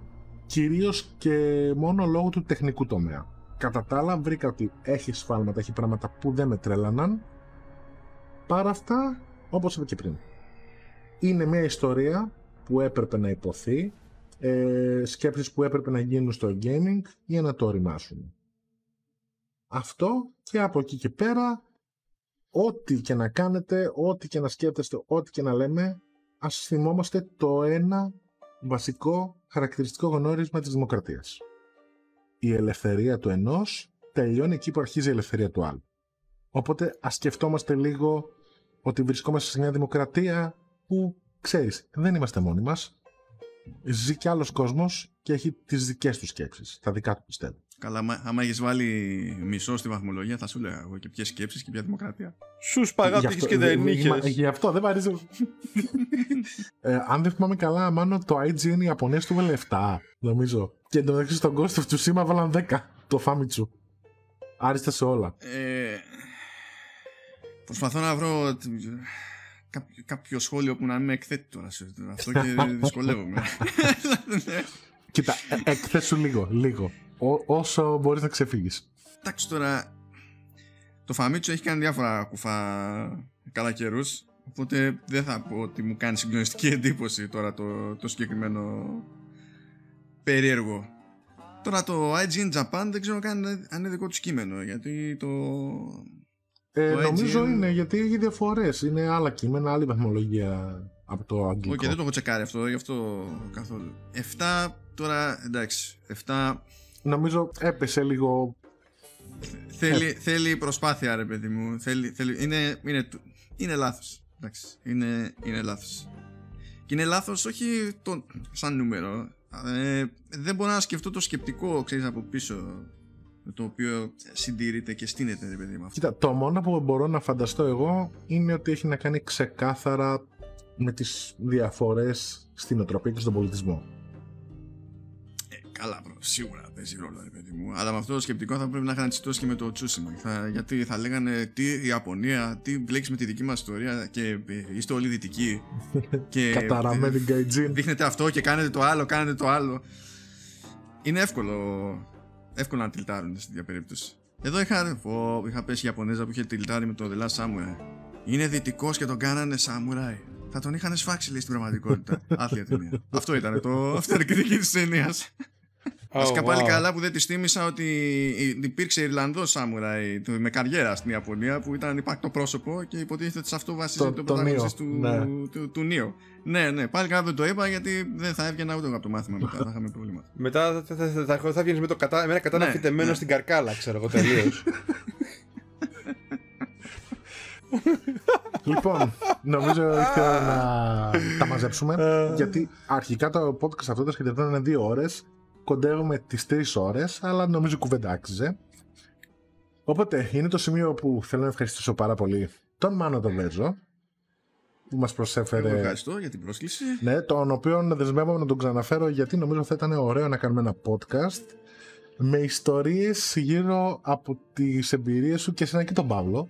κυρίως και μόνο λόγω του τεχνικού τομέα. Κατά τα άλλα, βρήκα ότι έχει σφάλματα, έχει πράγματα που δεν με τρέλαναν. Παρά αυτά, όπως είπα και πριν, είναι μια ιστορία που έπρεπε να υποθεί, ε, σκέψεις που έπρεπε να γίνουν στο gaming για να το οριμάσουν. Αυτό, και από εκεί και πέρα, ό,τι και να κάνετε, ό,τι και να σκέφτεστε, ό,τι και να λέμε, ας θυμόμαστε το ένα βασικό χαρακτηριστικό γνώρισμα της δημοκρατίας. Η ελευθερία του ενός τελειώνει εκεί που αρχίζει η ελευθερία του άλλου. Οπότε ας σκεφτόμαστε λίγο ότι βρισκόμαστε σε μια δημοκρατία που, ξέρεις, δεν είμαστε μόνοι μας. Ζει κι άλλος κόσμος και έχει τις δικές του σκέψεις, τα δικά του πιστεύω. Καλά, άμα έχεις βάλει μισό στη βαθμολογία, θα σου λέω εγώ και ποιες σκέψεις και ποια δημοκρατία. Σου σπαγάπτηκες και δεν νίκες. Γι' αυτό δεν βαρίζω. ε, αν δεν θυμάμαι καλά, μάλλον το άι τζι εν οι Ιαπωνές του βάλε επτά, νομίζω. Και εντωμεταξύ στον Ghost of Tsushima βάλαν δέκα, το Famitsu. Άριστα σε όλα. Ε, προσπαθώ να βρω Κάποιο, κάποιο σχόλιο που να μην με εκθέτει τώρα σε αυτό και δυσκολεύομαι. Κοίτα, εκθέσου λίγο, λίγο. Ό, όσο μπορείς να ξεφύγεις. Εντάξει τώρα, το Φαμίτσο έχει κάνει διάφορα κουφά καλά καιρούς, οπότε δεν θα πω ότι μου κάνει συγκλονιστική εντύπωση τώρα το, το συγκεκριμένο περίεργο. Τώρα το άι τζι εν Japan δεν ξέρω καν αν είναι δικό του κείμενο, γιατί το... Ε, νομίζω είναι, γιατί έχει διαφορές. Είναι άλλα κείμενα, άλλη βαθμολογία. από το αγγλικό. Όχι, okay, δεν το έχω τσεκάρει αυτό, γι' αυτό καθόλου. εφτά τώρα, εντάξει. εφτά Νομίζω έπεσε λίγο. Θέλει, Έ... θέλει προσπάθεια, ρε παιδί μου. Θέλει, θέλει... Είναι, είναι, είναι λάθος. Εντάξει, είναι, είναι λάθος. Και είναι λάθος όχι το... σαν νούμερο. Ε, δεν μπορώ να σκεφτώ το σκεπτικό, ξέρεις, από πίσω, το οποίο συντηρείται και στείνεται, ρε παιδί μου. Κοίτα, το μόνο που μπορώ να φανταστώ εγώ είναι ότι έχει να κάνει ξεκάθαρα με τις διαφορές στην οτροπία και στον πολιτισμό. Ε, καλά, προ, σίγουρα παίζει ρόλο, ρε παιδί μου. Αλλά με αυτό το σκεπτικό θα πρέπει να γραντιστώσει και με το Τσούσιμα. Γιατί θα λέγανε τι Ιαπωνία, τι μπλέκεις με τη δική μας ιστορία και είστε όλοι δυτικοί. Καταραμένη γκαϊτζίν. Δείχνετε αυτό και κάνετε το άλλο, κάνετε το άλλο. Είναι εύκολο. Εύκολα να τιλτάρουν στην τέτοια περίπτωση. Εδώ είχα, oh, είχα πέσει η Ιαπωνέζα που είχε τιλτάρει με το The Last Samurai. Είναι δυτικός και τον κάνανε Samurai. Θα τον είχαν σφάξει, λέει, στην πραγματικότητα. Άθλια ταινία. Αυτό ήταν το. Αυτή ήταν η κριτική της ταινίας. Βασικά πάλι καλά που δεν τη θύμισα ότι υπήρξε Ιρλανδός Samurai με καριέρα στην Ιαπωνία που ήταν υπάκτο πρόσωπο και υποτίθεται ότι σε αυτό βασίζεται το πρωταγωνιστή του Νίο. Ναι, ναι, πάλι καλά δεν το είπα γιατί δεν θα έβγαινα ούτε από το μάθημα μετά. Θα είχαμε προβλήματα. Μετά θα βγαίνει με ένα κατάνα φυτεμένο στην καρκάλα, ξέρω εγώ τελείως. Λοιπόν, νομίζω ήρθε να τα μαζέψουμε γιατί αρχικά το podcast αυτό τα σχεδόν είναι δύο ώρες. Κοντεύουμε τις τρεις ώρες, αλλά νομίζω κουβέντα άξιζε. Οπότε είναι το σημείο που θέλω να ευχαριστήσω πάρα πολύ τον Μάνο τον Βέζο που μας προσέφερε. Εγώ ευχαριστώ για την πρόσκληση. Ναι, τον οποίο δεσμεύομαι να τον ξαναφέρω γιατί νομίζω θα ήταν ωραίο να κάνουμε ένα podcast με ιστορίες γύρω από τις εμπειρίες σου και εσένα και τον Παύλο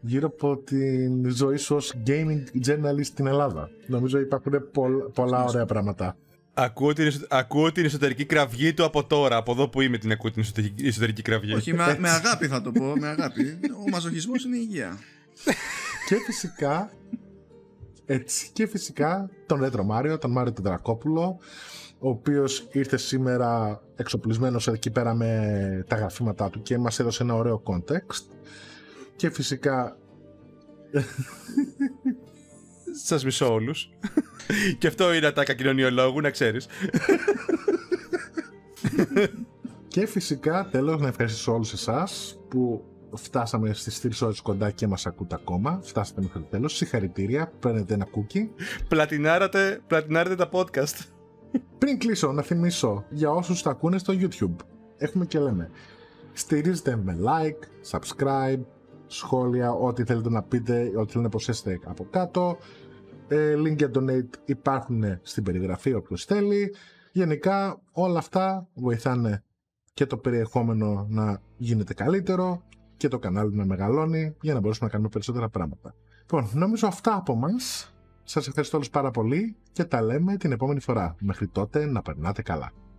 γύρω από τη ζωή σου ως gaming journalist στην Ελλάδα. Νομίζω υπάρχουν πολλά, πολλά ωραία πράγματα. Ακούω την, ακούω την εσωτερική κραυγή του από τώρα. Από εδώ που είμαι την ακούω την εσωτερική, εσωτερική κραυγή. Όχι, με, με αγάπη θα το πω. Με αγάπη. Ο μαζοχισμός είναι υγεία. Και φυσικά έτσι, και φυσικά τον Retro Mario, τον Μάριο τον Δρακόπουλο, ο οποίος ήρθε σήμερα εξοπλισμένος εκεί πέρα με τα γραφήματά του και μας έδωσε ένα ωραίο context. Και φυσικά σας μισώ όλους. Και αυτό είναι ατάκα κοινωνιολόγου, να ξέρεις. Και φυσικά τέλος να ευχαριστήσω όλους εσάς που φτάσαμε στις τρεις ώρες κοντά και μας ακούτε ακόμα. Φτάσατε μέχρι το τέλος. Συγχαρητήρια, παίρνετε ένα κούκι. Πλατινάρατε, πλατινάρατε τα podcast. Πριν κλείσω να θυμίσω για όσους τα ακούνε στο YouTube, έχουμε και λέμε, στηρίζετε με like, subscribe, σχόλια, ό,τι θέλετε να πείτε, ό,τι θέλετε να προσθέσετε από κάτω. Link για donate υπάρχουν στην περιγραφή όποιος θέλει. Γενικά όλα αυτά βοηθάνε και το περιεχόμενο να γίνεται καλύτερο και το κανάλι να μεγαλώνει για να μπορέσουμε να κάνουμε περισσότερα πράγματα. Λοιπόν, νομίζω αυτά από μας. Σας ευχαριστώ όλους πάρα πολύ και τα λέμε την επόμενη φορά. Μέχρι τότε να περνάτε καλά.